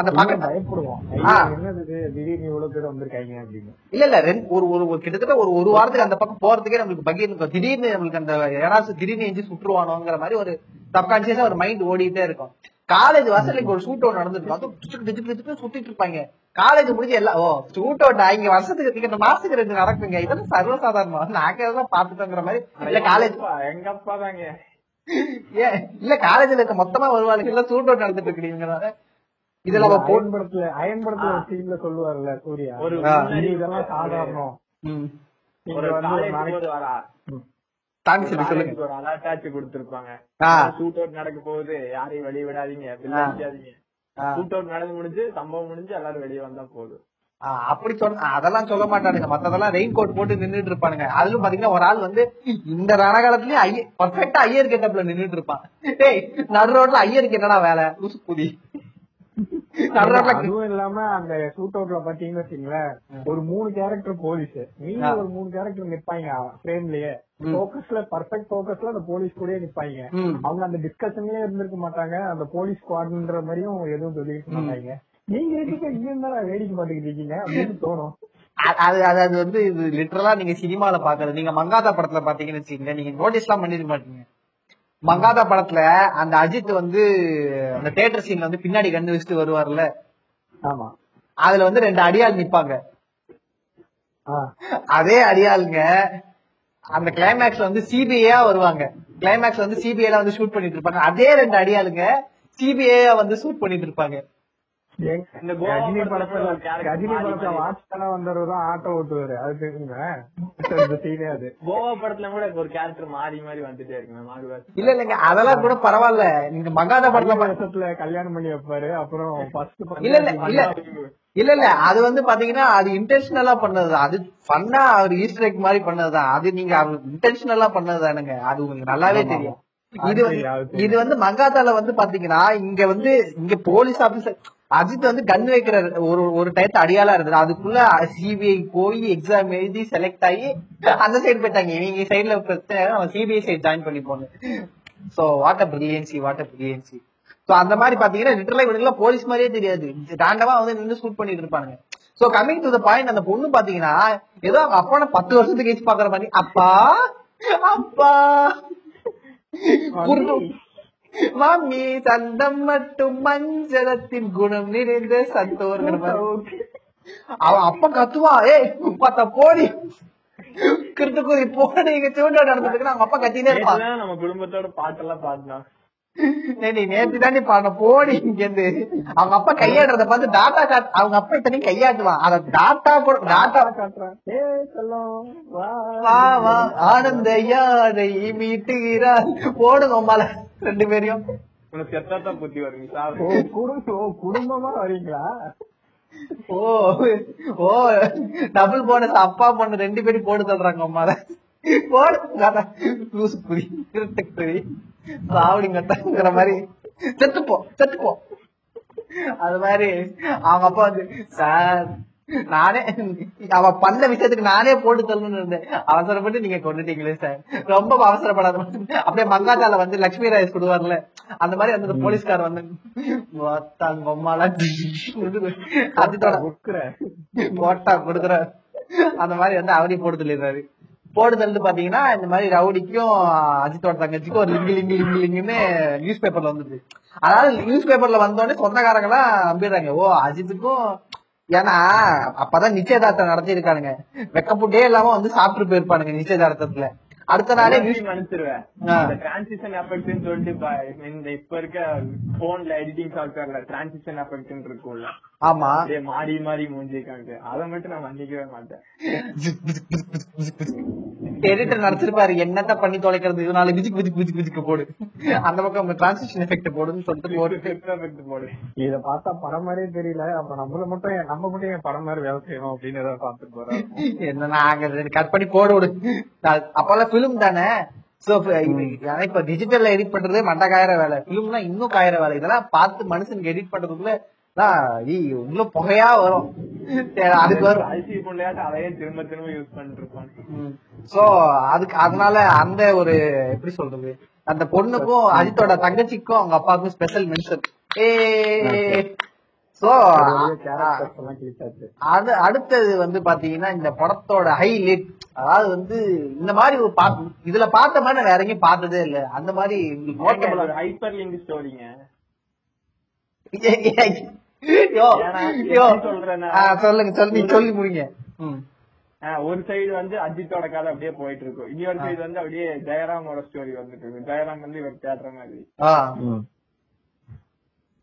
அந்த பக்கம் பயப்படுவோம், திடீர்னு இவ்வளவு பேர் வந்திருக்காங்க அப்படின்னு. இல்ல கிட்டத்தட்ட ஒரு வாரத்துக்கு அந்த பக்கம் போறதுக்கே நம்மளுக்கு பகீர் இருக்கும். திடீர்னு நம்மளுக்கு அந்த யாராவது திடீர்னு எஞ்சி சுற்றுவானோங்கிற மாதிரி ஒரு சப்கான்சியஸா ஒரு மைண்ட் ஓடிட்டே இருக்கும். காலேஜ் வாசல் ஒரு ஷூட் அவுட் நடந்துட்டு சுத்திட்டு இருப்பாங்க. காலேஜ் முடிஞ்சு எல்லாம் ஷூட் அவுட் ஆகிங்க, வருஷத்துக்கு மாசத்துக்கு 2 நடக்குங்க. இதெல்லாம் சர்வசாதாரணமா நாங்க பாத்துட்டோங்கிற மாதிரி. இல்ல காலேஜ் எங்க அப்பா தாங்க இல்ல காலேஜ்ல இருக்க மொத்தமா வருவாங்க, எல்லாம் ஷூட் அவுட் நடந்துட்டு இருக்கிறீங்க. இதுல படத்துல அயன்படத்துல சீன்ல சொல்லுவாருல்ல சூர்யா, இதெல்லாம் சாதாரணம் நடக்க போகுது, யாரையும் வெளியே விடாதீங்க, நடந்து முடிஞ்சு சம்பவம் முடிஞ்சு எல்லாரும் வெளியே வந்தா போகுது அப்படி சொன்ன. அதெல்லாம் சொல்ல மாட்டானுங்க, மத்ததெல்லாம் ரெயின் கோட் போட்டு நின்றுட்டு இருப்பானுங்க. அதுல பாத்தீங்கன்னா ஒரு ஆள் வந்து இந்த ரணகாலத்துலயும் பர்ஃபெக்டா ஐயர் கேட்டப்ல நின்றுட்டு இருப்பான். டேய் நடு ரோட்ல ஐயருக்கு என்னடா வேலை ஊசு புதி. அதுவும் இல்லாம அந்த ஷூட் அவுட்ல பாத்தீங்கன்னு வச்சுங்களேன், ஒரு 3 கேரக்டர் போலீஸ், நீங்க ஒரு 3 கேரக்டர் நிப்பாங்க ஃப்ரேம்லயே, போக்கஸ்ல பர்ஃபெக்ட் போக்கஸ்ல அந்த போலீஸ் கூட நிப்பாங்க. அவங்க அந்த டிஸ்கஷன்லயே இருந்திருக்க மாட்டாங்க, அந்த போலீஸ் ஸ்குவாட்ன்ற மாதிரியும் எதுவும் சொல்லிருக்க மாட்டாங்க. நீங்க எதுக்கு இங்க இருந்தா வேடிக்கை பாத்துக்கிட்டு இருக்கீங்க அப்படின்னு தோணும். அது அது வந்து இது லிட்டரலா நீங்க சினிமால பாக்குறது. நீங்க மங்காதா படத்துல பாத்தீங்கன்னு வச்சுக்கீங்க, நீங்க நோட்டீஸ் எல்லாம் பண்ணிருக்க மாட்டீங்க. மங்காதா படத்துல அந்த அஜித் வந்து அந்த தியேட்டர் சீன்ல வந்து பின்னாடி கண்டு வச்சுட்டு வருவார்ல, ஆமா, அதுல வந்து 2 அடியாள் நிப்பாங்க. அதே அடியாளுங்க அந்த கிளைமேக்ஸ்ல வந்து சிபிஐயா வருவாங்க. கிளைமேக்ஸ்ல வந்து சிபிஐல வந்து ஷூட் பண்ணிட்டு இருப்பாங்க. அதே 2 அடியாளுங்க சிபிஐயா வந்து ஷூட் பண்ணிட்டு இருப்பாங்க. ரஜினி படத்துல வாட்ச்மேனா வந்தவரும் ஆட்டோ ஓட்டுவாரு, அது தெரியுங்க. அது கோவா படத்துல கூட ஒரு கேரக்டர் மாறி மாறி வந்துட்டே இருக்கு. இல்ல இல்லங்க அதெல்லாம் கூட பரவாயில்ல. நீங்க மங்காத படத்துல கல்யாணம் பண்ணி வைப்பாரு, அப்புறம் இல்ல அது வந்து பாத்தீங்கன்னா அது இன்டென்ஷனலா பண்ணதுதான். அது பண்ணா அவர் ஈஸ்டர் எக் மாதிரி பண்ணதுதான். அது நீங்க அவருக்கு இன்டென்ஷனலா பண்ணதுதானுங்க, அது உங்களுக்கு நல்லாவே தெரியும். இது வந்து மங்காதால வந்து பாத்தீங்கன்னா இங்க வந்து இங்க போலீஸ் ஆபீசர் அஜித் வந்து கன் வைக்கிற ஒரு டைத்து அடியாலா இருந்தது. அதுக்குள்ள சிபிஐ போய் எக்ஸாம் எழுதி செலக்ட் ஆகி அந்த சைடு போயிட்டாங்க. நீங்க சைட்ல பிரச்சனை சிபிஐ சைடு ஜாயின் பண்ணி போங்க. So what a brilliancy, what a brilliancy. So அந்த மாதிரி பாத்தீங்கன்னா லிட்டரலா இவனுக்குலாம் போலீஸ் மாதிரியே தெரியாது, ரேண்டமா வந்து நின்று ஷூட் பண்ணிட்டு இருப்பாங்க. So coming to the point, அந்த பொண்ணு பாத்தீங்கன்னா ஏதோ அவங்க அப்பா 10 வருஷத்துக்கு கழிச்சு பாக்குற மாதிரி அப்பா அப்பா மாமி சந்தம் மட்டும் மஞ்சளத்தின் குணம் நிறைந்த சந்தோர். அவ அப்ப கத்துவா, ஏ பார்த்தா போடி கிருத்துக்குறி போனீங்க சூண்டோட நடந்ததுக்கு அவங்க அப்பா கத்தினே இருப்பான். நம்ம குடும்பத்தோட பாட்டெல்லாம் பாடினா நேற்று தாண்டி பாட போடி இங்க இருந்து. அவங்க அப்பா கையாடுறத பார்த்து டாட்டா காட்டு, அவங்க அப்பா இத்தனையும் கையாட்டுவான். அத டாட்டா கூட டாட்டா காட்டுறான். ஆனந்த யாரை மீட்டுகிறார் போடுங்க உமால 2 பேரையும் புத்தி வருவீங்களா? குடும்பமா வரீங்களா? ஓ ஓ டபுள் போனஸ் அப்பா பொண்ணு 2 பேரும் போட்டு சொல்றாங்க உமால போடுங்கிற மாதிரி. செத்துப்போ செத்துப்போ அது மாதிரி அவங்க அப்பா வந்து சார் நானே அவ பண்ண விஷயத்துக்கு நானே போட்டு தரணும்னு இருந்தேன், அவசரப்பட்டு நீங்க கொண்டுட்டீங்களே சார், ரொம்ப அவசரப்படாத. அப்படியே மங்காத்தால வந்து லட்சுமி ராய்ஸ் கொடுவார்ல அந்த மாதிரி அந்த போலீஸ்கார் வந்து கொடுக்குற அந்த மாதிரி வந்து அவரையும் போட்டு தள்ளிடுறாரு. போட்டு தள்ளு பாத்தீங்கன்னா இந்த மாதிரி ரவுடிக்கும் அஜித்தோட தங்கச்சிக்கும் ஒரு லிங்கு லிங்கு லிங்கு லிங்குன்னு நியூஸ் பேப்பர்ல வந்துருது. அதாவது நியூஸ் பேப்பர்ல வந்தோடனே சொந்தக்காரங்களா நம்பிடுறாங்க, ஓ அஜித்துக்கும், ஏன்னா அப்பதான் நிச்சயதார்த்தம் நடத்திருக்கானுங்க, வெக்கப்பூட்டே இல்லாம வந்து சாப்பிட்டு போயிருப்பானுங்க நிச்சயதார்த்தத்துல. அடுத்த நாளே மனுச்சிருவேன் இருக்கும்ல, ஆமா மாறி மாறி மூஞ்சிருக்காங்க, அதை மட்டும் நான் மன்னிக்கவே மாட்டேன். எடிட்டர் நடத்திருப்பாரு என்னத்த பண்ணி தொலைக்கிறது, இதனால பிஜிக்கு பிஜிக்கு பிஜிக்கு பிஜிக்கு போடு, அந்த பக்கம் டிரான்சிஷன் எஃபெக்ட் போடுன்னு சொல்லிட்டு போடு. இதை பார்த்தா படம் மாதிரியே தெரியல, அப்ப நம்மள மட்டும் நம்ம மட்டும் என் படம் மாதிரி வேலை செய்யணும் அப்படின்னு ஏதாவது பார்த்துட்டு போறோம். என்ன நாங்க கட் பண்ணி போட விடு, அப்பெல்லாம் பிலிம் தானே. இப்ப டிஜிட்டல்ல எடிட் பண்றதே மண்ட காயிற வேலை, பிலிம்னா இன்னும் காயிற வேலை. இதெல்லாம் பார்த்து மனுஷனுக்கு எடிட் பண்றதுக்குள்ள இவ்வளவு புகையா வரும். அதனால அந்த ஒரு எப்படி சொல்றது, அந்த பொண்ணுக்கும் அஜித்தோட தங்கச்சிக்கும் அவங்க அப்பாவுக்கும் ஸ்பெஷல் மென்ஷன். அது அடுத்தது வந்து பாத்தீங்கன்னா இந்த படத்தோட ஹைலைட், அதாவது வந்து இந்த மாதிரி இதுல பார்த்த மாதிரி வேற எங்கேயும் பார்த்ததே இல்ல. அந்த மாதிரி ஹைப்பர் லிங்க் ஸ்டோரிங்க சொல்லுங்க சொல்லி முடிங்க. ஒரு சைடு வந்து அஜித்தோட கதை அப்படியே போயிட்டு இருக்கும், இன்னொரு சைடு வந்து அப்படியே ஜெயராமோட ஸ்டோரி வந்துட்டு இருக்கு. ஜெயராம் வந்து இவர் தேடுற மாதிரி.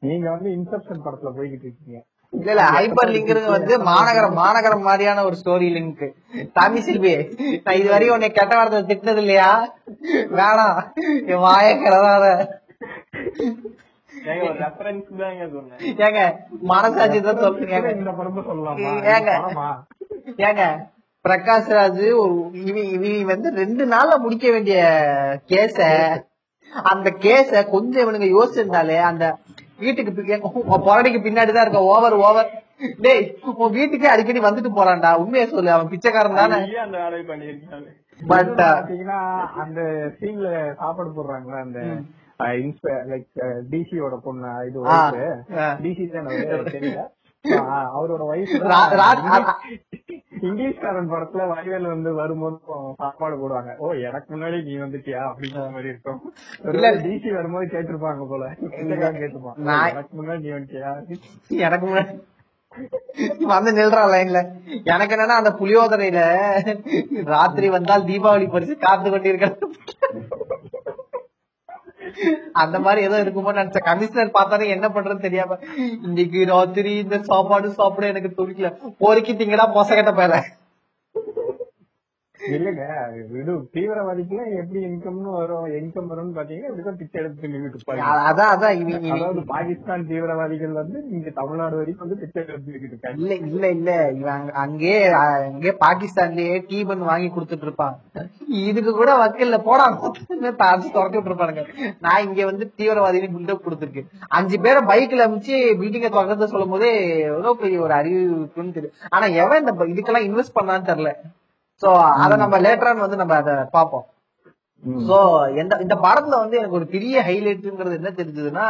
நீங்க வந்து இன்செப்ஷன் படத்துல போய்கிட்டு இருக்கீங்க. இல்ல இல்ல ஹைப்பர் லிங்க் வந்து மாநகரம் மாநகரம் மாதிரியான ஒரு ஸ்டோரி லிங்க். தமிழ் செல்வி நான் இது வரையும் உன்னை கெட்ட வார்த்தை திட்டது இல்லையா, வேணாம் என் வாயக்கிறதால ஏங்க மனசாட்சி தான் சொல்றீங்க. இந்த படமும் சொல்லலாம். பிரகாஷ் ராஜ் வந்து 2 நாள்ல முடிக்க வேண்டிய கேஸ, அந்த கேஸ கொஞ்சம் இவனுங்க யோசிச்சிருந்தாலே அந்த வீட்டுக்கு பொறடைக்கு பின்னாடிதான் இருக்க. ஓவர் ஓவர் டேய் உன் வீட்டுக்கே அடிக்கடி வந்துட்டு போறான்டா, உண்மையா சொல்லு அவன் பிச்சைக்காரன் தானே. பட் பாத்தீங்கன்னா அந்த சீன்ல சாப்பாடு போடுறாங்களா அந்த டிசியோட பொண்ணு, இது டிசி தான் தெரியல அவரோட வைஃப். இங்கிலீஷ்காரன் படத்துல வயவேல் வந்து வரும்போது சாப்பாடு போடுவாங்க, ஓ எனக்கு முன்னாடி நீ வந்துட்டியா அப்படின்ற மாதிரி இருக்கும். டிசி வரும்போது கேட்டிருப்பாங்க போல, கேட்டுப்பான் எனக்கு முன்னாடி நீ வந்துட்டியா, எனக்கு முன்னாடி வந்து நில்றா லைன்ல. எனக்கு என்னன்னா அந்த புளியோதரையில ராத்திரி வந்தால் தீபாவளி பரிசு காத்து கொண்டிருக்க அந்த மாதிரி ஏதோ இருக்கும்போது நினைச்ச கமிஷனர் பார்த்தாலும் என்ன பண்றதுன்னு தெரியாம இன்னைக்கு ராத்திரி இந்த சாப்பாடு சாப்பிட எனக்கு துடிக்கல, பொறுக்கி திங்கடா மோசக்கட்ட பேர. இல்லங்க விடு தீவிரவாதிக்குன்னா எப்படி இன்கம்னு வரும், இன்கம் வரும்னு பாத்தீங்கன்னா இதுதான் பிச்சை எடுத்து நின்றுட்டு. அதான் அதான் இவங்க பாகிஸ்தான் தீவிரவாதிகள் வந்து இங்க தமிழ்நாடு வரைக்கும் வந்து பிச்சை எடுத்துக்கிட்டு இருக்காங்க. இல்ல இல்ல இல்ல இவங்க அங்கே அங்கே பாகிஸ்தான்லயே டீபன் வாங்கி கொடுத்துட்டு இருப்பாங்க, இதுக்கு கூட வக்கீல்ல போடா தாச்சு தொடக்க விட்டு இருப்பானுங்க. நான் இங்க வந்து தீவிரவாதிகள் பில்டப் கொடுத்துருக்கு 5 பேரை பைக்ல அமிச்சு பில்டிங்கை தொடர்ந்து சொல்லும் போதே எவ்வளவு பெரிய ஒரு அறிவுன்னு தெரியும். ஆனா எவன் இந்த இதுக்கெல்லாம் இன்வெஸ்ட் பண்ணான்னு தெரியல. சோ அத நம்ம லேட்டரான் வந்து நம்ம அத பாப்போம். சோ இந்த படத்துல வந்து எனக்கு ஒரு பெரிய ஹைலைட்ங்கிறது என்ன தெரிஞ்சதுன்னா,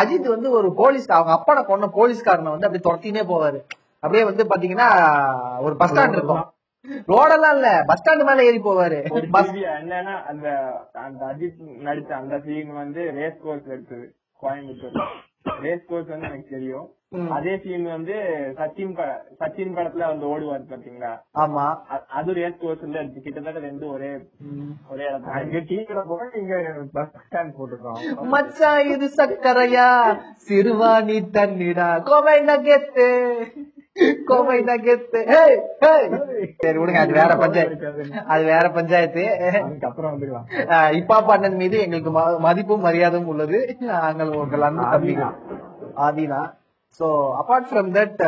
அஜித் வந்து ஒரு போலீஸ் அவங்க அப்பா கொண்ட போலீஸ்காரனை வந்து அப்படியே துரத்தினே போவாரு. அப்படியே வந்து பாத்தீங்கன்னா ஒரு பஸ் ஸ்டாண்ட் இருக்கும், ரோடெல்லாம் இல்ல பஸ் ஸ்டாண்ட் மேல ஏறி போவாரு. என்னன்னா அந்த அந்த அஜித் நடிச்ச அந்த சீன் வந்து ரேஸ் கோர்ஸ் எடுத்தது கோயம்புத்தூர் ரேஸ் கோர்ஸ் வந்து எனக்கு தெரியும். அதே சீன் வந்து சச்சின் படத்துல வந்து ஓடுவார் பாத்தீங்களா, ஆமா அது ரேஸ் கோர்ஸ் இல்ல கிட்டத்தட்ட ரெண்டு ஒரே இடத்துல போக நீங்க பஸ் ஸ்டாண்ட் போட்டுருக்கோம். மச்சா இது சக்கரையா சிறுவாணி தண்ணிடா கோவை நகெத்து கோவை நகெத்து. சரி விடுங்க, அது வேற பஞ்சாயத்து, அது வேற பஞ்சாயத்து. அப்புறம் வந்துக்கலாம். இப்பா பாண்டன் மீது எங்களுக்கு மதிப்பும் மரியாதையும் உள்ளது, நாங்கள் உங்கள் அன்பு தம்பினா ஆதினா. சோ அபார்ட் ஃப்ரம் தட்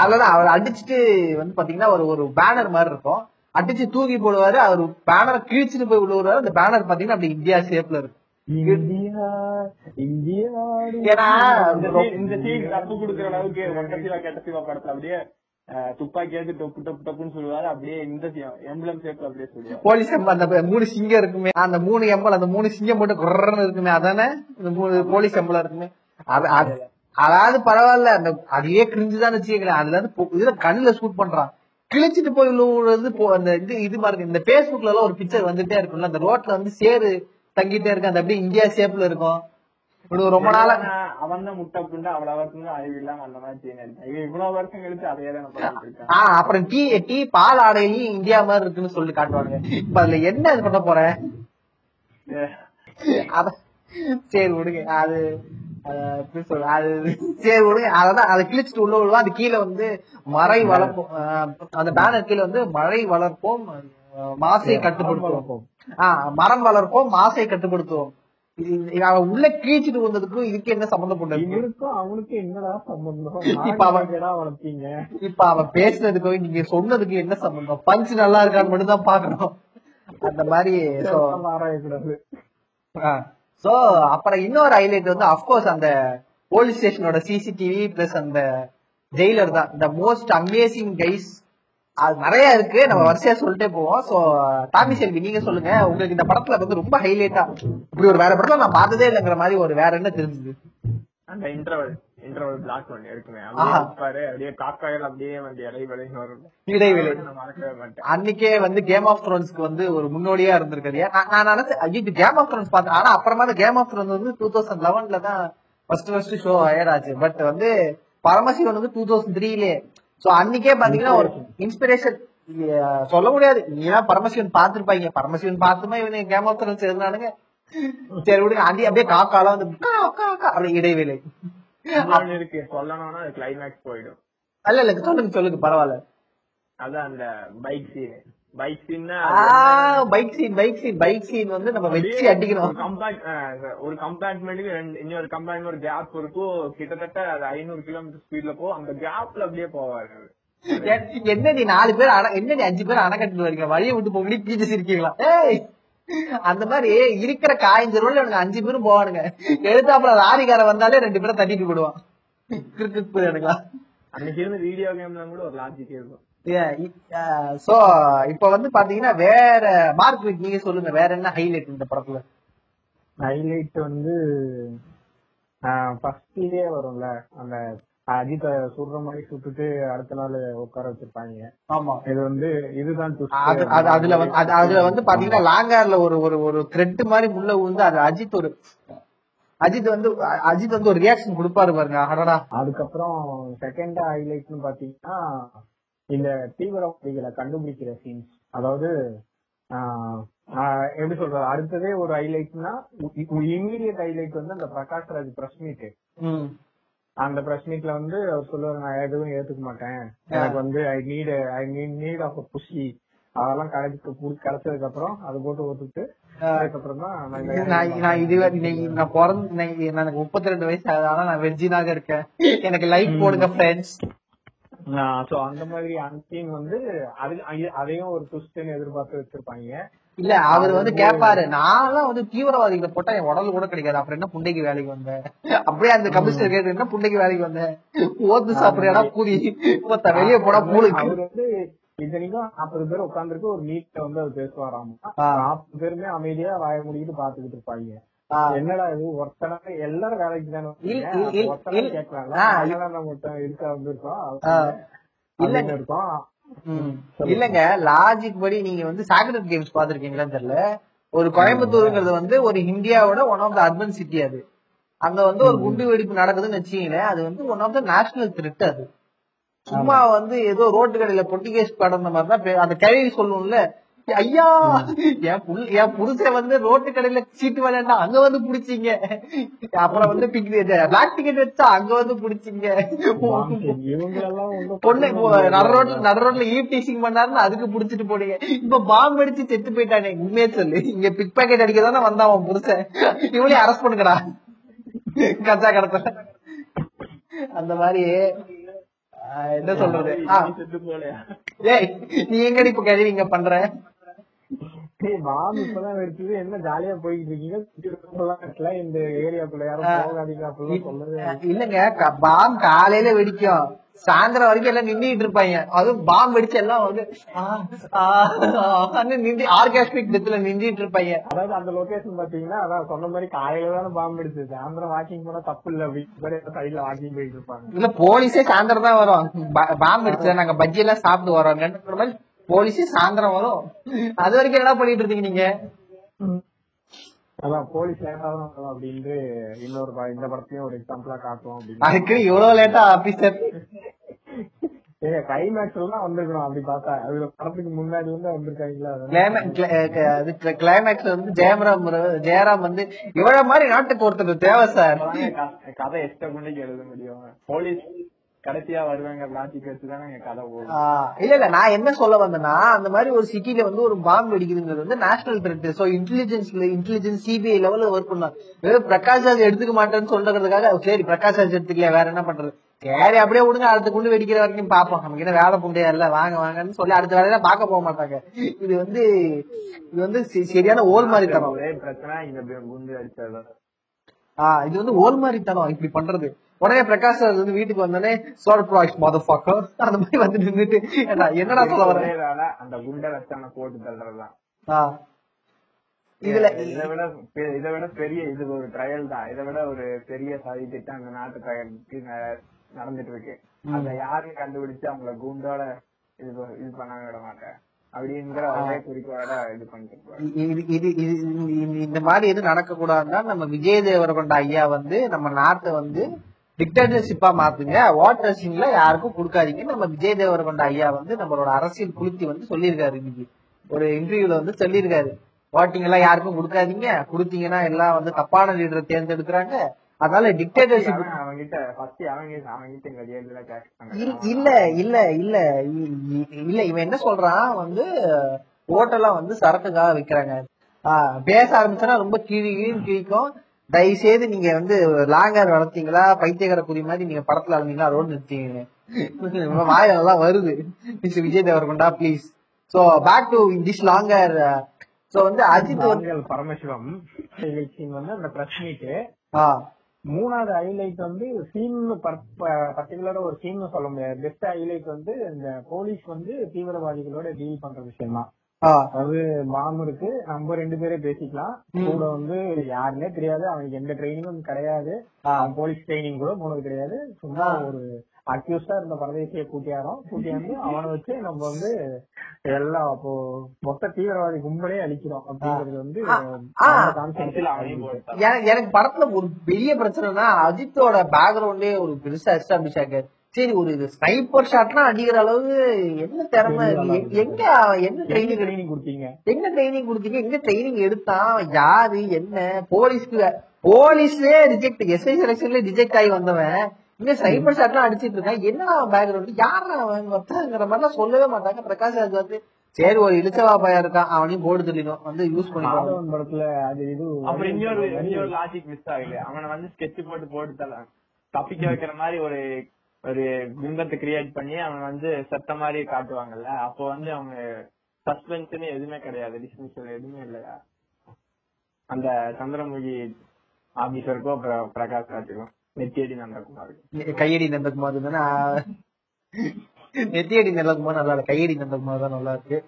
அவ்வளவுதான். அவர் அடிச்சுட்டு வந்து பாத்தீங்கன்னா ஒரு ஒரு பேனர் மாதிரி இருக்கும், அடிச்சு தூக்கி போடுவாரு. அவர் பேனர் கிழிச்சிட்டு போய் விழுவாரு, அந்த பேனர் பாத்தீங்கன்னா அப்படி இந்தியா ஷேப்ல இருக்கும். அப்படியே துப்பாக்கியாச்சு டொப்பு டொப்பு டொப்புன்னு சொல்லுவாரு. அப்படியே இந்த எம்பளம் சேர்த்து அப்படியே சொல்லுவாங்க. போலீஸ் எம்பளம் அந்த 3 சிங்கம் இருக்குமே, அந்த 3 எம்பளம், அந்த 3 சிங்கம் போட்டு குறன்னு இருக்குமே, அதானே இந்த 3 போலீஸ் எம்பளம் இருக்குமே. அதாவது பரவாயில்ல, அந்த அதையே கிழிஞ்சுதான் வச்சுக்கல. அதுல இருந்து கண்ணுல ஷூட் பண்றான், கிழிச்சிட்டு போய் விழுவுறது. அந்த இது இது பாருங்க, இந்த பேஸ்புக்ல எல்லாம் ஒரு பிக்சர் வந்துட்டே இருக்கும்ல, அந்த ரோட்ல வந்து சேரு தங்கிட்டே இருக்கு, அந்த அப்படியே இந்தியா ஷேப்ல இருக்கும். ரொம்ப நாளா அவன் தான் முட்டை புண்டா, அவ்வளவு வருஷம் அழிவு இல்லாம அந்த மாதிரி இவ்வளவு வருஷம் கழிச்சு அதையதான். அப்புறம் டீ டீ பால் ஆடையிலையும் இந்தியா மாதிரி இருக்குன்னு சொல்லி காட்டுவாங்க. இப்ப அதுல என்ன இது பண்ண போறேன், சரி விடுங்க, அது சரி விடுங்க. அதான் அதை கிழிச்சிட்டு உள்ள விடுவோம். அது கீழே வந்து மழை வளர்ப்போம், அந்த பேனர் கீழே வந்து மழை வளர்ப்போம் மாசை கட்டுப்படுத்துவோம், மரம் வளர்ப்போம் மாசை கட்டுப்படுத்துவோம். உள்ள கீழ்ச்சிட்டு வந்ததுக்கும் இதுக்கு என்ன சம்பந்தம் பண்ணுறது, அவனுக்கு என்னடா சம்பந்தம், வளர்த்தீங்க. இப்ப அவன் பேசுனதுக்கும் நீங்க சொன்னதுக்கு என்ன சம்பந்தம், பஞ்சு நல்லா இருக்கான்னு மட்டும் தான் பாக்கணும். அந்த மாதிரி ஆராயக்கூடாது. சோ அப்புறம் இன்னொரு ஹைலைட் வந்து அப்கோர்ஸ் அந்த போலீஸ் ஸ்டேஷனோட சிசிடிவி பிளஸ் அந்த ஜெயிலர் தான் த மோஸ்ட் அமேசிங் கைஸ். அது நிறைய இருக்கு, நம்ம வரிசையா சொல்லிட்டே போவோம். சோ தாமி செல்வி, நீங்க சொல்லுங்க, உங்களுக்கு இந்த படத்துல வந்து ரொம்ப ஹைலைட்டா இப்படி ஒரு வேற படத்துல நான் பார்த்ததே இல்லைங்கிற மாதிரி ஒரு வேற என்ன தெரிஞ்சது? அந்த இன்டர்வல் பிளாக் ஒண்ணு இருக்குமே, அப்படியே காக்காயில் அப்படியே வந்து இடைவேளை இடைவேளை அன்னைக்கே வந்து கேம் ஆஃப் த்ரோன்ஸ்க்கு வந்து ஒரு முன்னோடியா இருந்திருக்காரு. நான் நினைச்சேன் அஜித் கேம் ஆஃப் த்ரோன்ஸ் பார்த்தேன், ஆனா அப்புறமா தான் கேம் ஆஃப் த்ரோன்ஸ் வந்து 2011 தான் ஃபர்ஸ்ட் ஷோ ஏர் ஆச்சு. பட் வந்து பரமசிவன் வந்து 2003 அன்னைக்கே பாத்தீங்கன்னா ஒரு இன்ஸ்பிரேஷன் சொல்ல முடியாது. நீங்க பரமசிவன் பாத்துருப்பாங்க, பரமசிவன் பார்த்துமா இவனை கேம் ஆஃப் த்ரோன்ஸ் எழுதினானுங்க. சரி விடுங்க, அண்டி அப்படியே காக்காலாம் வந்து இடைவேளை இருக்கு. சொல்லணும்னா கிளைமேக்ஸ் போயிடும். அல்ல இல்ல சொல்லுங்க சொல்லுங்க, பரவாயில்ல. அதான் அந்த பைக் சீன் வந்து நம்ம வெச்சி அடிக்கிறோம். ஒரு கம்பார்ட்மெண்ட்டுக்கு இன்னொரு கம்பார்ட்மெண்ட் ஒரு கேப் இருக்கும், கிட்டத்தட்ட 500 கிலோமீட்டர் ஸ்பீட்ல போகும். அந்த கேப்ல அப்படியே போவாரு. என்னடி 4 பேர், என்னடி 5 பேர் அணைக்கட்டுல வரீங்க, வழியை விட்டு போக முடியும் பீச்சு இருக்கீங்களா? அந்த மாதிரி இருக்கிற காய்ஞ்ச ரோல 5 பேரும் போவானுங்க. எழுத்தாப்புல லாரிக்கார வந்தாலே 2 பேரை தட்டிட்டு போடுவான். அன்னைக்கு இருந்து வீடியோ கேம்லாம் கூட ஒரு லாஜிக் இருக்கும். சோ இப்ப வந்து பாத்தீங்கன்னா வேற மார்க் நீங்க சொல்லுங்க, வேற என்ன ஹைலைட் இந்த படத்துல? ஹைலைட் வந்து ஃபர்ஸ்ட்லயே வரும்ல, அந்த அஜித் சுடுற மாதிரி சுட்டுட்டு அடுத்த நாள் உட்கார வச்சிருப்பாங்க. ஆமா, இது வந்து இதுதான் அதுல வந்து பாத்தீங்கன்னா லாங்கார்ல ஒரு த்ரெட் மாதிரி முள்ள வந்து அது அஜித் வந்து ஒரு ரியாக்ஷன் கொடுப்பாரு பாருங்க. அடடா. அதுக்கப்புறம் செகண்ட் ஹைலைட்னு பாத்தீங்கன்னா இந்த தீவிரவாதிகளை கண்டுபிடிக்கிற சீன்ஸ். அதாவது எப்படி சொல்றது, அடுத்ததே ஒரு ஹைலைட்னா இமீடியட் ஹைலைட் வந்து அந்த பிரகாஷ் ராஜ் பிரஸ் மீட். அந்த பிரஸ் மீட்ல வந்து அவர் சொல்லுவாரு, நான் எதுவும் ஏத்துக்க மாட்டேன், எனக்கு வந்து ஐ நீட் ஆஃப் புஷி. அதெல்லாம் கிடைச்சதுக்கு அப்புறம் அது போட்டு ஓட்டுட்டு அதுக்கப்புறம் தான் எனக்கு 32 வயசு ஆகுது, நான் வெர்ஜினாக இருக்கேன், எனக்கு லைக் போடுங்க ஃப்ரெண்ட்ஸ். சோ அந்த மாதிரி அன்சீன் வந்து அதையும் ஒரு ட்விஸ்ட்னு எதிர்பார்த்து வச்சிருப்பாங்க. இல்ல அவர் வந்து கேப்பாரு, நான்லாம் வந்து தீவிரவாதிகளை போட்டா என் உடல் கூட கிடைக்காது, அப்புறம் என்ன புண்டைக்கு வேலைக்கு வந்தேன்? அப்படியே அந்த கமிஷனர் கேட்டு, என்ன புண்டைக்கு வேலைக்கு வந்தேன், ஓத்து சாப்பிடா கூலி, வெளியே போனா கூலி. அவர் வந்து இத்தனைக்கும் 40 பேர் உட்காந்துருக்கு ஒரு நீட்ல வந்து அவர் பேசுவாராம. 40 பேருமே அமைதியா வாய முடிக்கிட்டு பாத்துக்கிட்டு இருப்பாங்க. என்னடா இது, ஒருத்தன எல்லாரும் வேலைக்கு தானே இருக்கோம். இல்லங்க, லாஜிக் படி நீங்க வந்து சாக்ரெட் கேம்ஸ் பாத்துருக்கீங்களான்னு தெரியல. ஒரு கோயம்புத்தூருங்கிறது வந்து ஒரு இந்தியாவோட one of the urban city. அது அங்க வந்து ஒரு குண்டு வெடிப்பு நடக்குதுன்னு வச்சீங்களேன், அது வந்து one of the national thread. அது சும்மா வந்து ஏதோ ரோட்டு கடையில பொட்டிகேஸ் கடந்த மாதிரிதான் அந்த கேள்வி சொல்லணும்ல. ஐயா, என் புருஷ வந்து ரோட்டு கடையில சீட்டு விளையாண்டா அங்க வந்து புடிச்சீங்க, அப்புறம் வந்து பிளாக் டிக்கெட் வச்சா அங்க வந்து புடிச்சீங்க, பொண்ணு நடு ரோட்ல ஈவ் டீசிங் பண்ணாருன்னு அதுக்கு புடிச்சிட்டு போனீங்க, இப்ப பாம்பு அடிச்சு செத்து போயிட்டானே. உண்மையே சொல்லு, இங்க பிக் பாக்கெட் அடிக்கதானே வந்தா அவன் புருஷன், இவளையும் அரெஸ்ட் பண்ணுங்கடா கச்சா கடத்த. அந்த மாதிரி என்ன சொல்றது, நீ எங்கடி இப்ப கேள்வி இங்க பண்ற பாம்பு இப்பதான் வெடிச்சது, என்ன ஜாலியா போயிட்டு இருக்கீங்க இந்த ஏரியாக்குள்ள, யாரும் இல்லங்க. பாம்பு காலையில வெடிக்கும், சாயந்தரம் வரைக்கும் எல்லாம் நின்றுட்டு இருப்பாங்க. அதுவும் பாம்பு வெடிச்சு எல்லாம் வந்து ஆர்காஸ்டிக் டெத்ல நின்றுட்டு இருப்பாங்க. அதாவது அந்த லொகேஷன் பாத்தீங்கன்னா அதான் சொன்ன மாதிரி காலையில தானே பாம்பு வெடிச்சு, சாயந்தரம் வாக்கிங் போனா தப்பு இல்ல அப்படின்னு சைட்ல வாக்கிங் போயிட்டு இருப்பாங்க. இல்ல போலீஸே சாயந்தரம் தான் வரும், பாம்பு வெடிச்சு நாங்க பஜ்ஜி எல்லாம் சாப்பிட்டு வரோம் மாதிரி போலீஸே சாயந்தரம் வரும். அது வரைக்கும் என்ன பண்ணிட்டு இருக்கீங்க நீங்க? அதான் போலீஸ் லேட்டா வரும் அப்படின்ட்டு இன்னொரு இந்த படத்தையும் ஒரு எக்ஸாம்பிளா காட்டுவோம் அப்படின்னு. அதுக்கு இவ்வளவு லேட்டா ஆபீசர் கிளைமேக்ஸ் எல்லாம் வந்திருக்கணும். அப்படி பார்த்தா அது படத்துக்கு முன்னாடி வந்து வந்திருக்காங்களா? கிளைமேக்ஸ் வந்து ஜெயராம் வந்து இவ்வளவு மாதிரி நாட்டுக்கு ஒருத்தர் தேவை சார், கதை எக்ஸ்ட்ரா பண்ணிக்கு எழுத முடியும். போலீஸ் கடைசியா வருவாங்க பிளாஸ்டிக் வச்சுதானே கதை போகும். இல்ல இல்ல நான் என்ன சொல்ல வந்தேன்னா, அந்த மாதிரி ஒரு சிட்டில வந்து ஒரு பாம்பு வெடிக்குதுங்கிறது வந்து national threat. So intelligence CBI லெவல்ல ஒர்க் பண்ணாங்க. பிரகாஷ் ராஜ் எடுத்துக்க மாட்டேன்னு சொல்றதுக்காக சரி பிரகாஷ் ராஜ் எடுத்துக்கல, வேற என்ன பண்றது, சரி அப்படியே விடுங்க, அடுத்து கொண்டு வெடிக்கிற வரைக்கும் பாப்போம், நமக்கு என்ன வேலை போண்டியா இல்ல வாங்க வாங்கன்னு சொல்லி அடுத்த வேலையில பாக்க போக மாட்டாங்க. இது வந்து சரியான ஓல் மாதிரி தரம். இது வந்து ஓல் மாதிரி தரம் இப்படி பண்றது. உடனே பிரகாஷ் ராஜ் வந்து வீட்டுக்கு வந்தோடனே சோல் ப்ராய்ஸ் மதர்ஃபக்கர் அந்த மாதிரி வந்து நின்றுட்டு என்னடா சொல்ல வரேன், அந்த குண்டை வச்சான போட்டு தள்ளுறதுதான். இதை விட பெரிய இது ஒரு ட்ரையல் தான். இதை விட ஒரு பெரிய சதி திட்டம் அந்த நாட்டு ட்ரையலுக்கு நடந்துட்டு இருக்கு. அந்த யாரையும் கண்டுபிடிச்சு அவங்களை குண்டோட இது பண்ணாங்க விட மாட்டேன் அப்படிங்கிற அதே குறிக்கோட இது பண்ணிட்டு இந்த மாதிரி எது நடக்க கூடாதுன்னா நம்ம விஜய் தேவரகொண்ட ஐயா வந்து நம்ம நாட்டை வந்து டிக்டேட்டர்ஷிப்பா மாத்துங்க, வாட்டர் சீன்ல யாருக்கும் கொடுக்காதீங்கன்னு நம்ம விஜய் தேவரகொண்ட ஐயா வந்து நம்மளோட அரசியல் குளித்தி வந்து சொல்லியிருக்காரு. இன்னைக்கு ஒரு இன்டர்வியூல வந்து சொல்லியிருக்காரு, வாட்டிங் எல்லாம் யாருக்கும் கொடுக்காதீங்க, கொடுத்தீங்கன்னா எல்லாம் வந்து தப்பான லீடரை தேர்ந்தெடுக்கிறாங்க, அதனால டிக்டேட்டர்ஷிப். இல்ல இல்ல இல்ல இல்ல இவன் என்ன சொல்றான் வந்து ஓட்டெல்லாம் வந்து சரக்குக்காக விற்கிறாங்க, பேச ஆரம்பிச்சோன்னா ரொம்ப கிழிக்கும், தயவு செய்து நீங்க வந்து லாங்கர் வளர்த்தீங்களா பைத்தியகர குறி மாதிரி நீங்க படத்துல வளர்ந்தீங்களா ரோடு நிறுத்தீங்க, வாயில எல்லாம் வருது mister Vijay Deverakonda please. So back to this longer. So வந்து அஜித் அவர்கள் பரமசிவம் வந்து அந்த பிரச்சனைக்கு மூணாவது ஹைலைட் வந்து சீன் பர்டிகுலரா ஒரு சீன் சொல்ல முடியாது. பெஸ்ட் ஹைலைட் வந்து இந்த போலீஸ் வந்து தீவிரவாதிகளோட டீல் பண்ற விஷயம் தான். அதாவது பாம்பு இருக்கு, நம்ம ரெண்டு பேரே பேசிக்கலாம், கூட வந்து யாருன்னே தெரியாது, அவனுக்கு எந்த ட்ரைனிங்கும் கிடையாது, போலீஸ் ட்ரைனிங் கூட போனது கிடையாது, சும்மா ஒரு அக்யூஸ்டா இருந்த பரதேசிய கூட்டியாந்து அவனை வச்சு நம்ம வந்து எல்லாம் அப்போ மொத்த தீவிரவாதி கும்பலே அழிக்கிறோம் அப்படிங்கிறது வந்து எனக்கு படத்துல ஒரு பெரிய பிரச்சனைனா அஜித்தோட பேக்ரவுண்டே ஒரு பெருசா எஸ்டாபிஷ் ஆகாது. சரி ஒரு இது ஸ்னைப்பர் ஷாட்னா அடிக்கிற அளவு என்ன திறமை, என்ன ட்ரைனிங் கொடுத்தீங்க, எங்க ட்ரைனிங் எடுத்தான், யாரு, என்ன போலீஸ்க்கு போலீஸ்லயே ரிஜெக்ட், எஸ்ஐ செலக்ஷன்லயே ரிஜெக்ட் ஆகி வந்தவன் இங்க சைபர் ஷாட் எல்லாம் அடிச்சிட்டு இருக்கான், என்ன பேக்ரவுண்ட், யாரா வர்த்தகங்கிற மாதிரிலாம் சொல்லவே மாட்டாங்க. பிரகாஷ் ராஜ் வந்து சரி ஒரு இழுச்சவாபாயா இருக்கான் அவனையும் போடு தெரியணும் வந்து யூஸ் பண்ணுவான் படத்துல. அது இது அப்புறம் இன்னொரு லாஜிக் மிஸ் ஆகுது, அவனை வந்து ஸ்கெட்ச் போட்டு தரலாம் தப்பிக்க வைக்கிற மாதிரி ஒரு குண்டத்தை கிரியேட் பண்ணி அவன் வந்து சத்த மாதிரி காட்டுவாங்கல்ல, அப்ப வந்து அவங்க சஸ்பென்ஷன் எதுவுமே கிடையாது, டிஸ்மிஷன் எதுவுமே இல்லையா அந்த சந்திரமுகி ஆபீசருக்கும் அப்புறம் பிரகாஷ் ராஜுக்கும். நெத்தியடி நந்தகுமார் நல்லா இருக்கு, கையடி நந்தகுமார் தான் நல்லா இருக்கு.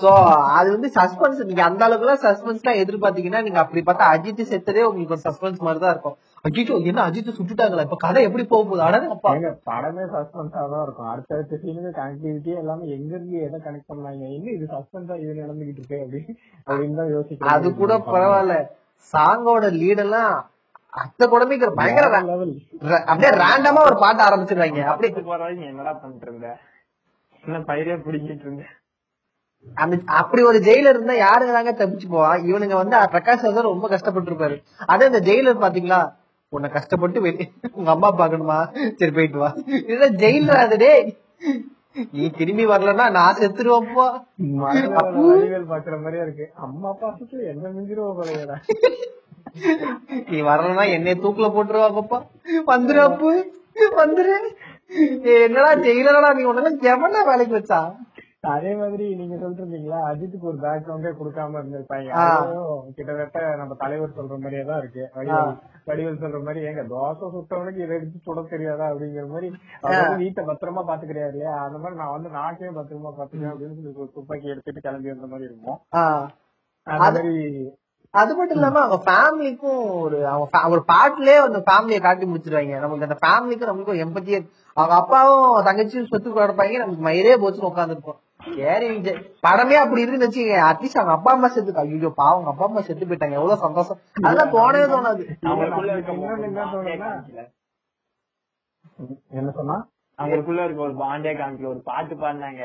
சோ அது வந்து சஸ்பென்ஸ், நீங்க அந்த அளவுக்கு எல்லாம் சஸ்பென்ஸ் எல்லாம் எதிர்பார்த்தீங்கன்னா நீங்க அப்படி பார்த்தா அஜித் செத்ததே உங்களுக்கு ஒரு சஸ்பென்ஸ் மாதிரி தான் இருக்கும். அஜித் என்ன அஜித் சுட்டுட்டாங்களா, இப்ப கதை எப்படி போக போகுது, அடங்க படமே சஸ்பென்ஸா தான் இருக்கும். அடுத்தடுத்த சீனுக்கு கனெக்டிவிட்டி எல்லாமே எங்க இருந்து எதை கனெக்ட் பண்ணாங்க, எங்க இது சஸ்பென்ஸா இது நடந்துகிட்டு இருக்கு அப்படின்னு தான் யோசிக்கிறேன். அது கூட பரவாயில்ல, சாங்கோட லீடெல்லாம் அத்த குழந்தைக்கு பயங்கர அப்படியே ரேண்டமா ஒரு பாட்டு ஆரம்பிச்சிருவாங்க. அப்படியே போறாங்க, என்னடா பண்ணிட்டு இருந்தேன், பயிரே பிடிச்சிட்டு இருந்தேன், அப்படி ஒரு ஜெயிலர் இருந்தா யாருங்க தப்பிச்சு போவா. இவனுங்க வந்து பிரகாஷ் ராஜ் ரொம்ப கஷ்டப்பட்டு இருப்பாரு. அதே அந்த ஜெயிலர் பாத்தீங்களா, உன்னை கஷ்டப்பட்டு உங்க அம்மா பாக்கணுமா, சரி போயிட்டு வா, இதுதான் ஜெயிலர். அதுடே நீ திரும்பி வரலன்னா நான் செத்துருவப்போ பாக்குற மாதிரியா இருக்கு, அம்மா பாத்துட்டு என்ன மிஞ்சிருவோம் போறீங்களா, நீ வரலன்னா என்னை தூக்குல போட்டுருவா, பாப்பா வந்துரு, என்னடா ஜெயிலரா நீ, உடனே எவனா வேலைக்கு வச்சா அதே மாதிரி நீங்க சொல்றீங்களா, அஜித்துக்கு ஒரு பேக்ரவுண்டே கொடுக்காம இருந்திருப்பாங்க. கிட்டத்தட்ட நம்ம தலைவர் சொல்ற மாதிரியே தான் இருக்கு. வடிவல் சொல்ற மாதிரி எங்க தோசை சுட்டவனுக்கு இதை எடுத்து சுட தெரியாதா அப்படிங்கிற மாதிரி வீட்டை பத்திரமா பாத்துக்கிறியா இல்லையா, அந்த மாதிரி நான் வந்து நாட்டையும் பத்திரமா பாத்துக்கிறேன் அப்படின்னு சொல்லி துப்பாக்கி எடுத்துட்டு கிளம்பி வந்த மாதிரி இருக்கும். அந்த மாதிரி அது மட்டும் இல்லாம அவங்க ஃபேமிலிக்கும் ஒரு பாட்டுலயே அந்த ஃபேமிலியை காட்டி முடிச்சிருவாங்க. நமக்கு அந்த ஃபேமிலிக்கும் நம்மளுக்கும் எம்பத்தியே, அவங்க அப்பாவும் தங்கச்சியும் சொத்து கிடப்பாங்க, நமக்கு மயிரே போச்சுன்னு உட்காந்துருக்கும். படமே அப்படி இருக்குன்னு வச்சுக்கோங்க. அட்லீஸ்ட் அவங்க அப்பா அம்மா செத்துக்கா, ஐயோ பாவம் அவங்க அப்பா அம்மா செத்து போயிட்டாங்க, எவ்வளவு சந்தோஷம். அதெல்லாம் தோணவே தோணாது. என்ன சொன்னா அவங்களுக்குள்ள இருக்க ஒரு பாண்டே காமிக்கல ஒரு பாட்டு பாடினாங்க,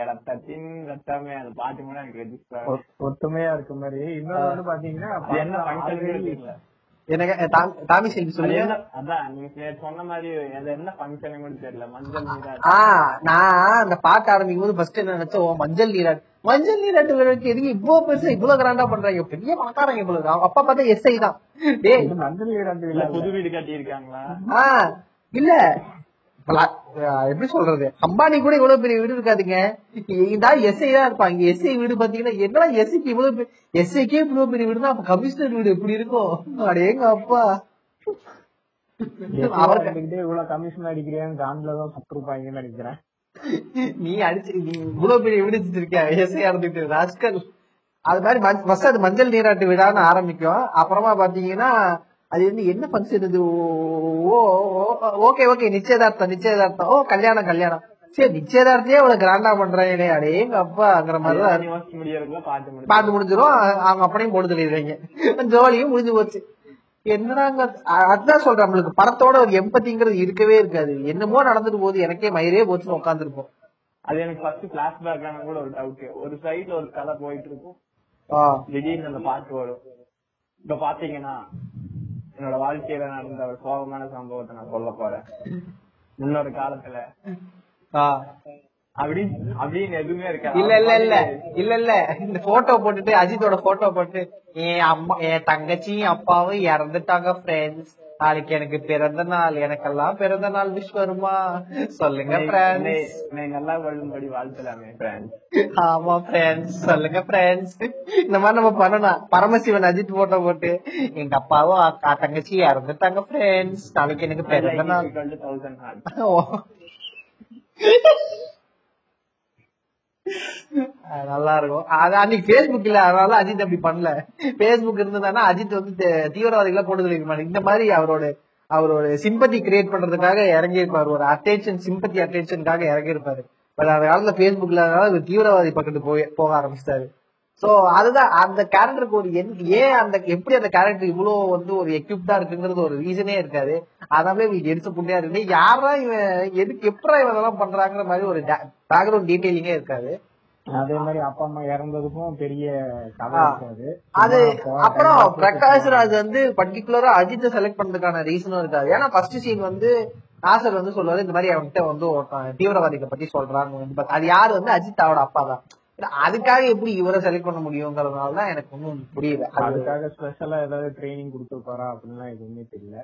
ஒத்துமையா இருக்க மாதிரி. இன்னொரு வந்து பாத்தீங்கன்னா அந்த பாட்டு ஆரம்பிக்கும் போது ஃபர்ஸ்ட் என்ன நினைச்சோ, மஞ்சள் நீராட்டு, மஞ்சள் நீராட்டு விளையாட்டு எதுக்கு இவ்வளவு பெருசா இவ்வளவு கிராண்டா பண்றாங்க, பெரிய பணக்காரங்க இவ்வளவு. அப்பா பார்த்தா எஸ்ஐ தான். மஞ்சள் நீராட்டு விழா புது வீடு கட்டி இருக்காங்களா? இல்ல எப்படி சொல்றது, அம்பானி கூட இவ்வளவு பெரிய வீடு இருக்காதுங்க. எஸ்ஐ தான் இருப்பாங்க. எஸ்ஐ வீடு பாத்தீங்கன்னா என்னன்னா எஸ்ஐக்கு இவ்வளவு, எஸ்ஐக்கே இவ்வளவு பெரிய வீடுனா அப்ப கமிஷனர் வீடு எப்படி இருக்கும்? அடேங்க அப்பா, அவர்கிட்ட இவ்வளவு கமிஷன் அடிக்கிறேன்னு காண்ட்லதான் சத்துருப்பாங்கன்னு நினைக்கிறேன். நீ அடிச்சு நீ இவ்வளவு பெரிய வீடு வச்சிருக்கியா எஸ்ஐ அடைஞ்சிட்டு ராஜ்கல். அது மாதிரி ஃபர்ஸ்ட் அது மஞ்சள் நீராட்டு விழான்னு ஆரம்பிக்கும். அப்புறமா பாத்தீங்கன்னா அது வந்து என்ன பங்க்ஷன் இது, ஓகே ஓகே நிச்சயதார்த்தம் நிச்சயதார்த்தம், ஓ கல்யாணம் கல்யாணம், சரி நிச்சயதார்த்தையே அவ்வளவு கிராண்டா பண்றாங்க. அடேங்க அப்பாங்கிற மாதிரி பாத்து முடிஞ்சிடும். அவங்க அப்படியும் போட்டு தெரியுறாங்க, ஜோலியும் முடிஞ்சு போச்சு. என்னங்க அதுதான் சொல்றேன், நம்மளுக்கு படத்தோட ஒரு எம்பத்திங்கிறது இருக்கவே இருக்காது. என்னமோ நடந்துட்டு போகுது, எனக்கே மயிரே போச்சுன்னு உட்காந்துருப்போம். அது எனக்கு ஃபர்ஸ்ட் பிளாஷ் பேக் ஆன கூட ஒரு டவுட். ஒரு சைட்ல ஒரு கதை போயிட்டு இருக்கும், திடீர்னு அந்த பாட்டு வரும். இப்ப பாத்தீங்கன்னா என்னோட வாழ்க்கையில நடந்த ஒரு சோகமான சம்பவத்தை நான் சொல்ல போறேன். முன்னொரு காலத்துல அப்படின்னு எதுவுமே இருக்கா? இல்ல இந்த போட்டோ போட்டுட்டு, அஜித்தோட போட்டோ போட்டு, என் தங்கச்சி அப்பாவும் இறந்துட்டாங்க ஃப்ரெண்ட்ஸ், நாளைக்கு எனக்கு பிறந்த நாள், எனக்கெல்லாம் பிறந்த நாள் விஷ் வருமா சொல்லுங்க ஃப்ரெண்ட்ஸ், நீங்க எல்லாம் வரும்படி வாழ்த்தலாமே ஃப்ரெண்ட்ஸ். ஆமா ஃப்ரெண்ட்ஸ் சொல்லுங்க ஃப்ரெண்ட்ஸ். இந்த மாதிரி நம்ம பண்ணணும். பரமசிவன் அஜித் போட்டோ போட்டு எங்க அப்பாவும் தங்கச்சி இறந்துட்டாங்க ஃப்ரெண்ட்ஸ், நாளைக்கு எனக்கு பிறந்த நாள். நல்லா இருக்கும். அன்னைக்கு பேஸ்புக்ல, அதனால அஜித் அப்படி பண்ணல. பேஸ்புக் இருந்தா அஜித் வந்து தீவிரவாதிகளா போட்டு இந்த மாதிரி அவரோட சிம்பத்தி கிரியேட் பண்றதுக்காக இறங்கி இருப்பாரு. ஒரு அட்டென்ஷன், சிம்பத்தி அட்டென்ஷனுக்காக இறங்கி இருப்பாரு. பட் அந்த காலத்துல பேஸ்புக்ல அதனால தீவிரவாதி பக்கத்து போக ஆரம்பிச்சிட்டாரு. சோ அதுதான் அந்த கேரக்டருக்கு ஒரு ஏன் அந்த எப்படி அந்த கேரக்டர் இவ்வளவு வந்து ஒரு எக்யூப்டா இருக்குங்கிறது ஒரு ரீசனே இருக்காது. அதாவே இவங்க எடுத்து புண்ணியா இருக்கு, யாரா இவன் எதுக்கு எப்படா இவெல்லாம் பண்றாங்கிற மாதிரி ஒரு பேக்ரவுண்ட் டீட்டெயிலிங்கே இருக்காது. அதே மாதிரி அப்பா அம்மா இறந்ததுக்கும் பெரிய கதை இருக்காது. அது அப்புறம் பிரகாஷ் ராஜ் வந்து பர்டிகுலரா அஜித்தை செலக்ட் பண்றதுக்கான ரீசனும் இருக்காது. ஏன்னா ஃபர்ஸ்ட் சீன் வந்து நாசர் வந்து சொல்லுவாரு, இந்த மாதிரி அவன்கிட்ட வந்து தீவிரவாதிகளை பத்தி சொல்றாங்க. அது யாரு வந்து அஜித், அவரோட அப்பா தான். அதுக்காக எப்படி இவரை செலக்ட் பண்ண முடியுங்கிறதுனாலதான் எனக்கு ஒன்னும் புரியல. அதுக்காக ஸ்பெஷலா ஏதாவது ட்ரைனிங் கொடுத்துருப்பாரா அப்படின்லாம் எதுவுமே தெரியல,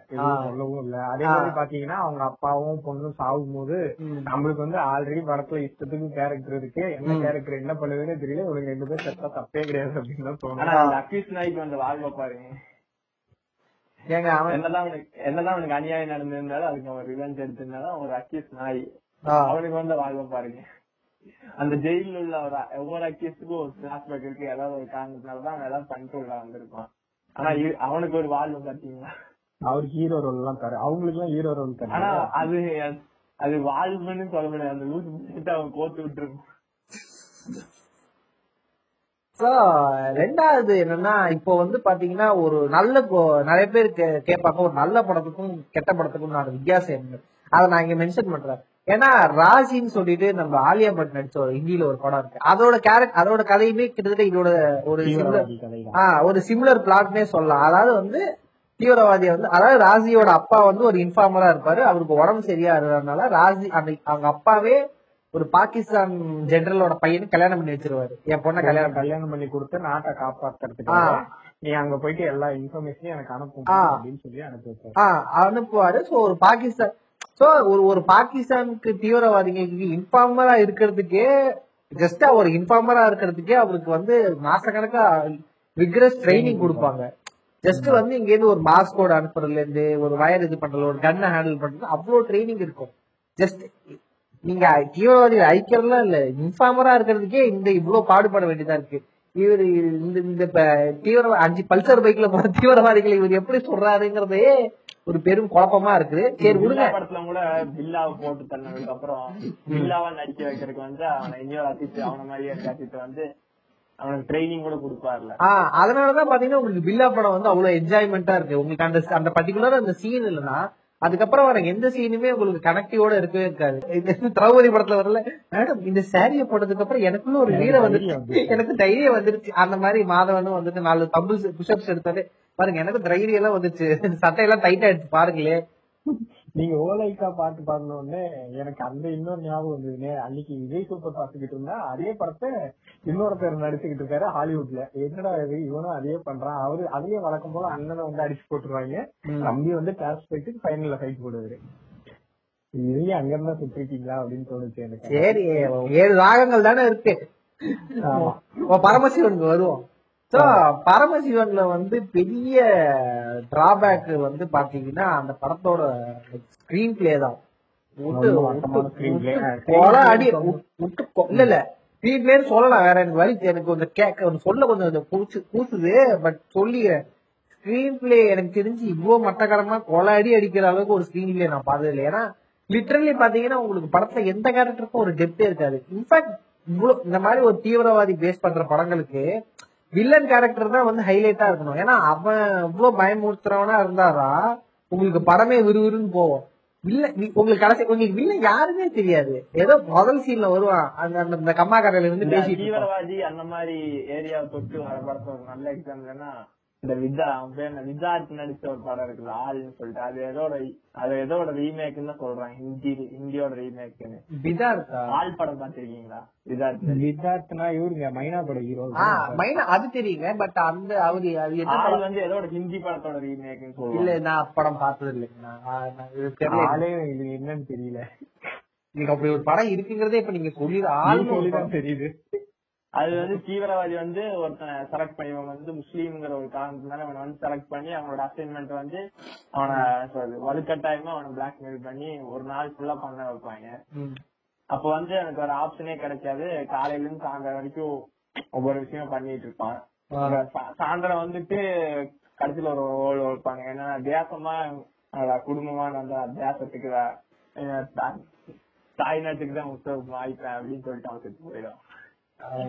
சொல்லவும் இல்ல. அதே மாதிரி பாத்தீங்கன்னா அவங்க அப்பாவும் பொண்ணும் சாகும் போது நம்மளுக்கு வந்து ஆல்ரெடி படத்துல இஷ்டத்துக்கு கேரக்டர் இருக்கு, என்ன கேரக்டர் என்ன பண்ணுதுன்னு தெரியல. உங்களுக்கு ரெண்டு பேரும் செட்டா தப்பே கிடையாது அப்படின்னு தான் தோணும். அக்யூஸ் நாய்க்கு வந்து வாழ்வை பாருங்க, என்னதான் அவனுக்கு அநியாயம் நடந்திருந்தாலும் அதுக்கு அவன் ரிவெஞ்ச் எடுத்திருந்தாலும் ஒரு அக்யூஸ் நாய், அவனுக்கு வந்து வாழ்வை பாருங்க. அந்த ஜெயில உள்ள ஒவ்வொரு அக்யூஸ்டுக்கும் ஒரு பிளாஷ்பேக் இருக்கு, ஏதாவது ஒரு காரணத்தினாலதான் அவன் ஏதாவது கண்ட்ரோல்ல வந்திருப்பான். ஆனா அவனுக்கு ஒரு வாழ்வு பாத்தீங்கன்னா அவர் ஹீரோ ரோல் எல்லாம் தரு, அவங்களுக்கு எல்லாம் ஹீரோ ரோல் தரு. ஆனா அது அது வாழ்வுன்னு சொல்ல முடியாது, அந்த லூஸ் முடிச்சுட்டு அவன் கோத்து விட்டு இருக்கும். ரெண்டாவது என்னன்னா, இப்போ வந்து பாத்தீங்கன்னா ஒரு நல்ல நிறைய பேர் கேட்பாங்க ஒரு நல்ல படத்துக்கும் கெட்ட படத்துக்கும் நான் வித்தியாசம் அதை நான் இங்க மென்ஷன் பண்றேன். ஏன்னா ராசின்னு சொல்லிட்டு நம்ம ஆலியா பட் நடிச்ச ஒரு ஹிந்தியில ஒரு படம் இருக்கு, அதோட அதோட கதையுமே கிட்டத்தட்ட இதோட ஒரு சிமிலர் பிளாட்னே சொல்லலாம். அதாவது வந்து தீவிரவாதிய வந்து, அதாவது ராசியோட அப்பா வந்து ஒரு இன்ஃபார்மரா இருப்பாரு, அவருக்கு உடம்பு சரியா இருந்ததுனால ராசி அவங்க அப்பாவே ஒரு பாகிஸ்தான் ஜெனரலோட பையனை கல்யாணம் பண்ணி வச்சிருவாரு. என் பொண்ணை கல்யாணம் பண்ணி கொடுத்து நாட்டை காப்பாத்துறதுக்கு நீ அங்க போயிட்டு எல்லா இன்ஃபர்மேஷனையும் எனக்கு அனுப்பும் அப்படின்னு சொல்லி அனுப்புவாரு. சோ ஒரு பாகிஸ்தான், சோ ஒரு பாகிஸ்தானுக்கு தீவிரவாதிகளுக்கு இன்ஃபார்மரா இருக்கிறதுக்கே ஜஸ்ட் அவர் இன்ஃபார்மரா இருக்கிறதுக்கே அவருக்கு வந்து மாசக்கணக்கா விக்ரஸ் ட்ரைனிங் கொடுப்பாங்க. ஜஸ்ட் வந்து இங்க இருந்து ஒரு மாஸ்கோடு அனுப்புறதுல இருந்து ஒரு வயர் இது பண்றது ஒரு கன்னை ஹேண்டில் பண்றது அவ்வளவு ட்ரைனிங் இருக்கும். ஜஸ்ட் நீங்க தீவிரவாதி ஐக்கியம்லாம் இல்ல, இன்ஃபார்மரா இருக்கிறதுக்கே இந்த இவ்வளவு பாடுபட வேண்டியதா இருக்கு. இவரு இந்த தீவிர 5 பல்சர் பைக்ல போற தீவிரவாதிகளை இவர் எப்படி சொல்றாருங்கிறதே ஒரு பெரும் குழப்பமா இருக்குது. சரி, உள்ள படத்துல கூட பில்லாவை போட்டு தன்னதுக்கு அப்புறம் பில்லாவா நடிக்க வைக்கிறதுக்கு வந்து அவனை எங்கேயோ அசித்து அவனை மாதிரியே அசித்து வந்து அவனுக்கு ட்ரைனிங் கூட கொடுப்பாருல. அதனாலதான் பாத்தீங்கன்னா உங்களுக்கு பில்லா படம் வந்து அவ்வளவு என்ஜாய்மெண்டா இருக்கு. உங்களுக்கு அந்த பர்டிகுலர் அந்த சீன் இல்லைன்னா அதுக்கப்புறம் வர எந்த சீனுமே உங்களுக்கு கனெக்டிவோட இருக்கவே இருக்காது. திரௌபதி படத்துல வரல மேடம் இந்த சாரிய போட்டதுக்கு அப்புறம் எனக்குள்ள ஒரு வீர வந்துருச்சு, எனக்கு தைரியம் வந்துருச்சு. அந்த மாதிரி மாதவனும் வந்துட்டு 4 புஷ்அப்ஸ் எடுத்தாலே பாருங்க எனக்கு தைரியம் எல்லாம் வந்துருச்சு, சட்டையெல்லாம் டைட்டா எடுத்து பாருங்களே. நீங்க ஓலைக்கா பாட்டு பாடணும்னே எனக்கு அந்த இன்னொரு ஞாபகம் வந்ததுன்னு அன்னைக்கு விஜய் சூப்பர் பாத்துக்கிட்டு இருந்தா அதே படத்தை இன்னொருத்தர் நடிச்சுக்கிட்டு இருக்காரு ஹாலிவுட்ல. என்னடா இவனும் அதே பண்றான், அவரு அதையே வழக்கம் போல அண்ணனை வந்து அடிச்சு போட்டுருவாங்க, தம்பி வந்து டாஸ் போயிட்டு ஃபைனல்ல ஃபைட் போடுவாரு. இதையும் அங்கிருந்தா சுத்தி இருக்கீங்களா அப்படின்னு தோணுச்சு எனக்கு. சரி, 7 ராகங்கள் தானே இருக்கு. பரமசிவனுக்கு வருவோம். பரமசிவன்ல வந்து பெரிய டிராபேக் வந்து பாத்தீங்கன்னா அந்த படத்தோட ஸ்கிரீன் பிளே தான். இல்ல ஸ்கிரீன் பிளேன்னு சொல்லலாம், வேற எனக்கு வரி எனக்கு கொஞ்சம் கேட்க சொல்ல கொஞ்சம் கூசுது. பட் சொல்லிக்கிறேன், ஸ்கிரீன் பிளே எனக்கு தெரிஞ்சு இவ்வளவு மட்டக்கரமா கொலை அடி அடிக்கிற அளவுக்கு ஒரு ஸ்கிரீன் பிளே நான் பார்த்தது இல்லை. ஏன்னா லிட்டரலி பாத்தீங்கன்னா உங்களுக்கு படத்துல எந்த கேரக்டருக்கும் ஒரு டெப்தே இருக்காது. இன்ஃபேக்ட் இவ்வளவு இந்த மாதிரி ஒரு தீவிரவாதி பேஸ் பண்ற படங்களுக்கு வில்லன் கேரக்டர் தான் வந்து ஹைலைட்டா இருக்கணும். ஏன்னா அவன் இவ்வளவு பயமுறுத்துறவனா இருந்தாதான் உங்களுக்கு படமே விறுவிறுன்னு போவோம். இல்ல உங்களுக்கு கடைசி உங்களுக்கு வில்லன் யாருமே தெரியாது, ஏதோ முதல் சீன்ல வருவான் அந்த கம்மா கடையில இருந்து பேசி தீவிரவாதி அந்த மாதிரி ஏரியாவை தொட்டு வர படத்துல ஒரு நல்ல எக்ஸாம்பிள்னா இந்த விதா விதார்த்து நடிச்ச ஒரு படம் இருக்குல்ல ஆள்னு சொல்லிட்டு, அது ஏதோட ரீமேக்னு தான் சொல்றாங்க, ஹிந்தியோட ரீமேக்னு. விதார்த்தா ஆள் படம் பாத்திருக்கீங்களா? விதார்த்னா இவருங்க மைனா படம் ஹீரோ மைனா, அது தெரியுங்க. பட் அந்த அவரு அது ஆள் வந்து ஏதோட ஹிந்தி படத்தோட ரீமேக்னு சொல்லுவாங்க. இல்ல நான் படம் பார்த்தது இல்லைங்கண்ணா, ஆளே இது என்னன்னு தெரியல. இன்னைக்கு அப்படி ஒரு படம் இருக்குங்கிறதே இப்ப நீங்க சொல்லி ஆள் சொல்லிதான் தெரியுது. அது வந்து தீவிரவாதி வந்து ஒருத்தனை செலக்ட் பண்ணி வந்து முஸ்லீம்ங்கிற ஒரு காரணத்தினால அவனை வந்து செலக்ட் பண்ணி அவனோட அசைன்மெண்ட் வந்து அவனை வலுக்கட்டாயமா அவனை பிளாக்மெயில் பண்ணி ஒரு நாள் ஃபுல்லா பண்ண வைப்பாங்க. அப்ப வந்து எனக்கு ஒரு ஆப்ஷனே கிடைக்காது, காலையில இருந்து சாயந்தரம் வரைக்கும் ஒவ்வொரு விஷயம் பண்ணிட்டு இருப்பான். சாயந்தரம் வந்துட்டு கடைசியில ஒரு ஓல் வைப்பாங்க, ஏன்னா தேசமா குடும்பமான அந்த தேசத்துக்கு தாய்நாட்டுக்கு தான் உத்தரவு வாய்ப்பேன் அப்படின்னு சொல்லிட்டு அவன் செத்து போயிடும். அது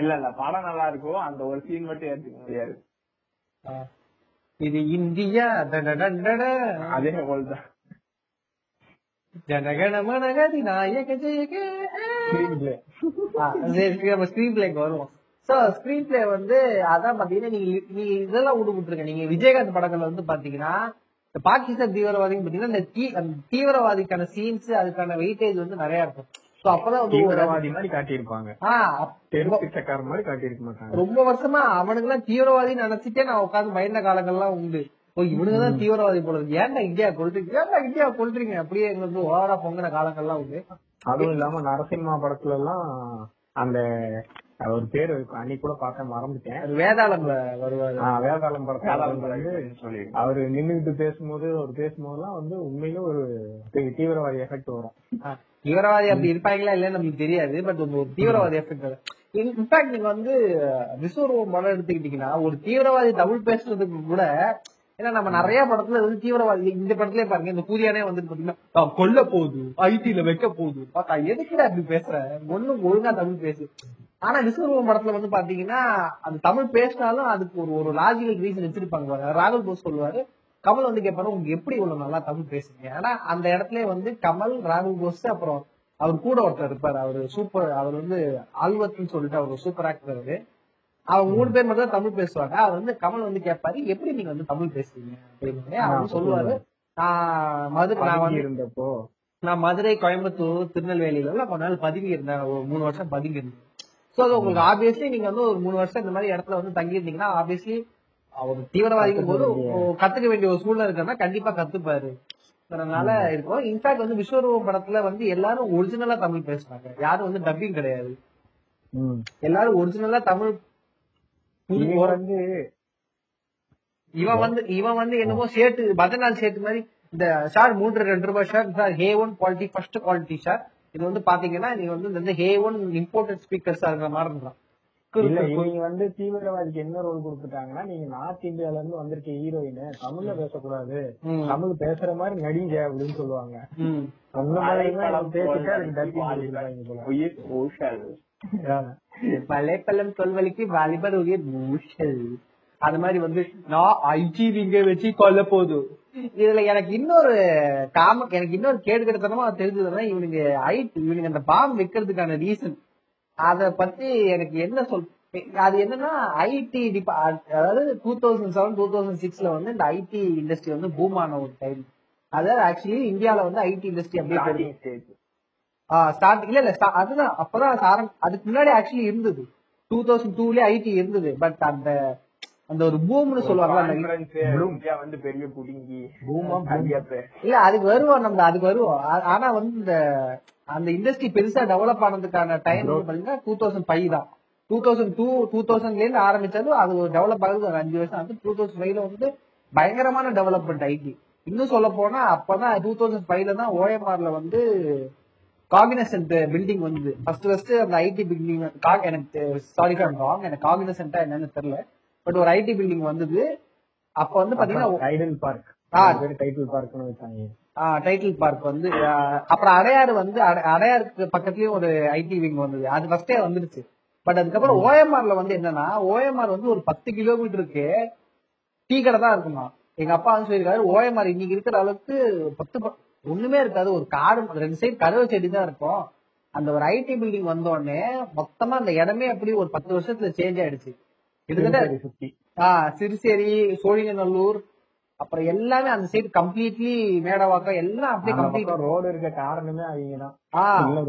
இல்ல இல்ல படம் நல்லா இருக்கும், அந்த ஒரு சீன் மட்டும் ஏத்துக்க முடியாது. இது இந்தியா அதே போல்தான் வருவோம். ஸ்கிரீன் பிளே வந்து அதான் பாத்தீங்கன்னா நீங்க இதெல்லாம் விடுபட்டுருக்க. நீங்க விஜயகாந்த் படங்கள்ல வந்து பாத்தீங்கன்னா பாகிஸ்தான் தீவிரவாதின்னு பாத்தீங்கன்னா அந்த தீவிரவாதிக்கான சீன்ஸ் அதுக்கான வெயிட்டேஜ் வந்து நிறைய இருக்கும். தீவிரவாதி மாதிரி காட்டியிருப்பாங்க, ரொம்ப வருஷமா அவனுக்குலாம் தீவிரவாதி நினைச்சிட்டே நான் உட்காந்து பயந்த காலங்கள்லாம் உண்டு. இவனுக்குதான் தீவிரவாதி போல இருக்கு, ஏன்டா இந்தியா கொல்றீங்க அப்படியே எங்க வந்து ஓவரா பொங்கின காலங்கள்லாம் உண்டு. அதுவும் இல்லாம நரசிம்மா படத்துல எல்லாம் அந்த ஒரு பேரு இருக்கும், அன்னைக்கு கூட பார்க்க மறந்துட்டேன், வேதாளம்ல வருவாரு. வேதாளம் படத்துல அவரு நின்னுகிட்டு பேசும்போது ஒரு பேசும்போதுலாம் வந்து உண்மையில ஒரு தீவிரவாதி எஃபெக்ட் வரும். தீவிரவாதி அப்படி இருப்பாங்களா இல்லைன்னு நமக்கு தெரியாது, பட் ஒரு தீவிரவாதி எஃபெக்ட் வரும். இன்ஃபேக்ட் நீங்க வந்து விஸ்வரூபம் படம் எடுத்துக்கிட்டீங்கன்னா ஒரு தீவிரவாதி தமிழ் பேசுறதுக்கு கூட, ஏன்னா நம்ம நிறைய படத்துல வந்து தீவிரவாதி இந்த படத்துலயே பாருங்க இந்த கூரியானே வந்து பாத்தீங்கன்னா கொல்ல போகுது ஐடில வைக்க போகுது பாத்தா எதுக்குடா அப்படி பேசுற ஒண்ணும் ஒழுங்கா தமிழ் பேசு. ஆனா விஸ்வரூபம் படத்துல வந்து பாத்தீங்கன்னா அது தமிழ் பேசினாலும் அதுக்கு ஒரு லாஜிக்கல் ரீசன் வச்சிருப்பாங்க. ராகுல் போஸ் சொல்லுவாரு, கமல் வந்து கேட்பாரு உங்களுக்கு எப்படி இவ்வளவு நல்லா தமிழ் பேசுங்க. ஆனா அந்த இடத்துல வந்து கமல் ராகுல் போஸ் அப்புறம் அவர் கூட ஒருத்தர் இருப்பாரு, அவர் வந்து அல்வத்ன்னு சொல்லிட்டு அவர் சூப்பர் ஆக்டர், அவரு அவங்க 3 பேர் மட்டும் தான் தமிழ் பேசுவாங்க. அவர் வந்து கமல் வந்து கேட்பாரு எப்படி நீங்க வந்து தமிழ் பேசுவீங்க அப்படின்னு. அவர் சொல்லுவாரு நான் மதுரை கோயம்புத்தூர் திருநெல்வேலியில கொஞ்ச நாள் பதுங்கி இருந்தேன், ஒரு 3 வருஷம் பதுங்கி இருந்தேன். சோ அது உங்களுக்கு ஆப்வியஸ்லி நீங்க வந்து ஒரு 3 வருஷம் இந்த மாதிரி இடத்துல வந்து தங்கி இருந்தீங்கன்னா ஆப்வியஸ்லி அவர் தீவிரவாதிக்கும் போது கத்துக்க வேண்டிய ஒரு சூழ்நிலை இருக்கிறதா கண்டிப்பா கத்துப்பாரு. அதனால இருக்கும். இன்ஃபேக்ட் வந்து விஸ்வரூபம் படத்துல வந்து எல்லாரும் ஒரிஜினலா தமிழ் பேசுறாங்க, யாரும் வந்து டப்பிங் கிடையாது, எல்லாரும் ஒரிஜினலா தமிழ். வந்து இவன் வந்து என்னமோ சேட்டு பத்ரநாள் சேட்டு மாதிரி இந்த சார் 3.2 ரூபாய் sir, sir A1 quality first quality sir, இது வந்து பாத்தீங்கன்னா நீ வந்து A1 இம்போர்ட்டட் ஸ்பீக்கர்ஸா இருக்கிற மாதிரி இருந்தான். இல்ல நீங்க வந்து தீவிரவாதிக்கு என்ன ரோல் கொடுத்துட்டாங்கன்னா, நீங்க நார்த் இந்தியால இருந்து வந்திருக்க ஹீரோயின தமிழ்ல பேசக்கூடாது, தமிழ் பேசுற மாதிரி நடிங்க அப்படின்னு சொல்லுவாங்க. பழைப்பள்ளம் தொல்வலிக்கு வாலிபர் உயிர் மூஷல், அது மாதிரி வந்து நான் ஐஜி விங்க வச்சு கொல்ல போதும். இதுல எனக்கு இன்னொரு கேடு கெடுத்தனமா தெரிஞ்சதுன்னா, இவனுக்கு அந்த பாம்பு வைக்கிறதுக்கான ரீசன் அத பத்தி எனக்கு என்ன சொல், அது என்னன்னா ஐடி டிபார்ட்மெண்ட், அதாவது 2007-2006ல வந்து இந்த ஐடி இண்டஸ்ட்ரி வந்து பூம் ஆன ஒரு டைம். அதாவது ஆக்சுவலி இந்தியால வந்து ஐடி இண்டஸ்ட்ரி அப்படியே ஸ்டார்டிங் இல்ல அதுதான் அப்பதான். அதுக்கு முன்னாடி ஆக்சுவலி இருந்தது 2002ல ஐடி இருந்தது, பட் அந்த அந்த ஒரு பூம்னு சொல்லுவாங்க, அதுக்கு வருவோம் நம்ம, அதுக்கு வருவோம். ஆனா வந்து இந்த அந்த இண்டஸ்ட்ரி பெருசா டெவலப் ஆனதுக்கான டைம் பாத்தீங்கன்னா 2005 தான். 2002-2000ல இருந்து ஆரம்பிச்சாலும் அது ஒரு டெவலப் ஆகுது ஒரு 5 வருஷம் ஆகுது. 2005ல வந்து பயங்கரமான டெவலப்மெண்ட் ஐடி. இன்னும் சொல்ல போனா அப்பதான் 2005ல தான் OMRல வந்து காக்னிசன்ட் பில்டிங் வந்து ஃபர்ஸ்ட் அந்த ஐடி பில்டிங், எனக்கு சாரி ராங், எனக்கு காக்னிசன்டா என்னன்னு தெரியல, பட் ஒரு ஐடி பில்டிங் வந்தது. அப்ப வந்து பாத்தீங்கன்னா ஐடல் பார்க், டைட்டில் பார்க்னு வச்சாங்க. டைட்டில் பார்க் வந்து அப்புறம் அடையாறு வந்து அடையாருக்கு பக்கத்துலயும் ஒரு ஐடி விங் வந்தது, அது ஃபர்ஸ்டே வந்துருச்சு. பட் அதுக்கப்புறம் OMRல வந்து என்னன்னா, OMR வந்து ஒரு 10 கிலோமீட்டருக்கு டீ கடை தான் இருக்குமா. எங்க அப்பா வந்து சொல்லியிருக்காரு, OMR இன்னைக்கு இருக்கிற அளவுக்கு 10 ஒண்ணுமே இருக்காது, ஒரு காடு 2 சைடு கருவ செடி தான் இருக்கும். அந்த ஒரு ஐடி பில்டிங் வந்தோடனே மொத்தமா அந்த இடமே அப்படி ஒரு 10 வருஷத்துல சேஞ்ச் ஆயிடுச்சு. கிட்டத்தட்ட சிறுசேரி, சோழிங்கநல்லூர், அப்புறம் எல்லாமே அந்த சைடு கம்ப்ளீட்லி மேடவாக்கம் எல்லாம் அப்படியே கம்ப்ளீட். ரோடு இருக்க காரணமே அவங்கதான்.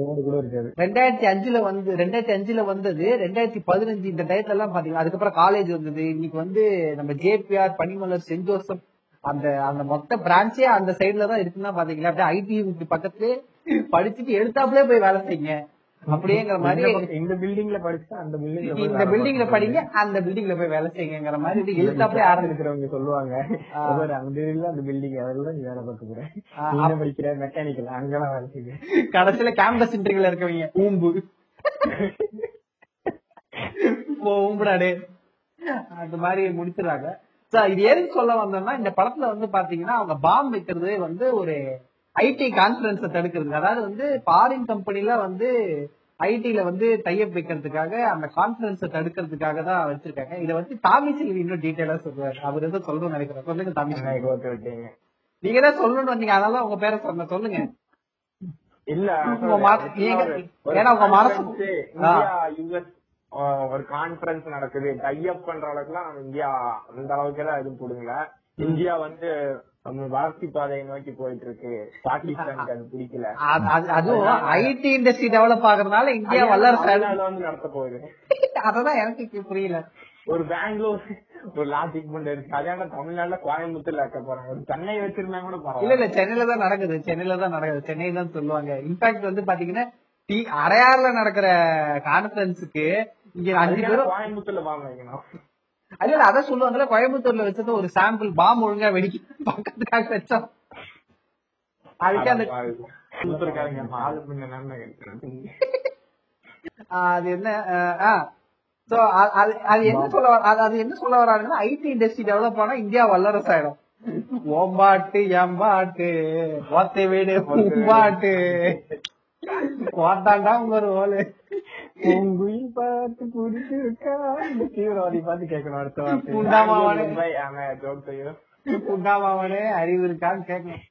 ரோடு கூட இருக்காது. 2005ல வந்து 2005ல வந்தது, 2015 இந்த டயத்துல எல்லாம் பாத்தீங்கன்னா. அதுக்கப்புறம் காலேஜ் வந்தது. இன்னைக்கு வந்து நம்ம JPR, பனிமலர், சென்ட் ஜோசப் அந்த அந்த மொத்த பிரான்ச்சே அந்த சைடுல தான் இருக்குன்னா பாத்தீங்களா. அப்படியே ஐடி பக்கத்து படிச்சுட்டு எடுத்தாப்புல போய் வேலை செய்யுங்க அப்படிங்கிற மாதிரி, இந்த பில்டிங்ல படிச்சு அந்த பில்டிங், இந்த பில்டிங்ல படிங்க அந்த பில்டிங்ல போய் வேலை செய்யுங்கிற மாதிரி எழுத்தாப்பே ஆரம்பிக்கிறவங்க சொல்லுவாங்க. அந்த பில்டிங் அதெல்லாம் வேலை பார்க்க படிக்கிற மெக்கானிக்கல் அங்கெல்லாம் வேலை செய்யுங்க. கடைசியில கேம்பஸ் இன்டர்வியூல இருக்கவங்க ஊம்புடாடே அந்த மாதிரி முடிச்சிடறாங்க. இது எதுக்கு சொல்ல வந்தோம்னா, இந்த படத்துல வந்து பாத்தீங்கன்னா அவங்க பாம்பு வைக்கிறதே வந்து ஒரு ஐடி கான்ஃபரன்ஸை தடுக்கிறதுக்கு, அதாவது வந்து ஃபாரின் கம்பெனில வந்து ஐடில வந்து டைப் வைக்கிறதுக்காக அந்த கான்ஃபரன்ஸை தடுக்கிறதுக்காக தான் வச்சிருக்காங்க. இதை வந்து தமிழில் இன்னும் டீட்டெயிலா சொல்றாரு, அவர் எதாவது சொல்லணும்னு நினைக்கிறேன். சொல்லுங்க தமிழ் நாயகம், நீங்க தான் சொல்லணும்னு வந்தீங்க, அதனால உங்க பேரை சொன்ன சொல்லுங்க. இல்ல ஏன்னா உங்க மனசு ஒரு கான்ஃபரன்ஸ் நடக்குது, டைப் பண்ற அளவுக்கு எல்லாம் இந்தியா அந்த அளவுக்கு எல்லாம் எதுவும் போடுங்களா. இந்தியா வந்து வளர்ச்சி பாதையை நோக்கி போயிட்டு இருக்கு, பாகிஸ்தானுக்கு அது பிடிக்கல. அதுவும் ஐடி இண்டஸ்ட்ரி டெவலப் ஆகுறதுனால இந்தியா வளர்ச்சி வந்து நடத்த போகுது. அதெல்லாம் எனக்கு புரியல. ஒரு பெங்களூர் ஒரு லாஜிக் பண்ண இருக்கு, அதான தமிழ்நாடுல கோயம்புத்தூர்ல இருக்க போறாங்க. சென்னை வச்சிருந்தாங்க கூட போறாங்க. இல்ல சென்னையிலதான் நடக்குது, சென்னையில தான் சொல்லுவாங்க. இன்ஃபேக்ட் வந்து பாத்தீங்கன்னா அடையாறுல நடக்கிற கான்ஃபரன்ஸுக்கு இங்க 5 பேரும் கோயம்புத்தூர்ல வாங்கணும். அதுல அதான் சொல்லுவாங்கல்ல, கோயம்புத்தூர்ல வச்சது ஒரு சாம்பிள் பாம் ஒழுங்கா வெடிக்க பக்கத்துக்காக வச்சோம். அதுக்கு அந்த அது என்ன சொல்ல வராங்கன்னா, ஐடி இண்டஸ்ட்ரி டெவலப் ஆனா இந்தியா வல்லரசு ஆயிடும். ஓம்பாட்டு எம்பாட்டு ஓத்தை வீடு பாட்டு ஓட்டாண்டா உங்க ஒரு ஓலு பார்த்து குடிச்சு தீவிரவாதி பார்த்து கேட்கணும். அடுத்த புண்டாமாவனே அறிவு இருக்கான்னு கேட்கணும்.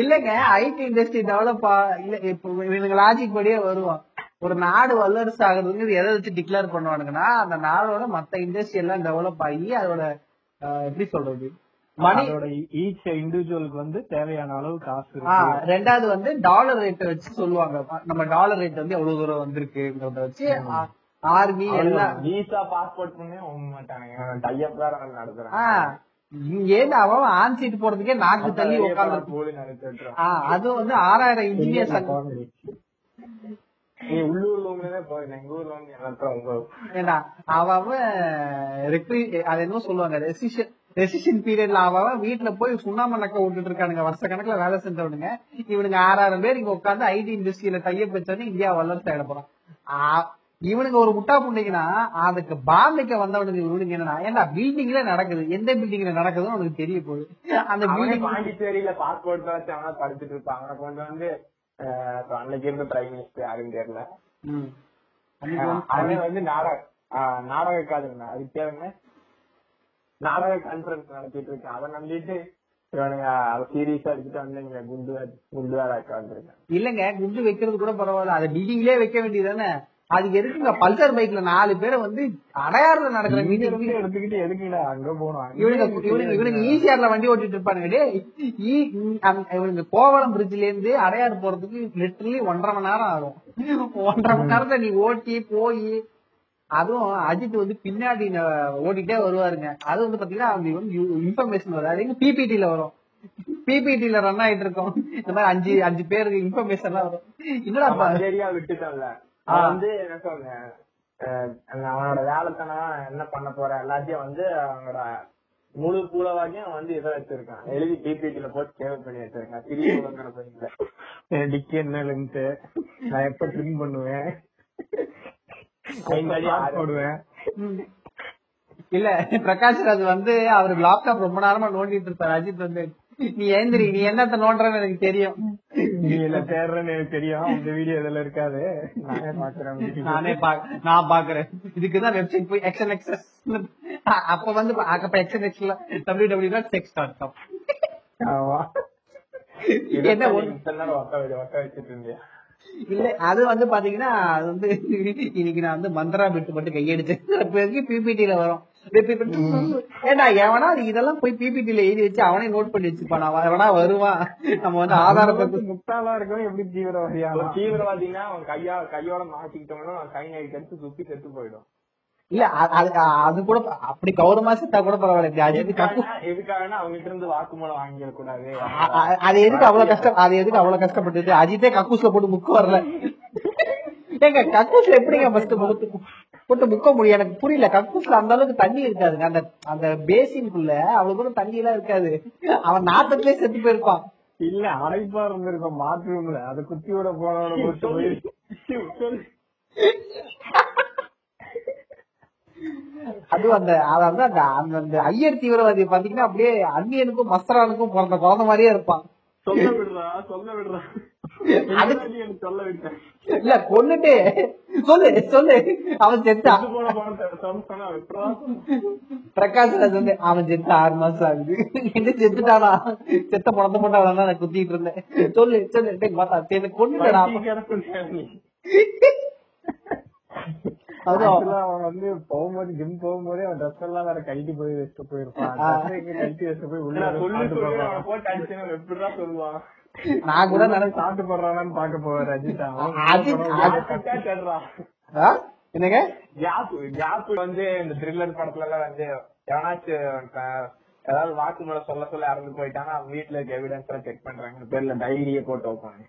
இல்லங்க ஐடி இண்டஸ்ட்ரி டெவலப் இல்ல இப்போ லாஜிக் படியே வருவோம். ஒரு நாடு வல்லரசு ஆகுறதுங்கிறது எதை வச்சு டிக்ளேர் பண்ணுவானுங்கன்னா, அந்த நாடோட மத்த இண்டஸ்ட்ரி எல்லாம் டெவலப் ஆகி அதோட எப்படி சொல்றது, மணியோட ஈச் இண்டிவிஜுவலுக்கு வந்து தேவையான அளவு காசு. ரெண்டாவது வந்து டாலர் ரேட்டை வச்சு சொல்லுவாங்க, நம்ம டாலர் ரேட் வந்து எவ்வளவு தூரம் வந்திருக்குங்கிறத வச்சு ஆர்மி எல்லாம் விசா பாஸ்போர்ட் பண்ணி மாட்டாங்க. இங்கேருந்து அவன் ஆன் சீட் போறதுக்கே நாக்கு தள்ளி உட்காந்து. அது வந்து 6000 இன்ஜினியர் சங்கம். வீட்டுல போய் சுண்ணாமணக்க விட்டுட்டு இருக்கானுங்க வருஷ கணக்குல வேலை செஞ்சவனுங்க. இவனுக்கு 6000 பேர் இங்க உட்காந்து ஐடி இண்டஸ்ட்ரியில தைய பெற்றவனு இந்தியா வல்லரசு ஆயிட போறான். இவனுக்கு ஒரு முட்டா புண்டைங்கன்னா அதுக்கு பாம்பிக்க வந்தவனுக்கு இவனுக்கு என்னன்னா, ஏன்னா பில்டிங்ல நடக்குது, எந்த பில்டிங்ல நடக்குதுன்னு அவனுக்கு தெரிய போகுது. அந்த பில்டிங் பாண்டிச்சேரியில பாஸ்போர்ட் படிச்சுட்டு இருப்பாங்க கொண்டு வந்து நாடக கான்பரன்ஸ் நடத்திட்டு இருக்கு. அதை நம்பிட்டு சீரியஸா எடுத்துட்டு வந்து குண்டு இல்லங்க, குண்டு வைக்கிறது கூட பரவாயில்ல, அதை பில்டிங்லயே வைக்க வேண்டியதுதானே. அதுக்கு எதுக்குங்க பல்சர் பைக்ல 4 பேரை வந்து அடையாறுல நடக்கிற மீட்டிங் எடுத்துக்கிட்டு எதுக்குடா அங்க போறோம்? இவனுக்கு ஈசிஆர்ல வண்டி ஓட்டிட்டு இருப்பானுங்க. இவனுக்கு கோவளம் பிரிட்ஜ்ல இருந்து அடையாறு போறதுக்கு லிட்டரலி 1.5 மணி நேரம் ஆகும். 1.5 மணி நேரத்தை நீ ஓட்டி போய், அதுவும் அஜித் வந்து பின்னாடி ஓட்டிட்டே வருவாருங்க. அது வந்து பாத்தீங்கன்னா இன்ஃபர்மேஷன் வரும், அது பிபிடில வரும், பிபிடில ரன் ஆயிட்டு இருக்கும். இந்த மாதிரி 5 பேருக்கு இன்ஃபர்மேஷன் வரும். இல்லடா விட்டுட்டோம்ல வந்து என்ன சொல்றேன், அவனோட வேலைத்தனா என்ன பண்ண போற எல்லாத்தையும் வந்து அவனோட முழு பூலவாக்கியும் வந்து இதை வச்சிருக்கான் எழுதி பிபிடில போட்டு சேவ் பண்ணி வச்சிருக்கான். திடீர்னு டிக்கி என்ன லென்த், நான் எப்ப ட்ரிம் பண்ணுவேன், போடுவேன். இல்ல பிரகாஷ்ராஜ் வந்து அவரு லாப்டாப் ரொம்ப நேரமா நோண்டிட்டு இருப்பாரு. அஜித் வந்து நீ ஏந்திரி, நீ என்னத்த நோன்றன்னு எனக்கு தெரியும், நீ என்ன தேடுறன்னு எனக்கு தெரியும், இந்த வீடியோ இதுல இருக்காது, நானே பாக்குறேன். இதுக்குதான் வெப்சைட் போய் எக்ஸன் எக்ஸஸ், அப்ப வந்து எக்ஸன் எக்ஸ்ல www.sex.com என்ன ஒட்ட வச்சிட்டு இருந்தியா? இல்ல அது வந்து பாத்தீங்கன்னா அது வந்து இன்னைக்கு நான் வந்து மந்திரா பிட்டு மட்டும் கையடிச்சேன். பிபிடில வரும். ஏடா எவனா இதெல்லாம் போய் பிபிடில எழுதி வச்சு அவனே நோட் பண்ணி வச்சுப்பானா? எவனா வருவான். நம்ம வந்து ஆதாரத்துக்கு முட்டாளா இருக்கணும். எப்படி தீவிரவாதியா? தீவிரவாதினா அவன் கையோட மாட்டிக்கிட்டவனும் கை நைட்டு எடுத்து சுத்தி செத்து போயிடும். இல்ல அது கூட அப்படி கௌரவமா செத்தா கூட பரவாயில்ல. எதுக்காகனா அவங்கிட்ட இருந்து வாக்குமூலம் வாங்கிட கூடாது. அது எதுக்கு அவ்வளவு கஷ்டம்? அது எதுக்கு அவ்வளவு கஷ்டப்பட்டு அஜித்தே கக்கூஸ்ல போட்டு புக் வரல? ஏங்க கக்கூஸ்ல எப்படிங்க ஃபர்ஸ்ட் போட்டு புக்க முடியும்? எனக்கு புரியல. கக்கூஸ்ல அந்த அளவுக்கு தண்ணி இருக்காதுங்க. அந்த அந்த பேசினுக்குள்ள அவ்வளவு கூட தண்ணி எல்லாம் இருக்காது. அவன் நாட்டத்திலே செத்து போயிருப்பான். இல்ல அழைப்பா இருந்திருக்கும் மாற்றுல. அதை குத்தியோட போனோட போட்டு அது அந்த அதாவது ஐயர் தீவிரவாதி பாத்தீங்கன்னா அப்படியே அந்நியனுக்கும் மஸ்தரானுக்கும் பிறந்த குழந்தை மாதிரியே இருப்பான். இல்ல கொன்னுட்டு சொல்லு அவன் செத்தான். பிரகாஷ் ராஜ் வந்து அவன் செத்து 6 மாசம் ஆகுது, என்ன செத்துட்டானா? செத்த படத்தை போட்டு அவன் நான் குத்திட்டு இருந்தேன். சொல்லு சொல்லு கொன்னுட்டா என்னங்க வந்து இந்த த்ரில்லர் படத்துல எல்லாம் வந்து ஏதாவது வாக்குமூலம் சொல்ல சொல்ல இறந்து போயிட்டாங்க. அவங்க வீட்டுல இருக்க எவிடன்ஸ் எல்லாம் செக் பண்றாங்க பேர்ல டைரியே போட்டு வைப்பாங்க.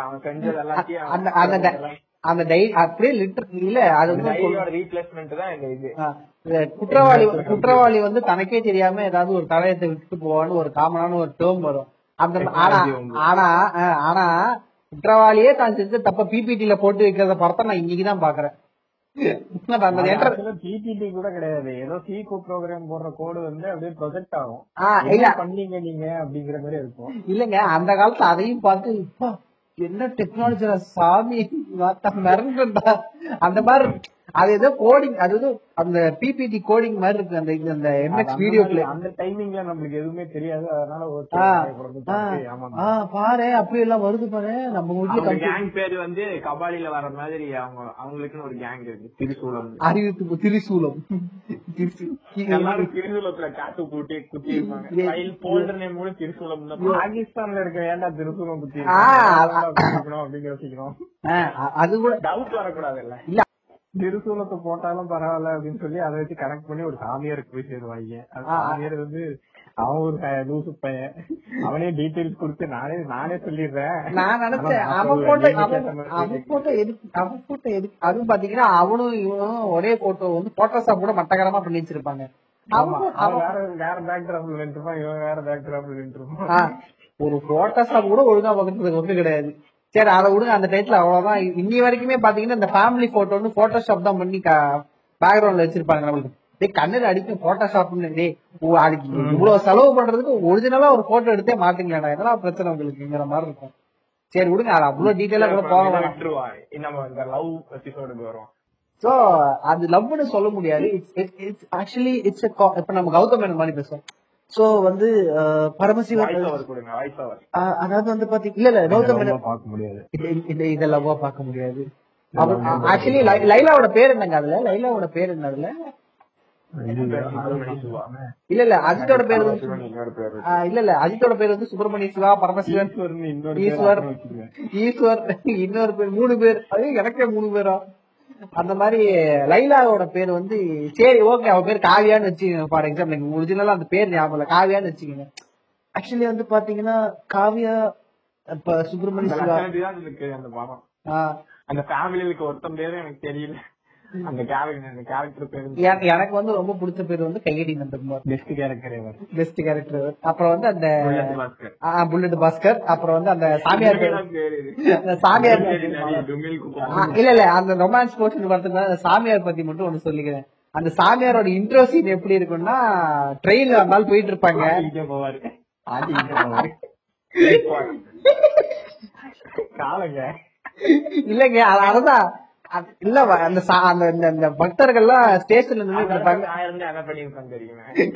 அவன் செஞ்சது எல்லாத்தையும் அந்த அப்படியே இல்ல அது குற்றவாளி வந்து தனக்கே தெரியாம ஏதாவது ஒரு தலையத்தை விட்டு போவான்னு ஒரு காமனான ஒரு டேர்ம் வரும். ஆனா குற்றவாளியே தான் செஞ்சு தப்ப பிபிடில போட்டு வைக்கிறத படத்தை நான் இன்னைக்குதான் பாக்குறேன். பிபிடி கூட கிடையாது, ஏதோ சீகோ ப்ரோக்ராம் போடுற கோடு வந்து அப்படியே ப்ரொஜெக்ட் ஆகும். பண்ணீங்க நீங்க அப்படிங்கிற மாதிரி இருக்கும். இல்லங்க அந்த காலத்துல அதையும் பார்த்து இப்ப என்ன டெக்னாலஜி சாமி மிரண்டா அந்த மாதிரி. அது ஏதோ கோடிங், அது அந்த பிபிடி கோடிங் மாதிரி இருக்கு. அந்த எம்எக்ஸ் வீடியோக்குள்ள அந்த டைமிங்ல நம்மளுக்கு எதுவுமே தெரியாது. அதனால பாரு அப்படி எல்லாம் வருது பாரு. நம்ம வீட்டுல கேங் பேர் வந்து கபாலில வர மாதிரி அவங்க அவங்களுக்குன்னு ஒரு கேங் இருக்கு. திரிசூலம் அறிவிப்பு திரிசூலம் திரிசூலத்துல காத்து போட்டு குத்தி இருப்பாங்க. திரிசூலம் பாகிஸ்தான்ல இருக்க ஏன்டா திருசூலம் குத்தி அப்படிங்கிற அது கூட டவுட் வரக்கூடாது. இல்ல திருசூலத்தை போட்டாலும் பரவாயில்ல அப்படின்னு சொல்லி அதை வச்சு கனெக்ட் பண்ணி ஒரு சாமியாருக்கு போய் சேருவாங்க. சாமியார் வந்து அவன் ஒரு லூசு பையன், அவனே டீட்டெயில்ஸ் கொடுத்து நானே சொல்லிடுறேன் நான் நினைச்சேன். அவன் போட்டோ எதுக்கு அதுவும் பாத்தீங்கன்னா அவனும் இவனும் ஒரே போட்டோ வந்து போட்டோஷாப் கூட மட்டகரமா பண்ணி வச்சிருப்பாங்க. வேற பேக்ராப்ல நின்றுப்பான், இவன் வேற பேக்ராப்ல நின்றுப்பான். ஒரு போட்டோஷாப் கூட ஒழுங்கா பக்கத்துக்கு வந்து கிடையாது. சரி அதை விடுங்க, அந்த டைட்டில் அவ்வளவுதான். இன்னி வரைக்குமே பாத்தீங்கன்னா இந்த ஃபேமிலி போட்டோன்னு போட்டோஷாப் தான் பண்ணி பேக்ரவுண்ட்ல வச்சிருப்பாங்க. நம்மளுக்கு கண்ணுல அடிக்கும் போட்டோஷாப்னு. இவ்வளவு செலவு பண்றதுக்கு ஒரிஜினலா ஒரு போட்டோ எடுத்தே மாட்டீங்களா, இதெல்லாம் பிரச்சனை உங்களுக்குங்கிற மாதிரி இருக்கும். சரி விடுங்க, அது அவ்வளவு டீட்டெயிலா கூட போகலாம். சோ அது லவ்னு சொல்ல முடியாது. இப்ப நம்ம கௌதம் என்ன மாதிரி பேசுவோம். சோ வந்து பரமசிவம் அதாவது வந்து இதெல்லாம் பார்க்க முடியாது. ஆக்சுவலி லைலாவோட பேர் என்னங்க அதுல, லைலாவோட பேர் என்ன அதுல? இல்ல அஜித்தோட பேர் இல்ல அஜித்தோட பேர் வந்து சுப்பிரமணிய சிவா, பரமசிவன், ஈஸ்வர், இன்னொரு பேர், 3 பேர். அது எனக்கே 3 பேரா அந்த மாதிரி. லைலாவோட பேர் வந்து சரி ஓகே அவ பேர் காவியான்னு வச்சுக்கோங்க. ஃபார் எக்ஸாம்பிள் எனக்கு ஒரிஜினலா அந்த பேர் ஞாபகம் இல்ல, காவியான்னு வச்சுக்கோங்க. ஆக்சுவலி வந்து பாத்தீங்கன்னா காவியா இப்ப சுப்பிரமணியம் அந்த ஃபேமிலிக்கு ஒருத்தன் பேரு எனக்கு தெரியல. அந்த கேரக்டர் பேரு எனக்கு வந்து ரொம்ப பிடிச்ச பேர் வந்து கையடி நந்தகுமார். Best character. அப்புறம் வந்து அந்த புல்லட் பாஸ்கர். அப்புறம் வந்து அந்த சாமியார் இல்ல அந்த ரொமான்ஸ் போர்ஷன் வரதுக்கு அந்த சாமியார் பத்தி மட்டும் ஒண்ணு சொல்லிக்கிறேன். அந்த சாமியாரோட இன்ட்ரோ சீன் எப்படி இருக்கும்னா, ட்ரெயின்ல ஒரு நாள் போயிட்டு இருப்பாங்க, இல்லங்க அதான் இல்ல அந்த பக்தர்கள்லாம் ஸ்டேஷன்ல நின்னுட்டு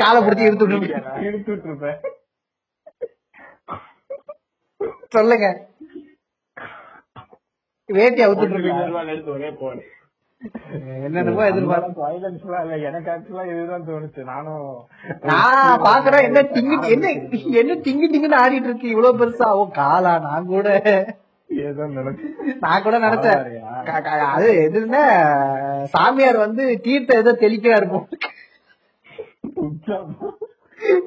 காலை பிடிச்சி இழுத்துட்டு இருப்பேன். சொல்லுங்க வேட்டி அவுத்துட்டு இருக்கேன் என்னென்னமோ எதிர்பார்க்க. எனக்கு ஆக்சுவலா இதுதான் தோணுச்சு. நானும் நான் பாக்குறேன் என்ன திங்கு ஆடிட்டு இருக்கு இவ்வளவு பெருசா. ஓ காலா நான் கூட நினைச்சேன் அது எதுன்னா சாமியார் வந்து தீர்த்த ஏதோ தெளிக்கா இருக்கும்,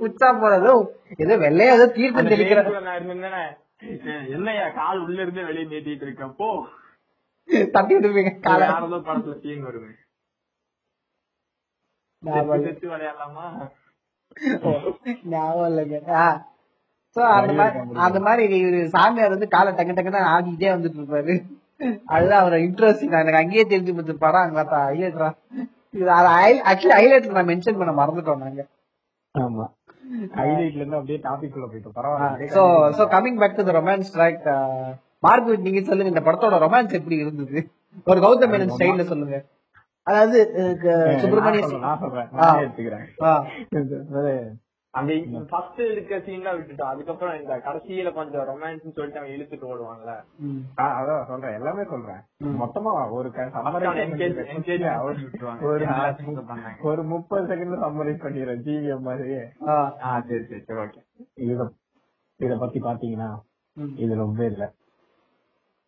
உச்சா போறது ஏதோ வெள்ளையா ஏதோ தீர்த்தம் தெளிக்கிற என்னையா கால் உள்ள இருந்து வெளியே நீட்டிட்டு இருக்கப்போ தட்டி விடுவீங்க கால. படத்துல சீன் வருவேன் விளையாடலாமா ஞாபகம் இல்லைங்க. அந்த மாதிரி சாமியார் வந்து காலை டக்கு டக்குன்னு ஆடிக்கிட்டே வந்துட்டு இருப்பாரு. அதுதான் அவரோட இன்ட்ரெஸ்டிங். எனக்கு அங்கேயே தெரிஞ்சு முடிச்சிருப்பாரா அங்க ஹைலைட்ரா. ஆக்சுவலி ஹைலைட்ல நான் மென்ஷன் பண்ண மறந்துட்டோம் நாங்க. ஆமா ஹைலைட்ல இருந்து அப்படியே டாபிக் உள்ள போயிட்டோம். பரவாயில்ல. So coming back to the romance track. Mark நீங்க சொல்லுங்க இந்த படத்தோட ரொமான்ஸ் எப்படி இருந்தது, ஒரு கௌதம் மேனன் ஸ்டைல்ல சொல்லுங்க. அதாவது சுப்பிரமணியம் அந்த ஃபர்ஸ்ட் இருக்க சீன் தான் விட்டுட்டோம். அதுக்கப்புறம் இந்த கடைசியில கொஞ்சம் ரொமான்ஸ் சொல்லிட்டு அவங்க இழுத்துட்டு ஓடுவாங்கல்ல, அதான் சொல்றேன். எல்லாமே சொல்றேன் மொத்தமா ஒரு ஒரு 30 செகண்ட்ல சம்மரைஸ் பண்ணிடுறேன் ஜிவிஎம் மாதிரியே. சரி ஓகே. இத பத்தி பாத்தீங்கன்னா இது ரொம்ப இல்ல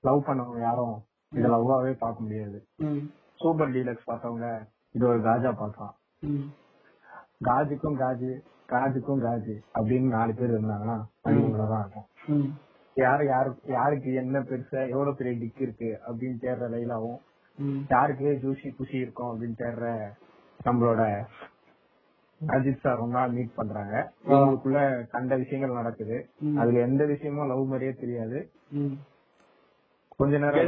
லவ் பண்ணவங்க யாரும் இத லவ்வாவே பார்க்க முடியாது. சூப்பர் டீலக்ஸ் பார்த்தவங்க இது ஒரு காஜா பார்க்கலாம். காஜுக்கும் காஜு அப்படின்னு 4 பேர் இருந்தாங்கன்னா அடிவுலதான் இருக்கும். யாருக்கு என்ன பெருசா எவ்வளவு பெரிய டிக் இருக்கு அப்படின்னு தேடுற லைலாவும், யாருக்கு ஜூசி குஷி இருக்கும் அப்படின்னு தேடுற நம்மளோட அஜித் சார் ரொம்ப நாள் மீட் பண்றாங்க. அவங்களுக்குள்ள கண்ட விஷயங்கள் நடக்குது. அதுல எந்த விஷயமும் லவ் மாதிரியே தெரியாது. கொஞ்ச நேரம்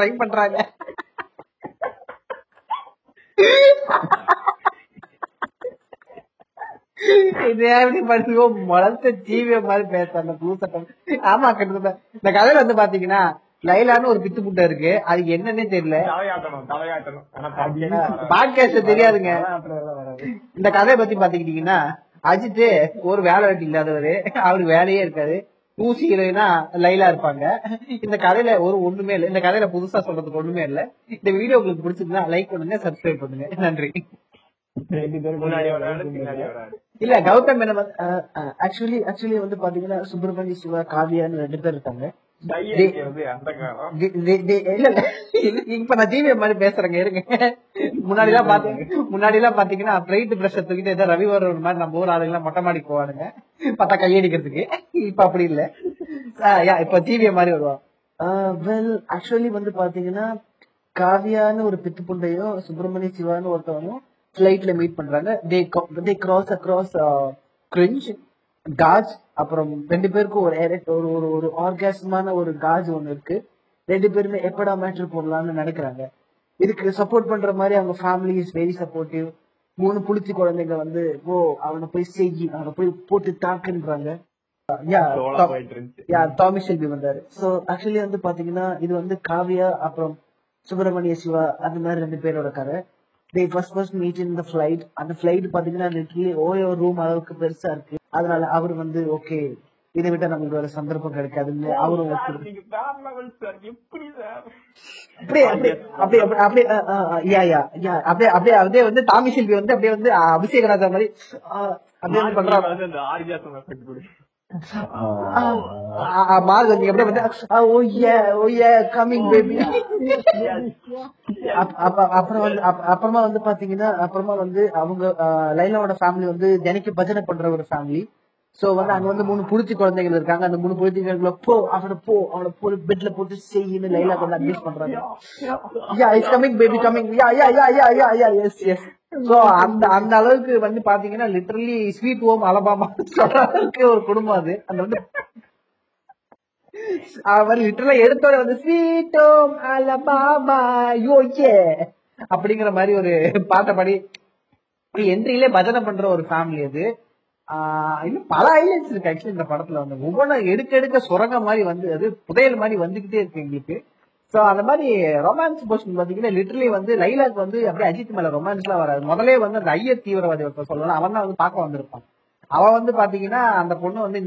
ட்ரை பண்றாங்க. மலர்த்த ஜீவிய மாதிரி பேசுறாங்க ப்ளூ சட்டம். ஆமா கிட்டத்தட்ட இந்த கதையில வந்து பாத்தீங்கன்னா லைலான்னு ஒரு பித்து புட்டை இருக்கு. அது என்னன்னே தெரியல. பாட்காஸ்ட்ல தெரியாதுங்க. இந்த கதையை பத்தி பாத்துக்கிட்டீங்கன்னா அஜித் ஒரு வேலை வெட்டி இல்லாதவரு, அவருக்கு வேலையே இருக்காது. ஊசி ஹீரோயினா லைலா இருப்பாங்க. இந்த கதையில ஒரு ஒண்ணுமே இல்ல. இந்த கதையில புதுசா சொல்றதுக்கு ஒண்ணுமே இல்ல. இந்த வீடியோ உங்களுக்கு பிடிச்சிருந்தா லைக் பண்ணுங்க, சப்ஸ்கிரைப் பண்ணுங்க. நன்றி. இல்ல கௌதம் மேனன் ஆக்சுவலி வந்து பாத்தீங்கன்னா சுப்பிரமணிய சிவா காவியான்னு 2 பேர் இருக்காங்க. இப்ப நான் ஜீவிய மாதிரி பேசுறேங்க இருங்க. முன்னாடி எல்லாம் பாத்தீங்கன்னா பிரைட் பிரஷ் தூக்கிட்டு ஏதோ ரவி வர ஒரு மாதிரி நம்ம ஊர் ஆளுங்க எல்லாம் மொட்டை மாடி போவானுங்க பார்த்தா கையடிக்கிறதுக்கு. இப்ப அப்படி இல்ல, இப்ப ஜீவிய மாதிரி வருவாங்க. வெல் ஆக்சுவலி வந்து பாத்தீங்கன்னா காவியான்னு ஒரு பித்து புண்டையும் சுப்பிரமணிய சிவான்னு ஒருத்தவனும் பிளைட்ல மீட் பண்றாங்க. They cross across cringe gauge, அப்புறம் ரெண்டு பேருக்கும் ஒரு ஆர்காசமான ஒரு காஜ் ஒண்ணு இருக்கு. ரெண்டு பேருமே எப்படா மேட்டர் போடலாம்னு நினைக்கிறாங்க. இதுக்கு சப்போர்ட் பண்ற மாதிரி அவங்க ஃபேமிலி இஸ் வெரி சப்போர்ட்டிவ். 3 புளிச்சி குழந்தைங்க வந்து ஓ அவனை போய் செய்யி அவனை போய் போட்டு தாக்குன்றாங்க. டாமி செல்வி வந்தாரு. சோ ஆக்சுவலி வந்து பாத்தீங்கன்னா இது வந்து காவியா அப்புறம் சுப்பிரமணிய சிவா அந்த மாதிரி ரெண்டு பேரோட கதை. They first meet in the flight. அந்த flight பாத்தீங்கன்னா literally ஒரு ரூம் அளவுக்கு பெருசா இருக்கு. அதனால அவர் வந்து ஓகே இதை விட நமக்கு வேற சந்தர்ப்பம் கிடைக்காதுன்னு அவரும் அப்படியே வந்து டாமி செல்வி வந்து அப்படியே வந்து அபிஷேக் ராஜா மாதிரி அப்படியே பண்றாங்க. அப்புறமா வந்து பாத்தீங்கன்னா அப்புறமா வந்து அவங்க லைலாவோட ஃபேமிலி வந்து தினைக்கு பஜனை பண்ற ஒரு ஃபேமிலி. சோ வந்து அங்க வந்து 3 புளிச்சி குழந்தைகள் இருக்காங்க. அந்த 3 புளிச்சி குழந்தைகளை அவனை பெட்ல போட்டு செய்யு லைலா கொண்டு அட்ஜஸ்ட் பண்றாங்க. அந்த அளவுக்கு வந்து பாத்தீங்கன்னா லிட்டரலி ஸ்வீட் ஹோம் அலபாமா ஒரு குடும்பம். அது அந்த வந்து லிட்டரலா எடுத்தோட வந்து ஸ்வீட் ஹோம் அலபாமா யோகே அப்படிங்கிற மாதிரி ஒரு பாட்டை பாடி என்ட்ரியிலே பஜனை பண்ற ஒரு ஃபேமிலி. அது இன்னும் பல ஹைலைட்ஸ் இருக்கு ஆக்சுவலி இந்த படத்துல. வந்து ஒவ்வொன்றும் எடுக்க சுரங்க மாதிரி வந்து அது புதையல் மாதிரி வந்துகிட்டே இருக்கு எங்களுக்கு. சோ அந்த மாதிரி ரொமான்ஸ் போர்ஷன் பாத்தீங்கன்னா லிட்டரலி வந்து லைலாக்கு வந்து அப்படியே அஜித் மேல ரொமான்ஸ் எல்லாம் வராது. முதலே வந்து அந்த ஐயர் தீவிரவாதி ஒருத்தர் சொல்லலாம், அவன் தான் வந்து பாக்க வந்திருப்பான். அவன் வந்து பாத்தீங்கன்னா அந்த பொண்ணு வந்து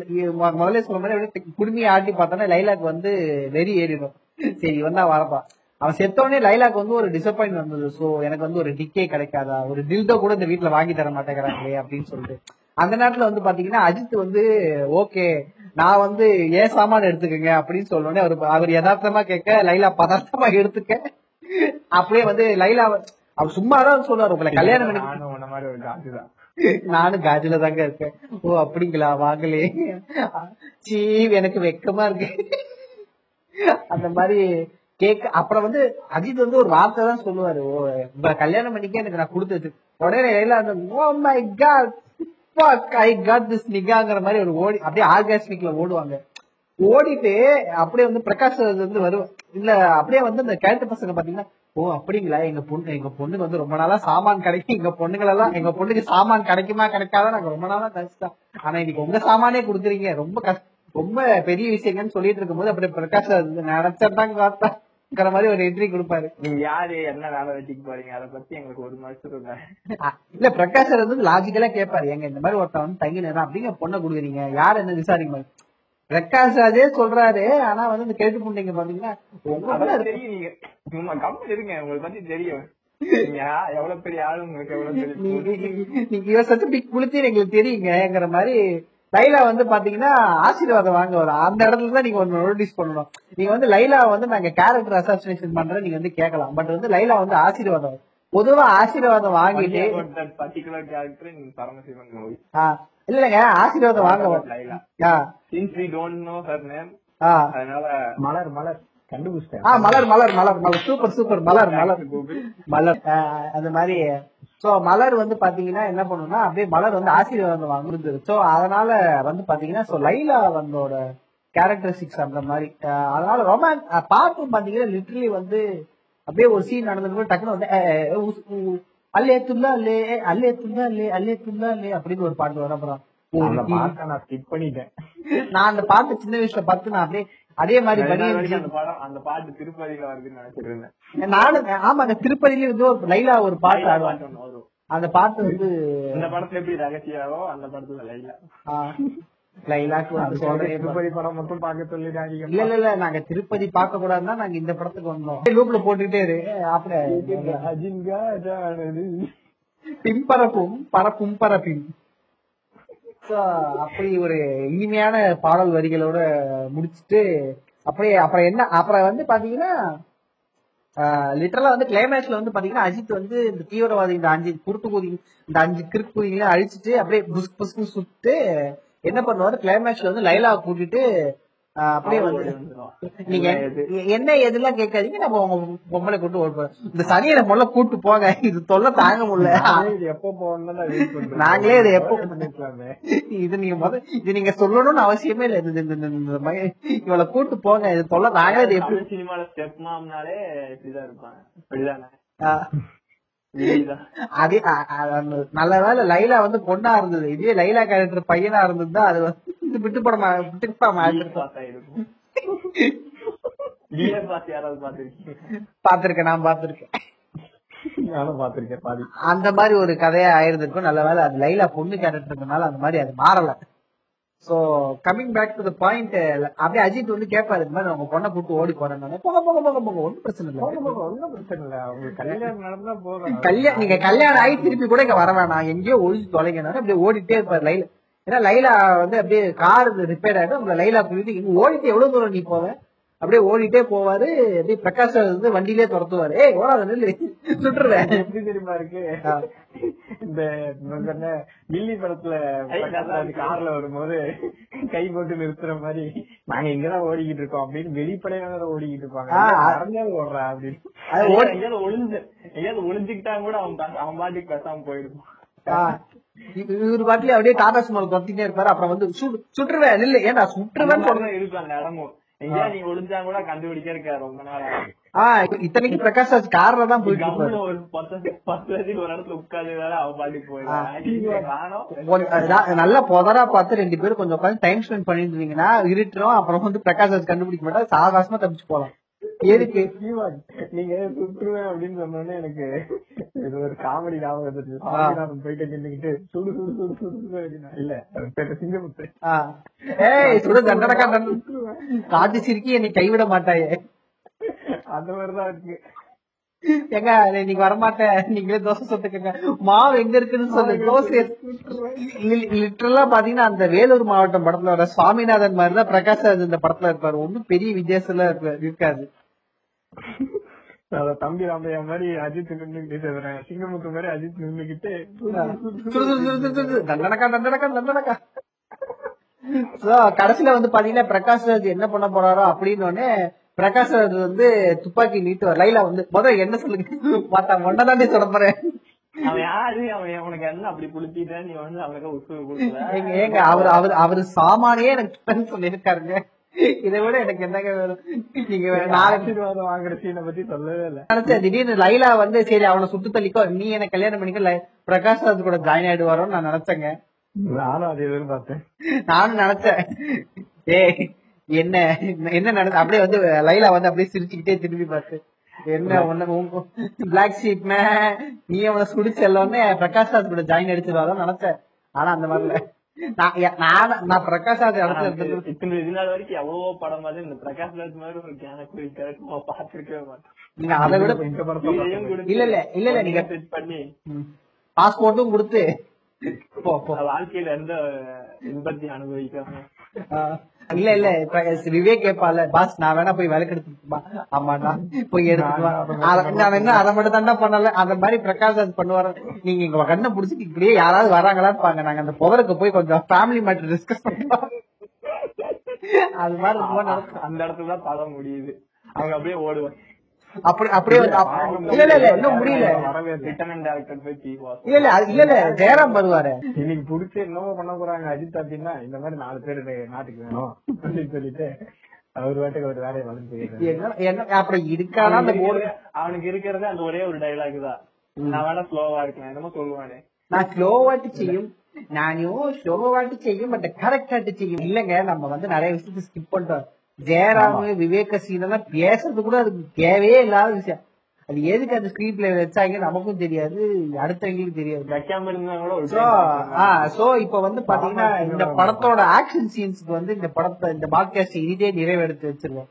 முதலே சொல்ற மாதிரி குடுமையை ஆட்டி பார்த்தோன்னா லைலாக்கு வந்து வெறி ஏறிடும். சரி வந்தா வரப்பான். அவன் செத்தோடனே லைலாக்கு வந்து ஒரு டிசப்பாயிண்ட் வந்தது. சோ எனக்கு வந்து ஒரு டிக்கே கிடைக்காதா, ஒரு டில்டோ கூட இந்த வீட்டுல வாங்கி தர மாட்டேங்கிறாங்களே அப்படின்னு சொல்லிட்டு அந்த நேரத்துல வந்து பாத்தீங்கன்னா அஜித் வந்து ஓகே நான் வந்து ஏன் சாமான் எடுத்துக்கங்க அப்படின்னு சொல்லணும்னே அவர் யதார்த்தமா கேட்க லைலா பதார்த்தமா எடுத்துக்க. அப்படியே வந்து லைலா அவர் சும்மாதான் சொல்லுவாரு கல்யாணம் நானும் காஜில தாங்க இருக்கேன். ஓ அப்படிங்களா வாங்கலே சீ எனக்கு வெக்கமா இருக்கு அந்த மாதிரி கேட்க. அப்புறம் வந்து அஜித் வந்து ஒரு வார்த்தை தான் சொல்லுவாரு, ஓ கல்யாணம் பண்ணிக்க எனக்கு நான் கொடுத்தது. உடனே லைலா ஓ மை காட் ஓடுவாங்க. ஓடிட்டு அப்படியே வந்து பிரகாஷ் ராஜ் வந்து வருவான். இல்ல அப்படியே வந்து அந்த கேட்டு பசங்க பாத்தீங்கன்னா ஓ அப்படிங்களா எங்க பொண்ணுக்கு வந்து ரொம்ப நாளா சாமான் கிடைக்கும். எங்க பொண்ணுக்கு சாமான் கிடைக்குமா கிடைக்காதான் நாங்க ரொம்ப நாளா கஷ்டம். ஆனா இன்னைக்கு உங்க சாமானே குடுக்குறீங்க ரொம்ப ரொம்ப பெரிய விஷயங்கன்னு சொல்லிட்டு இருக்கும் போது அப்படியே பிரகாஷ் ராஜ் நினைச்சதான் காத்தா மாதிரி ஒரு என்ட்ரி கொடுப்பாரு. நீங்க யாரு என்ன வேலை வச்சுக்கு போறீங்க அதை பத்தி எங்களுக்கு ஒரு மாசம் இல்ல பிரகாஷ் வந்து லாஜிக்கலா கேட்பாரு, எங்க இந்த மாதிரி ஒருத்தன் வந்து தங்கி நேரம் அப்படிங்க பொண்ணை கொடுக்குறீங்க யாரு என்ன விசாரிங்க பிரகாஷ் ராஜே சொல்றாரு. ஆனா வந்து இந்த கேட்டு புண்டைங்க பாத்தீங்கன்னா உங்களுக்கு தெரியும் கம்மி இருங்க உங்களுக்கு பத்தி தெரியும் எவ்வளவு பெரிய ஆளு உங்களுக்கு நீங்க யோசிச்சு குளிச்சு எங்களுக்கு தெரியுங்கிற மாதிரி லைலா வந்து பாத்தீங்கன்னா ஆசீர்வாதம் வாங்க வரும். அந்த இடத்துலதான் நீங்க ஒன்னு நோட்டீஸ் பண்ணணும். நீங்க வந்து லைலா வந்து நாங்க கேரக்டர் அசாசினேஷன் பண்ற நீங்க வந்து கேட்கலாம். பட் வந்து லைலா வந்து ஆசீர்வாதம் பொதுவா ஆசீர்வாதம் வாங்கிட்டு பர்டிகுலர் கேரக்டர் நீங்க பரமசிவன் இல்லங்க ஆசீர்வாதம் வாங்க வரும் Laila. Since we don't know her name அதனால மலர் மலர் கண்டுபிடிச்சேன். மலர் மலர் மலர் மலர் சூப்பர் சூப்பர் மலர் மலர் மலர் அந்த மாதிரி. சோ மலர் வந்து பாத்தீங்கன்னா என்ன பண்ணும்னா அப்படியே மலர் வந்து ஆசீர்வாதம் வாங்குறது. சோ அதனால வந்து பாத்தீங்கன்னா சோ லைலா வந்தோட கேரக்டரிஸ்டிக்ஸ் அந்த மாதிரி. அதனால ரொமான்ஸ் பாட்டும் பாத்தீங்கன்னா லிட்டரலி வந்து அப்படியே ஒரு சீன் நடந்தது டக்குன்னு வந்து அல்லே துல்லா அல்லே அல்லே துல்லா அல்லே அல்லே துல்லா அல்லே அப்படின்னு ஒரு பாட்டு வர போறான். நான் ஸ்கிப் பண்ணிட்டேன். நான் அந்த பாட்டு சின்ன வயசுல பார்த்து நான் அப்படியே அதே மாதிரி அந்த பாட்டு திருப்பதியில வருதுன்னு நினைச்சிருந்தேன் நானும். ஆமா அந்த திருப்பதியில வந்து லைலா ஒரு பாட்டு ஆடுவான். அந்த பாட்டு வந்து இந்த படத்துல எப்படி ரகசியாவோ அந்த படத்துல லைலா திருப்பதி படம் மட்டும் பாக்க சொல்லிட்டாங்க. இல்ல இல்ல இல்ல நாங்க திருப்பதி பாக்க கூடாதுன்னா நாங்க இந்த படத்துக்கு வந்தோம். லூப்ல போட்டுட்டே இருக்கு அப்படியே பிம்பரப்பும் பரப்பும் பரப்பின். அப்படி ஒரு இனிமையான பாடல் வரிகளோட முடிச்சுட்டு அப்படியே அப்புறம் என்ன அப்புறம் வந்து பாத்தீங்கன்னா லிட்டரலா வந்து கிளைமேக்ஸ்ல வந்து பாத்தீங்கன்னா அஜித் வந்து இந்த தீவிரவாதி இந்த 5 கிறுக்குதிகளை அழிச்சிட்டு அப்படியே புஸ் புஸ் சுட்டு என்ன பண்ணுவாரு கிளைமேக்ஸ்ல வந்து லைலாவை கூட்டிட்டு அப்படியே வந்து நீங்க என்ன எதுலாம் கேட்காதீங்க நம்ம உங்க பொம்பளை கூட்டு ஓடுவோம் இந்த சனியில முதல்ல கூட்டு போங்க இது தொல்லை தாங்க முடியல எப்ப போகணும் நாங்களே இதை எப்ப பண்ணிக்கலாமே இது நீங்க இது நீங்க சொல்லணும்னு அவசியமே இல்லை இவளை கூட்டு போங்க இது தொல்லை நாங்களே இது எப்படி சினிமால ஸ்டெப் மாம்னாலே இப்படிதான் இருப்பாங்க இப்படிதானே அதே நல்ல வேலை லைலா வந்து பொண்ணா இருந்தது இதே லைலா கேரக்டர் பையனா இருந்தது அது வந்து விட்டு படமா பாத்திருக்கேன் நான் பாத்திருக்கேன் அந்த மாதிரி ஒரு கதையா ஆயிருந்திருக்கும். நல்ல வேலை அது லைலா பொண்ணு கேரக்டர்னால அந்த மாதிரி அது மாறல. So coming back to the point அப்படியே அஜித் வந்து கேட்பாரு இந்த மாதிரி உங்க பொண்ணை கூப்பிட்டு ஓடி போறேன்னு போக போக போக போக ஒன்றும் பிரச்சனை இல்லை ஒன்றும் பிரச்சனை இல்லை அவங்க கல்யாணம் நடந்தா போதும் கல்யாணம் நீங்க கல்யாணம் ஆகி திருப்பி கூட இங்க வர வேணாம் எங்கேயோ ஒழிச்சு தொலைங்கனாலும் அப்படியே ஓடிட்டே இருப்பாரு லைலா. ஏன்னா லைலா வந்து அப்படியே கார் ரிப்பேர் ஆகிடும் உங்களை லைலா புரியுது இங்க ஓடிட்டு எவ்வளவு தூரம் நீ போவேன் அப்படியே ஓடிட்டே போவாரு அப்படியே பிரகாஷ் வந்து வண்டியிலே துரத்துவாரு ஏய் ஓடாத நெல்லு சுட்டுருவேன் எப்படி தெரியுமா இருக்கு இந்த மில்லி படத்துல கார்ல வரும்போது கை போட்டு நிறுத்துற மாதிரி நாங்க எங்கதான் ஓடிக்கிட்டு இருக்கோம் அப்படின்னு வெளிப்படையான ஓடிக்கிட்டு இருப்பாங்க அரைஞ்சாலும் ஓடுறா அப்படின்னு எங்கேயாவது ஒளிஞ்சு எங்கேயாவது ஒளிஞ்சுக்கிட்டா கூட அவன் பாட்டுக்கு பேசாம போயிருப்பான் இவரு பாட்டுல அப்படியே டாடா சுமால் துரத்திட்டே இருப்பாரு அப்புறம் வந்து சுற்றுவேன் இல்ல ஏன்னா சுற்றுவேன்னு சொல்றேன் இருப்பாங்க இடமும் இத்தனைக்கு பிரகாஷ் ராஜ் கார்ல தான் போயிட்டு நல்லா புதரா பார்த்து ரெண்டு பேரும் கொஞ்சம் உட்காந்து டைம் ஸ்பெண்ட் பண்ணிட்டு இருந்தீங்கன்னா இருட்டுறோம் அப்புறம் வந்து பிரகாஷ் ராஜ் கண்டுபிடிக்க மாட்டா சாதாசமா தப்பிச்சு போலாம். எதுக்கு நீங்க சுற்றுவேன் அப்படின்னு சொன்னோடனே எனக்கு இது ஒரு காமெடி ஞாபகம் போயிட்டு நின்றுகிட்டு சுடு சுடு சுடு சுடு அப்படின்னா இல்ல சிங்கமுத்து சுடு தண்டடக்கா சுற்றுவேன் காத்து சிரிக்கி என்னை கைவிட மாட்டாயே அந்த மாதிரிதான் இருக்கு. எங்க நீங்க வரமாட்டேன் நீங்களே தோசை சுட்டுக்கங்க மாவு எங்க இருக்குன்னு சொல்லி தோசை லிட்டரலா பாத்தீங்கன்னா அந்த வேலூர் மாவட்டம் படத்துல வர சுவாமிநாதன் மாதிரிதான் பிரகாஷ் ராஜ் இந்த படத்துல இருப்பாரு ஒன்னும் பெரிய வித்தியாசம்ல இருக்காது. தம்பி ராமையா மாதிரி அஜித் நின்றுகிட்டே சிங்கமுக்கு மாதிரி அஜித் நின்றுகிட்டு தண்டனக்கா தண்டனக்கா தண்டனக்கா கடைசியில வந்து பாத்தீங்கன்னா பிரகாஷ் ராஜ் என்ன பண்ண போறாரோ அப்படின்னு பிரகாஷ் ராஜ் வந்து துப்பாக்கி நீட்டு லைலா வந்து முதல்ல என்ன சொல்லுங்க பார்த்தா ஒன்னதாண்டி சொல்ல போறேன் ஏங்க அவரு சாமானியே எனக்கு சொல்லிருக்காருங்க இதை விட எனக்கு என்னங்க வேணும் நீங்க ஆசீர்வாதம் வாங்குற சீனை பத்தி சொல்லவே இல்லை. திடீர்னு லைலா வந்து சரி அவனை சுட்டு தள்ளிக்கோ நீ என்ன கல்யாணம் பண்ணிக்க பிரகாஷ் ராஜ் கூட ஜாயின் ஆயிடுவாரோன்னு நான் நினைச்சேங்க. நானும் அதே பார்த்தேன் நானும் நினைச்சேன் ஏ என்ன என்ன நடந்து அப்படியே வந்து லைலா வந்து அப்படியே சிரிச்சுக்கிட்டே திரும்பி பார்த்து என்ன ஒண்ணு பிளாக் ஷீட் நீ அவனை சுடிச்செல்லாமே பிரகாஷ் ராஜ் கூட ஜாயின் அடிச்சதாலும் நினைச்சேன். ஆனா அந்த மாதிரில நான் பிரகாஷ் ராஜ் இதனால வரைக்கும் எவ்வளவோ படம் மாதிரி இந்த பிரகாஷ் ராஜ் மாதிரி ஒரு கேரக்டர் பாத்துருக்கவே மாட்டேன். அதை விட இல்ல இல்ல இல்ல இல்ல நீங்க செட் பண்ணி பாஸ்போர்ட்டும் கொடுத்து வாழ்க்கையில எந்த இன்பத்தை அனுபவிக்காம இல்ல இல்ல விவேக் கேட்பால பாஸ் நான் வேணா போய் வேலைக்கு எடுத்துப்பா ஆமாடா போய் எடுத்துக்கலாம் அதை மட்டும் தாண்டா பண்ணல அந்த மாதிரி பிரகாஷ் ராஜ் பண்ணுவாரு. நீங்க எங்க கண்ணை புடிச்சிட்டு இப்படியே யாராவது வராங்களான்னு பாங்க நாங்க அந்த பவருக்கு போய் கொஞ்சம் ஃபேமிலி மேட்டர் டிஸ்கஸ் பண்ணுவோம் அது மாதிரி அந்த இடத்துலதான் படம் முடியுது அவங்க அப்படியே ஓடுவாங்க அப்படி அப்படியே இல்ல இல்ல இன்னும் முடியல இல்ல இல்ல இல்ல ஜெயராம் வருவாரு இன்னைக்கு புடிச்சு என்னவோ பண்ண போறாங்க அஜித் அப்படின்னா இந்த மாதிரி 4 பேரு நாட்டுக்கு வேணும் அப்படின்னு சொல்லிட்டு அவரு வாட்டுக்கு ஒரு வேலையை வளர்ந்து அப்புறம் இருக்கானா அந்த அவனுக்கு இருக்கிறது அந்த ஒரே ஒரு டைலாக் தான் நான் வேணா ஸ்லோவா இருக்கேன் என்னமோ சொல்லுவானே நான் ஸ்லோவாட்டு செய்யும் நானும் ஸ்லோவாட்டு செய்யும் பட் கரெக்டாட்டு செய்யும் இல்லங்க நம்ம வந்து நிறைய விஷயத்த ஸ்கிப் பண்ணிட்டோம். ஜெயராமு விவேக சீனெல்லாம் பேசுறது கூட அதுக்கு தேவையே இல்லாத விஷயம் அது எதுக்கு அந்த ஸ்கிரீன் பிளே வச்சாங்க நமக்கும் தெரியாது அடுத்தவங்களுக்கும் தெரியாது. இப்ப வந்து பாத்தீங்கன்னா இந்த படத்தோட ஆக்ஷன் சீன்ஸ்க்கு வந்து இந்த படத்தை இந்த பாட்காஸ்ட் இதே நிறைவேடுத்து வச்சிருக்கோம்.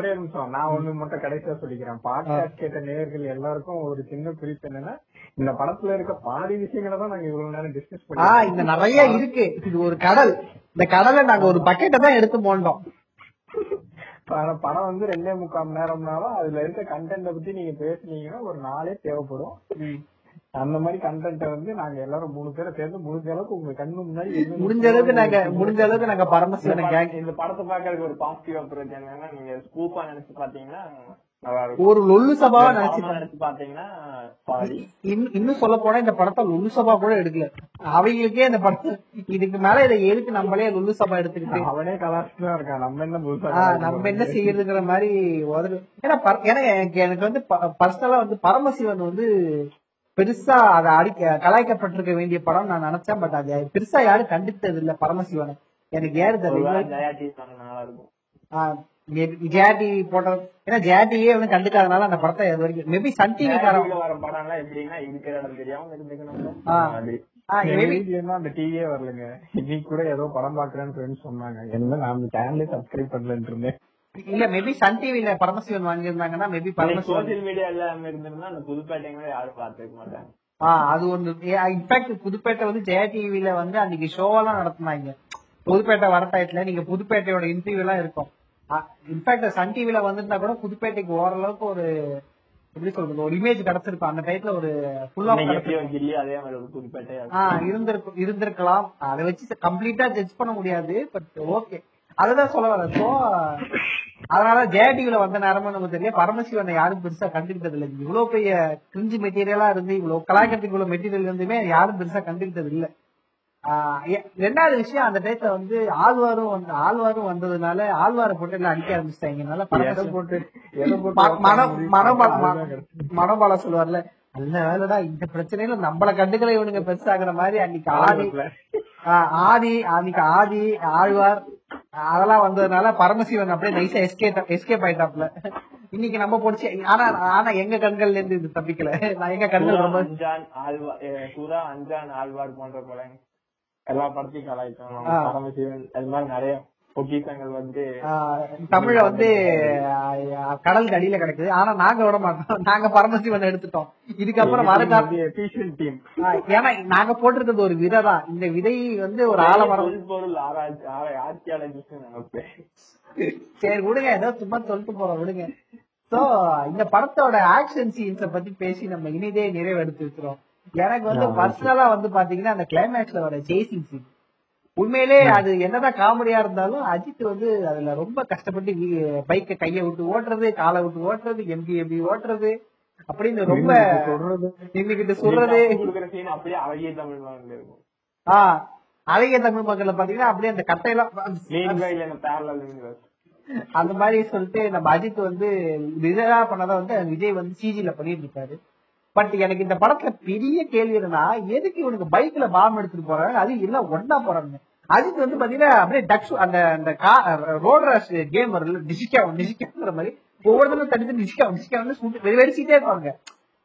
ஒரே நிமிஷம் நான் ஒண்ணு மட்டும் கடைசியா சொல்லிக்கிறேன் பாட்காஸ்ட் கேட்ட நேயர்கள் எல்லாருக்கும் ஒரு சின்ன குறிப்பு என்னன்னா இந்த படத்துல இருக்க பாதி விஷயங்களை தான் நாங்க இவ்வளவு நேரம் டிஸ்கஸ் பண்ணோம். இந்த நிறைய இருக்கு இது ஒரு கடல் இந்த கடலை நாங்க ஒரு பக்கெட்டை தான் எடுத்து போண்டோம் படம் வந்து 2.25 மணி நேரம்னாலும் அதுல இருக்க கண்டென்ட பத்தி நீங்க பேசுனீங்கன்னா ஒரு நாளே தேவைப்படும். அந்த மாதிரி கண்டென்ட் வந்து நாங்க எல்லாரும் 3 பேரை சேர்ந்து முடிஞ்ச அளவுக்கு உங்க கண்ணு முன்னாடி முடிஞ்ச அளவுக்கு நாங்க பரமசிவனை கேங் இந்த படத்தை பாக்கிறதுக்கு ஒரு பாசிட்டிவ் அப்ரோச் என்னன்னா, நீங்க ஸ்கூப்பா நினைச்சு பாத்தீங்கன்னா ஒரு லொல்லு சபா நினைச்சு பாத்தீங்கன்னா, இன்னும் சொல்ல போனா இந்த படத்தை லொல்லு சபா கூட எடுக்கல. அவங்களுக்கே இந்த படத்தை இதுக்கு மேல இதை எதுக்கு நம்மளே லொல்லு சபா எடுத்துக்கிட்டு அவனே கலாச்சாரம் இருக்கான், நம்ம என்ன செய்யறதுங்கிற மாதிரி உதவி. ஏன்னா எனக்கு வந்து பர்சனலா வந்து பரமசிவன் வந்து பெருசா அதை அடிக்க கலாய்க்கப்பட்டிருக்க வேண்டிய படம் நான் நினைச்சேன். பட் அது பெருசா யாரும் கண்டித்தது இல்ல பரமசிவனை. எனக்கு ஏறு ஜயாட்டி போட்ட, ஏன்னா ஜயாட்டியே வந்து கண்டுக்காதனால அந்த படத்தை அது வரைக்கும் மேபி சன் டிவி வர படம் எப்படின்னா இருக்கிற இடம் தெரியாம அந்த டிவியே வரலங்க. இன்னைக்கு கூட ஏதோ படம் பாக்குறேன்னு சொன்னாங்க, என்ன நான் சேனலே சப்ஸ்கிரைப் பண்ணலன்னு இருந்தேன். இல்ல மேபி சன் டிவில பரமசிவன் வாங்கியிருந்தாங்கன்னா மேபி சோசியல் மீடியா எல்லாமே இருந்திருந்தா அந்த புதுப்பேட்டைங்கள யாரும் பாத்துக்க மாட்டாங்க. அது ஒண்ணு. இன்ஃபேக்ட் புதுப்பேட்டை வந்து ஜெயா டிவில வந்து அன்னைக்கு ஷோவெல்லாம் நடத்தினாங்க. புதுப்பேட்டை வர டயத்துல நீங்க புதுப்பேட்டையோட இன்டர்வியூ எல்லாம் இருக்கும். இன்ஃபேக்ட் சன் டிவில வந்துட்டா கூட புதுப்பேட்டைக்கு ஓரளவுக்கு ஒரு எப்படி சொல்றது ஒரு இமேஜ் கிடைச்சிருக்கும். அந்த டயத்துல ஒரு ஃபுல்லா புதுப்பேட்டை இருந்திருக்கலாம். அதை வச்சு கம்ப்ளீட்டா ஜட்ஜ் பண்ண முடியாது. பட் ஓகே அதுதான் சொல்ல வர. சோ அதனால ஜெயா டிவில வந்த நேரமும் நமக்கு தெரியும் பரமசிவனை யாரும் பெருசா கண்டுகிட்டது இல்லை. இவ்வளவு பெரிய கிரிஞ்சு மெட்டீரியலா இருந்து இவ்வளவு கலாய்க்கத்துக்கு உள்ள மெட்டீரியல் இருந்துமே யாரும் பெருசா கண்டுகிட்டது இல்லை. ரெண்டாவது விஷயம், அந்த டயத்துல வந்து ஆழ்வாரும் வந்ததுனால ஆழ்வார போட்டு எல்லாம் அடிக்க ஆரம்பிச்சிட்டாங்க. மனோபாலா சொல்லுவார்ல, நல்ல வேலைடா இந்த பிரச்சனையில நம்மள கண்டுகளை இவனுங்க பெருசாகிற மாதிரி அன்னைக்கு ஆதி ஆழ்வார் அதெல்லாம் வந்ததுனால பரமசிவன் அப்படியே நைஸா எஸ்கேப் ஆயிட்டாப்ல. இன்னைக்கு நம்ம போடுச்சு. ஆனா எங்க கண்கள்ல இருந்து இது தப்பிக்கல. நான் எங்க கண்கள் ரொம்ப சுதா அஞ்சான் ஆழ்வார் போன்ற படம் எல்லா படத்தையும் கலாய்ச்சோம். பரமசிவன் அது மாதிரி நிறைய பொக்கிஷங்கள் வந்து தமிழ வந்து கடல் கடியில கிடைக்குது. ஆனா நாங்க விட மாட்டோம், நாங்க பரமசிவன் எடுத்துட்டோம். இதுக்கப்புறம் ஏன்னா நாங்க போட்டிருக்கிறது ஒரு விதை தான். இந்த விதை வந்து ஒரு ஆழமரம் பொருள் சரி விடுங்க, ஏதோ சும்மா சொல்லிட்டு போறோம் விடுங்க. சோ இந்த படத்தோட ஆக்ஷன் சீன்ஸ பத்தி பேசி நம்ம இனிதே நிறைவு எடுத்து வச்சிரும். எனக்கு வந்து பர்சனலா வந்து பாத்தீங்கன்னா அந்த கிளைமேக்ஸ்ல வர சேசிங் சீன் உண்மையிலே அது என்னதான் காமெடியா இருந்தாலும் அஜித் வந்து அதுல ரொம்ப கஷ்டப்பட்டு பைக்கை கையை விட்டு ஓட்டுறது, காலை விட்டு ஓட்டுறது, எம்பி ஓட்டுறது அப்படின்னு ரொம்ப நின்னுகிட்டு சொல்றது. அழகிய தமிழ் மக்கள் பாத்தீங்கன்னா அப்படியே அந்த கட்டையெல்லாம் அந்த மாதிரி சொல்லிட்டு நம்ம அஜித் வந்து விஜயா பண்ணதான் வந்து விஜய் வந்து சிஜில பண்ணிட்டு இருக்காரு. பட் எனக்கு இந்த படத்துல பெரிய கேள்வி என்னன்னா, எதுக்கு இவனுக்கு பைக்ல பாம் எடுத்துட்டு போறாங்க? அது எல்லாம் ஒன்னா போறாங்க. அதுக்கு வந்து பாத்தீங்கன்னா அப்படியே டக்ஸ் அந்த ரோட் ரேஷ் கேம் வரல நிசிக்காங்கிற மாதிரி ஒவ்வொருத்தரும் தடுத்து நிசிக்காம வெடிச்சிட்டே இருப்பாங்க.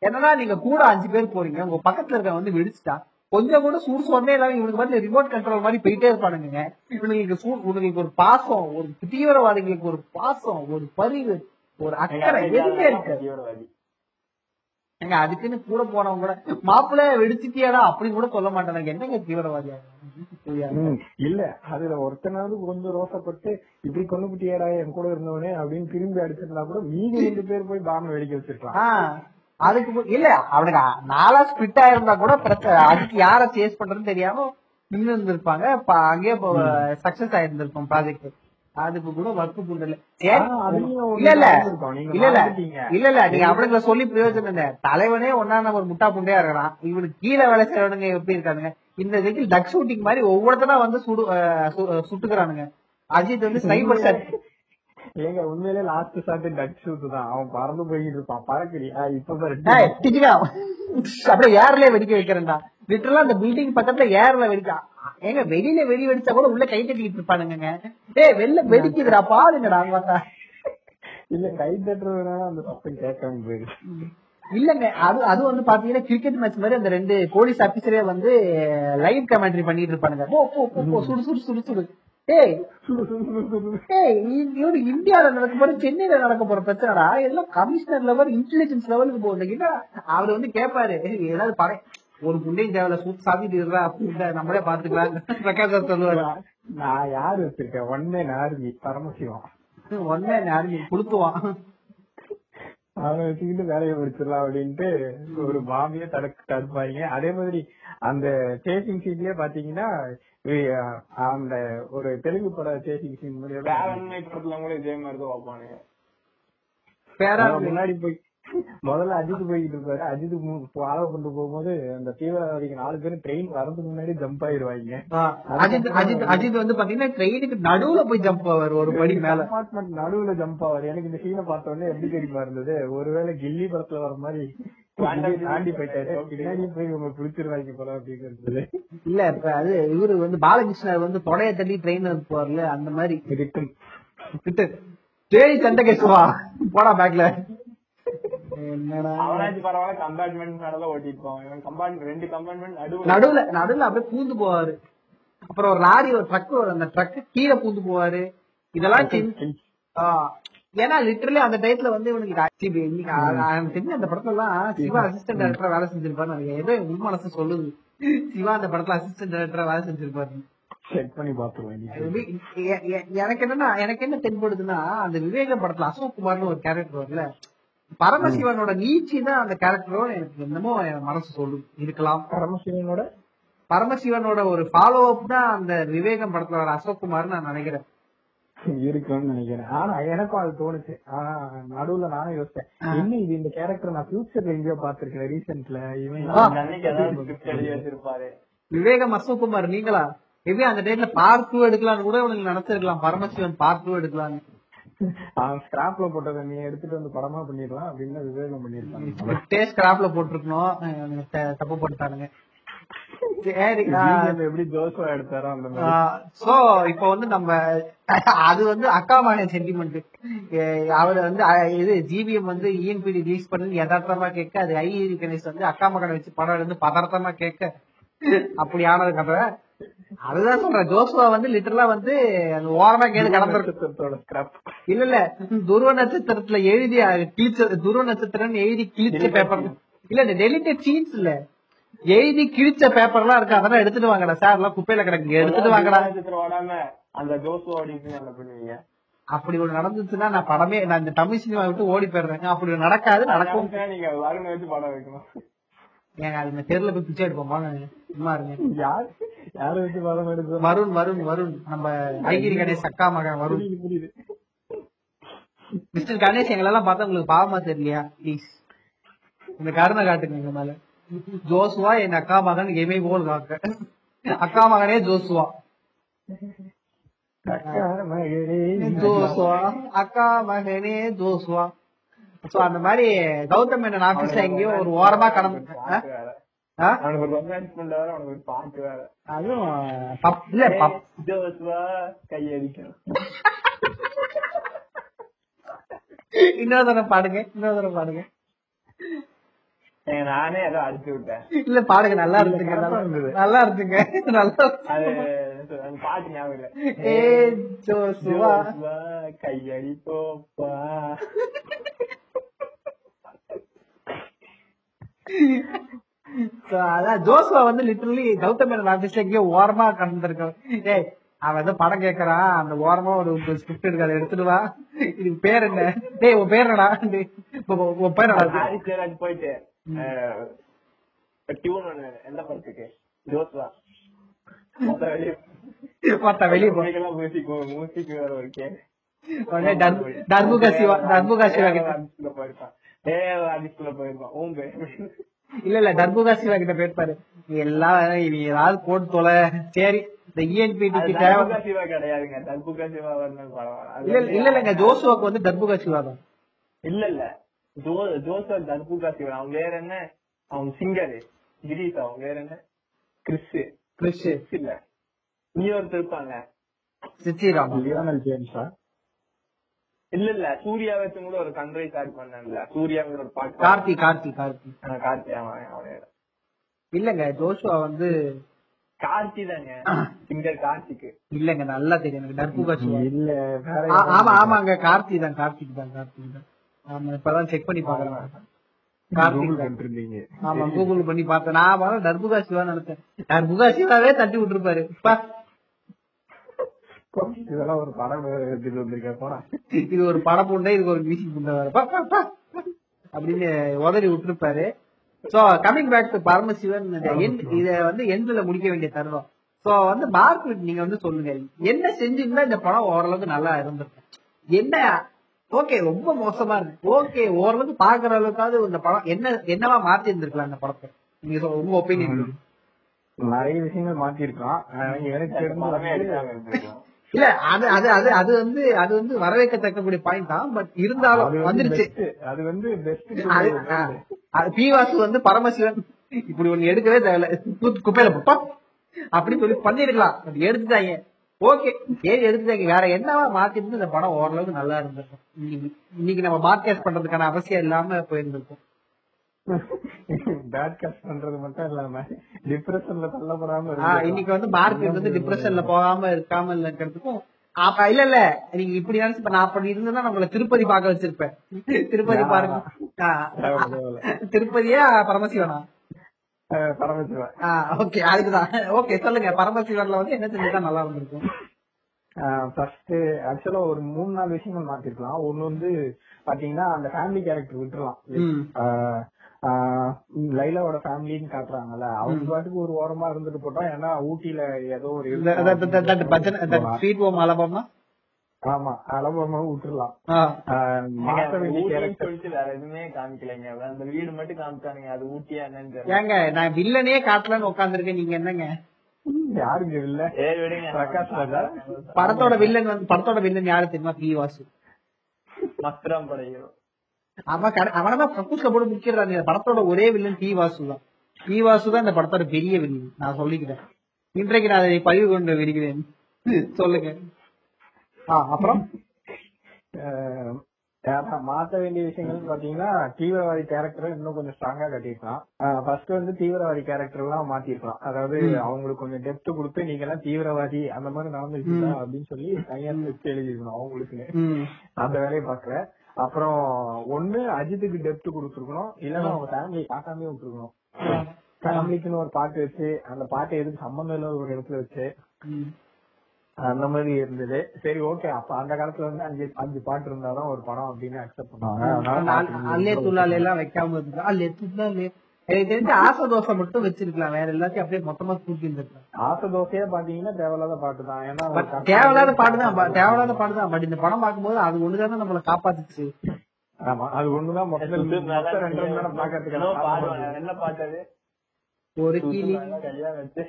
என்னன்னா நீங்க கூட 5 பேர் போறீங்க, உங்க பக்கத்துல இருக்க வந்து வெடிச்சுட்டா கொஞ்சம் கூட சூடுசோன்னே இல்லாம இவனுக்கு வந்து ரிமோட் கண்ட்ரோல் மாதிரி போயிட்டே இருப்பானுங்க. இவனுக்கு ஒரு பாசம், ஒரு தீவிரவாதிகளுக்கு ஒரு பாசம், ஒரு பரிவு, ஒரு அக்கறை எதுவுமே இருக்கு. அதுக்குன்னு கூட போனவங்க கூட மாப்பிள்ள வெடிச்சிட்டியாடா அப்படின்னு கூட சொல்ல மாட்டேன். என்னங்க தீவிரவாதியா இல்ல அதுல ஒருத்தனாவது கொஞ்சம் ரோசப்பட்டு இப்படி கொண்டு போட்டியாடா என் கூட இருந்தவனே அப்படின்னு திரும்பி அடிச்சிருந்தா கூட மீதி 2 பேர் போய் பாம்பை வெடிக்க வச்சிருக்கான். அதுக்கு இல்ல அவனுக்கு 4 ஸ்பிட் ஆயிருந்தா கூட அதுக்கு யார சேஸ் பண்றதுன்னு தெரியாம நின்று இருந்திருப்பாங்க. அங்கேயே சக்சஸ் ஆயிருந்திருப்பான் ப்ராஜெக்ட். அதுக்கு கூட வர்க்கு புண்டல இல்ல நீங்க அவனுங்களை சொல்லி பிரயோஜனம் இல்ல. தலைவனே ஒன்னா ஒரு முட்டா புண்டையா இருக்கலாம், இவனுக்கு கீழே வேலை செய்யறவனுங்க எப்படி இருக்கானுங்க. இந்த இதுக்கு டக் ஷூட்டிங் மாதிரி ஒவ்வொருத்தனா வந்து சுட்டுக்கிறானுங்க. அஜித் வந்து சைபர் ஷாட் ஏங்க உண்மையிலே லாஸ்ட் ஷாட் டக் ஷூட் தான். அவன் பறந்து போயிட்டு இருப்பான், பறக்கறியா இப்ப அப்படியே ஏர்லயே வெடிக்க வைக்கிறேன்டா. லிட்டரலா அந்த பில்டிங் பக்கத்துல ஏர்ல வெடிக்கான். ஏங்க வெளியில வெடி வெடிச்சா கூட உள்ள கை தட்டிட்டு இருப்பானுங்க. ஏய் வெளில வெடிக்குதுடா பாருங்கடா பார்த்தா இல்ல கை தட்டுறதுனால அந்த சத்தம் கேட்காம போயிடுது இல்லங்க. அது வந்து பாத்தீங்கன்னா கிரிக்கெட் மேட்ச் மாதிரி அந்த 2 போலீஸ் ஆபீசரே வந்து லைவ் கமெண்ட்ரி பண்ணிட்டு இருப்பானுங்க. சுடு சுடு சுடு சுடு ஏய் இந்தியாவில நடக்க போற சென்னையில நடக்க போற பிரச்சனைடா. எல்லாம் கமிஷனர் லெவல் இன்டெலிஜென்ஸ் லெவலுக்கு போறீங்கன்னா அவரு வந்து கேட்பாரு ஏதாவது படம் ஒரு புண்டையும் தேவையில்ல சூட் சாத்திட்டு அப்படின்னு நம்மளே பாத்துக்கலாம். பிரகாஷ் சொல்லுவாரு நான் யாரு வச்சிருக்கேன் ஒன்னே நார்மி பரமசிவம் ஒன்னே யாருமே கொடுத்துவான் அவனை வச்சுக்கிட்டு வேலையை முடிச்சிடலாம் அப்படின்ட்டு ஒரு பாம்பிய தடுப்பாங்க. அதே மாதிரி அந்த சேசிங் சீன்லயே பாத்தீங்கன்னா அந்த ஒரு தெலுங்கு பட சேசிங் சீன் படத்துல கூட இதே மாதிரிதான் பார்ப்பானுங்க. முன்னாடி போய் முதல்ல அஜித் போய்கிட்டு இருப்பாரு, அஜித் ஆள கொண்டு போகும்போது அந்த தீவிரவாதிக்கு 4 பேரும் ட்ரெயின் வரதுக்கு முன்னாடி ஜம்ப் ஆயிருவாங்க. அஜித் வந்து பாத்தீங்கன்னா ட்ரெயினுக்கு நடுவுல போய் ஜம்ப் ஆவாரு, ஒரு படி மேல அபார்ட்மெண்ட் நடுவுல ஜம்ப் ஆவாரு. எனக்கு இந்த சீனை பார்த்த உடனே எப்படி தெரியுமா இருந்தது, ஒருவேளை கில்லி படத்துல வர மாதிரி தாண்டி போயிட்டாரு போய் உங்க குளிச்சிருவாங்க போல அப்படிங்கிறது. இல்ல இப்ப அது இவரு வந்து பாலகிருஷ்ணர் வந்து தொடைய தள்ளி ட்ரெயின் போவார்ல, அந்த மாதிரி கிட்ட தேய் சண்டை கேசுவா போடா பேக்ல நடுவுல அப்படியே பூந்து போவாரு. அப்புறம் ஒரு லாரி ஒரு ட்ரக் வரும், அந்த ட்ரக்கு கீழே பூந்து போவாரு. இதெல்லாம் ஏன்னா லிட்டரலி அந்த டைத்துல வந்து இவனுக்கு அந்த படத்துல எல்லாம் சிவா அசிஸ்டன்ட் டைரக்டரா வேலை செஞ்சிருப்பாரு. ஏதோ உன் மனசு சொல்லுது, சிவா அந்த படத்துல அசிஸ்டன்ட் டைரக்டரா வேலை செஞ்சிருப்பாரு. எனக்கு என்னன்னா எனக்கு என்ன தென்படுதுன்னா அந்த விவேக படத்துல அசோக் குமார்னு ஒரு கேரக்டர் வரல, பரமசிவனோட நீச்சி தான் அந்த கேரக்டரோட எனக்கு என்னமோ மனசு சொல்லும் இருக்கலாம். பரமசிவனோட ஒரு ஃபாலோ அப் தான் அந்த விவேகம் படத்துல வர அசோக் குமார் நான் நினைக்கிறேன் இருக்குன்னு நினைக்கிறேன். ஆனா எனக்கும் அது தோணுச்சு. நடுவுல நானும் யோசிச்சேன் இன்னும் இது இந்த கேரக்டர் நான் ஃபியூச்சர்ல எங்கேயோ பாத்துருக்கேன் ரீசென்ட்ல. இவன் விவேகம் அசோக் குமார் நீங்களா எப்படி அந்த டைம்ல பார்ட் 2 எடுக்கலாம்னு கூட உங்களுக்கு நினைச்சிருக்கலாம். பரமசிவன் பார்ட் 2 எடுக்கலாம்னு ஸ்கிராப்ல போட்டதை நீ எடுத்துட்டு வந்து படமா பண்ணிடலாம் அப்படின்னு விவேகம் பண்ணிருக்காங்க. ஸ்கிராப்ல போட்டிருக்கணும், தப்பு பண்ணிட்டானுங்க. எப்படி ஜோசா எடுத்தாரோ அந்த மாதிரி. சோ இப்ப வந்து நம்ம அது வந்து அக்காமான சென்டிமெண்ட். அவரு வந்து இது ஜிபிஎம் வந்து இஎன்பிடி ரிலீஸ் பண்ணி யதார்த்தமா கேட்க, அது ஐ கணேஷ் வந்து அக்கா மகனை வச்சு படம் எடுத்து பதார்த்தமா கேட்க அப்படி ஆனதுக்கு அப்புறம் அதுதான் சொல்றேன். ஜோசுவா வந்து லிட்டரலா வந்து ஓரமா கேட்டு கடந்த இல்ல இல்ல துருவ நட்சத்திரத்துல எழுதி கிழிச்ச, துருவ நட்சத்திரம் எழுதி கிழிச்ச பேப்பர் இல்ல இந்த டெலிட்டட் சீன்ஸ் இல்ல எழுதி கிழிச்ச பேப்பர் எல்லாம் இருக்கு, அதெல்லாம் எடுத்துட்டு வாங்கடா சார் எல்லாம் குப்பையில கிடக்கு எடுத்துட்டு வாங்கடா அந்த ஜோசுவா அப்படின்னு அப்படி ஒரு நடந்துச்சுன்னா நான் படமே நான் இந்த தமிழ் சினிமா விட்டு ஓடி போயிடுறேங்க. அப்படி நடக்காது, நடக்கும் நீங்க வருணை வச்சு படம் வைக்கணும். ஏங்க தெருல போய் பிச்சை எடுப்போம் சும்மா இருங்க. வருண் வருண் வருண் நம்ம ஐகிரி கணேஷ் அக்கா மகன் வருண் மிஸ்டர் கணேஷ் எங்களெல்லாம் பார்த்தா உங்களுக்கு பாவமா தெரியலையா? பிளீஸ் இந்த கருணை காட்டுங்க எங்க மேல. ஜோசுவா என் அக்கா மகன் எமை போல் காக்க, அக்கா மகனே ஜோசுவா ஜோசுவா அக்கா மகனே ஜோசுவா. சோ அந்த மாதிரி கௌதம் என்ன ஆபீஸ்ல எங்கேயோ ஒரு ஓரமா கடந்து இன்னொரு தடவை பாடுங்க நானே ஏதோ அடிச்சு விட்டேன். இல்ல பாடுங்க, நல்லா இருந்துங்க நல்லா இருந்துங்க நல்லா பாட்டு ஞாபகம் கையடி போப்பா. ஜோசுவா வந்து லிட்டரலி கௌதம் மேனன் ஆபீஸ்ல எங்கேயோ ஓரமா கடந்திருக்கான். அவன் ஏதோ படம் கேட்கறான், அந்த ஓரமா ஒரு ஸ்கிரிப்ட் இருக்கு அதை எடுத்துடுவா. இது பேர் என்ன? டேய் உன் பேர் என்னடா? உன் பேர் போயிட்டு எந்த படத்துக்கு ஜோசுவா வெளியே போயிருக்கான். இல்ல இல்ல தர்புகா சிவா கிட்ட போயிருப்பாரு. எல்லாம் நீ ஏதாவது போட்டு தொலை. சரி இந்த இஎன்பிடி கிடையாதுங்க தர்புகா சிவா. இல்ல இல்ல இல்லங்க ஜோசுவாக்கு வந்து தர்புகா சிவா தான். இல்ல இல்ல ஜோசுவா தர்புகா சிவா. அவங்க வேற என்ன, அவங்க சிங்கரு கிரீஸ். அவங்க வேற என்ன கிறிஸ் கிறிஸ் இல்ல நீ ஒருத்தர் இருப்பாங்க சிச்சிராமா. இல்ல இல்ல சூர்யா வச்சு கூட ஒரு கண்ட்ரை கார்டு பண்ணல, சூர்யாங்கிற ஒரு பாட்டு. கார்த்தி இல்லங்க ஜோசுவா வந்து கார்த்தி தாங்க சிங்கர் கார்த்திக்கு. இல்லங்க நல்லா தெரியும் எனக்கு தர்புகா சிவா இல்ல. ஆமா ஆமாங்க கார்த்தி தான் கார்த்திக் தான். ஆமா இப்பதான் செக் பண்ணி பாக்குறேன் கார்த்திக். ஆமா கூகுள் பண்ணி பார்த்தேன் நான், வர தர்புகா சிவா நினைச்சேன். தர்புகா சிவாவே தட்டி விட்டுருப்பாரு. இதெல்லாம் ஒரு படம் எடுத்துட்டு வந்திருக்கேன் போனா இது ஒரு படம் பூண்டை இதுக்கு ஒரு மியூசிக் பூண்டை வேற அப்படின்னு உதறி விட்டுருப்பாரு. So coming back to Paramasivan, இத வந்து எண்ட்ல முடிக்க வேண்டிய தருணம். சோ வந்து மார்க் நீங்க வந்து சொல்லுங்க, என்ன செஞ்சிருந்தா இந்த படம் ஓரளவுக்கு நல்லா இருந்திருக்கும்? என்ன ஓகே ரொம்ப மோசமா இருக்கு, ஓகே ஓரளவுக்கு பாக்குற அளவுக்காவது இந்த படம் என்ன என்னவா மாத்தி இருந்திருக்கலாம் இந்த படத்தை? நீங்க உங்க ஒப்பீனியன். நிறைய விஷயங்கள் மாத்தி இருக்கலாம், எனக்கு தெரிஞ்ச இல்ல அது அது அது அது வந்து அது வந்து வரவேற்கத்தக்கூடிய பாயிண்ட் தான். பட் இருந்தாலும் வந்துருச்சு, அது வந்து பிவாசு வந்து பரமசிவன் இப்படி ஒண்ணு எடுக்கவே தேவையில்ல, குப்பையில போட்டோம் அப்படின்னு சொல்லி பண்ணிருக்கலாம். அது எடுத்துட்டாங்க, ஓகே ஏன் எடுத்துட்டாங்க, வேற என்னவா மாத்திருந்து இந்த படம் ஓரளவுக்கு நல்லா இருந்திருக்கும். இன்னைக்கு நம்ம பாட்காஸ்ட் பண்றதுக்கான அவசியம் இல்லாம போயிருந்திருக்கும். பாட்காஸ்ட் பண்றது மட்டும் இல்லாம டிப்ரெஷன்ல தள்ளப்படாம இன்னைக்கு வந்து மார்க்கெட் வந்து டிப்ரெஷன்ல போகாம இருக்காம இருக்கிறதுக்கும் இல்ல இல்ல நீங்க இப்படி நினைச்சு இப்ப நான் அப்படி இருந்தேன்னா நம்மள திருப்பதி பார்க்க வச்சிருப்பேன். திருப்பதி பாருங்க, திருப்பதியா பரமசிவனா? பரமசிவன். ஓகே அதுக்குதான். ஓகே சொல்லுங்க, பரமசிவன்ல வந்து என்ன செஞ்சா நல்லா இருந்திருக்கும்? ஃபர்ஸ்ட் ஆக்சுவலா ஒரு 3-4 விஷயங்கள் மாத்திருக்கலாம். ஒண்ணு வந்து பாத்தீங்கன்னா அந்த ஃபேமிலி கேரக்டர் விட்டுலாம். லைலாவோட ஃபேமிலின்னு காட்டுறாங்கல்ல, அவங்க பாட்டுக்கு ஒரு ஓரமா இருந்துட்டு போட்டா, ஏன்னா ஊட்டியில ஏதோ ஒரு ஆமா அலபாமா விட்டுலாம். வேற எதுவுமே காமிக்கலைங்க, அந்த வீடு மட்டும் காமிச்சானுங்க. அது ஊட்டியா என்னன்னு நான் வில்லனே காட்டலான்னு உட்காந்துருக்கேன், நீங்க என்னங்க? யாருங்க வில்லன்? பிரகாஷ் ராஜா. படத்தோட வில்லன் வந்து படத்தோட வில்லன் யாரு தெரியுமா? பிவாசு மஸ்திரம் படையும். அவனதான் கக்கூஸ்ல போட்டு முக்கிடுறாங்க. படத்தோட ஒரே வில்லன் பிவாசுதான். பிவாசுதான் இந்த படத்தோட பெரிய வில்லன் நான் சொல்லிக்கிறேன். இன்றைக்கு நான் அதை பதிவு கொண்டு விரிக்கிறேன், சொல்லுங்க. அப்புறம் மாத்த வேண்டிய விஷயங்கள் பாத்தீங்கன்னா தீவிரவாதி கேரக்டர் இன்னும் கொஞ்சம் ஸ்ட்ராங்கா கட்டிருக்கலாம். ஃபர்ஸ்ட் வந்து தீவிரவாதி கேரக்டர் எல்லாம் மாத்திருக்கலாம். அதாவது அவங்களுக்கு கொஞ்சம் டெப்த் கொடுத்து, நீங்க எல்லாம் தீவிரவாதி அந்த மாதிரி நடந்துருக்கீங்களா அப்படின்னு சொல்லி தனியார் வச்சு எழுதிருக்கணும் அவங்களுக்கு. அந்த வேலையை பாக்குற. அப்புறம் ஒண்ணு அஜித்துக்கு டெப்த் கொடுத்துருக்கணும், இல்லன்னா அவங்க ஃபேமிலியை காட்டாமே விட்டுருக்கணும். ஃபேமிலிக்குன்னு ஒரு பாட்டு வச்சு, அந்த பாட்டை எதுக்கு சம்பந்தம் இல்லாத ஒரு இடத்துல வச்சு, அந்த மாதிரி இருந்தது. சரி ஓகே, அப்ப அந்த காலத்துல வந்து 5 பாட்டு இருந்தாலும் ஒரு படம் அப்படின்னு அக்செப்ட் பண்ணுவாங்க. எனக்கு தெரிஞ்ச ஆசதோசை மட்டும் வச்சிருக்கலாம், வேற எல்லாத்தையும் அப்படியே மொத்தமா தூக்கி இருந்திருக்கலாம். ஆசதோசையா பாத்தீங்கன்னா தேவையில்லாத பாட்டு தான். ஏன்னா தேவையில்லாத பாட்டு தான். பட் இந்த படம் பார்க்கும்போது அது ஒண்ணுதான் நம்மளை காப்பாத்துச்சு. ஆமா அது ஒண்ணுதான். என்ன பாட்டு? ஒரு கீழே கையா வச்சு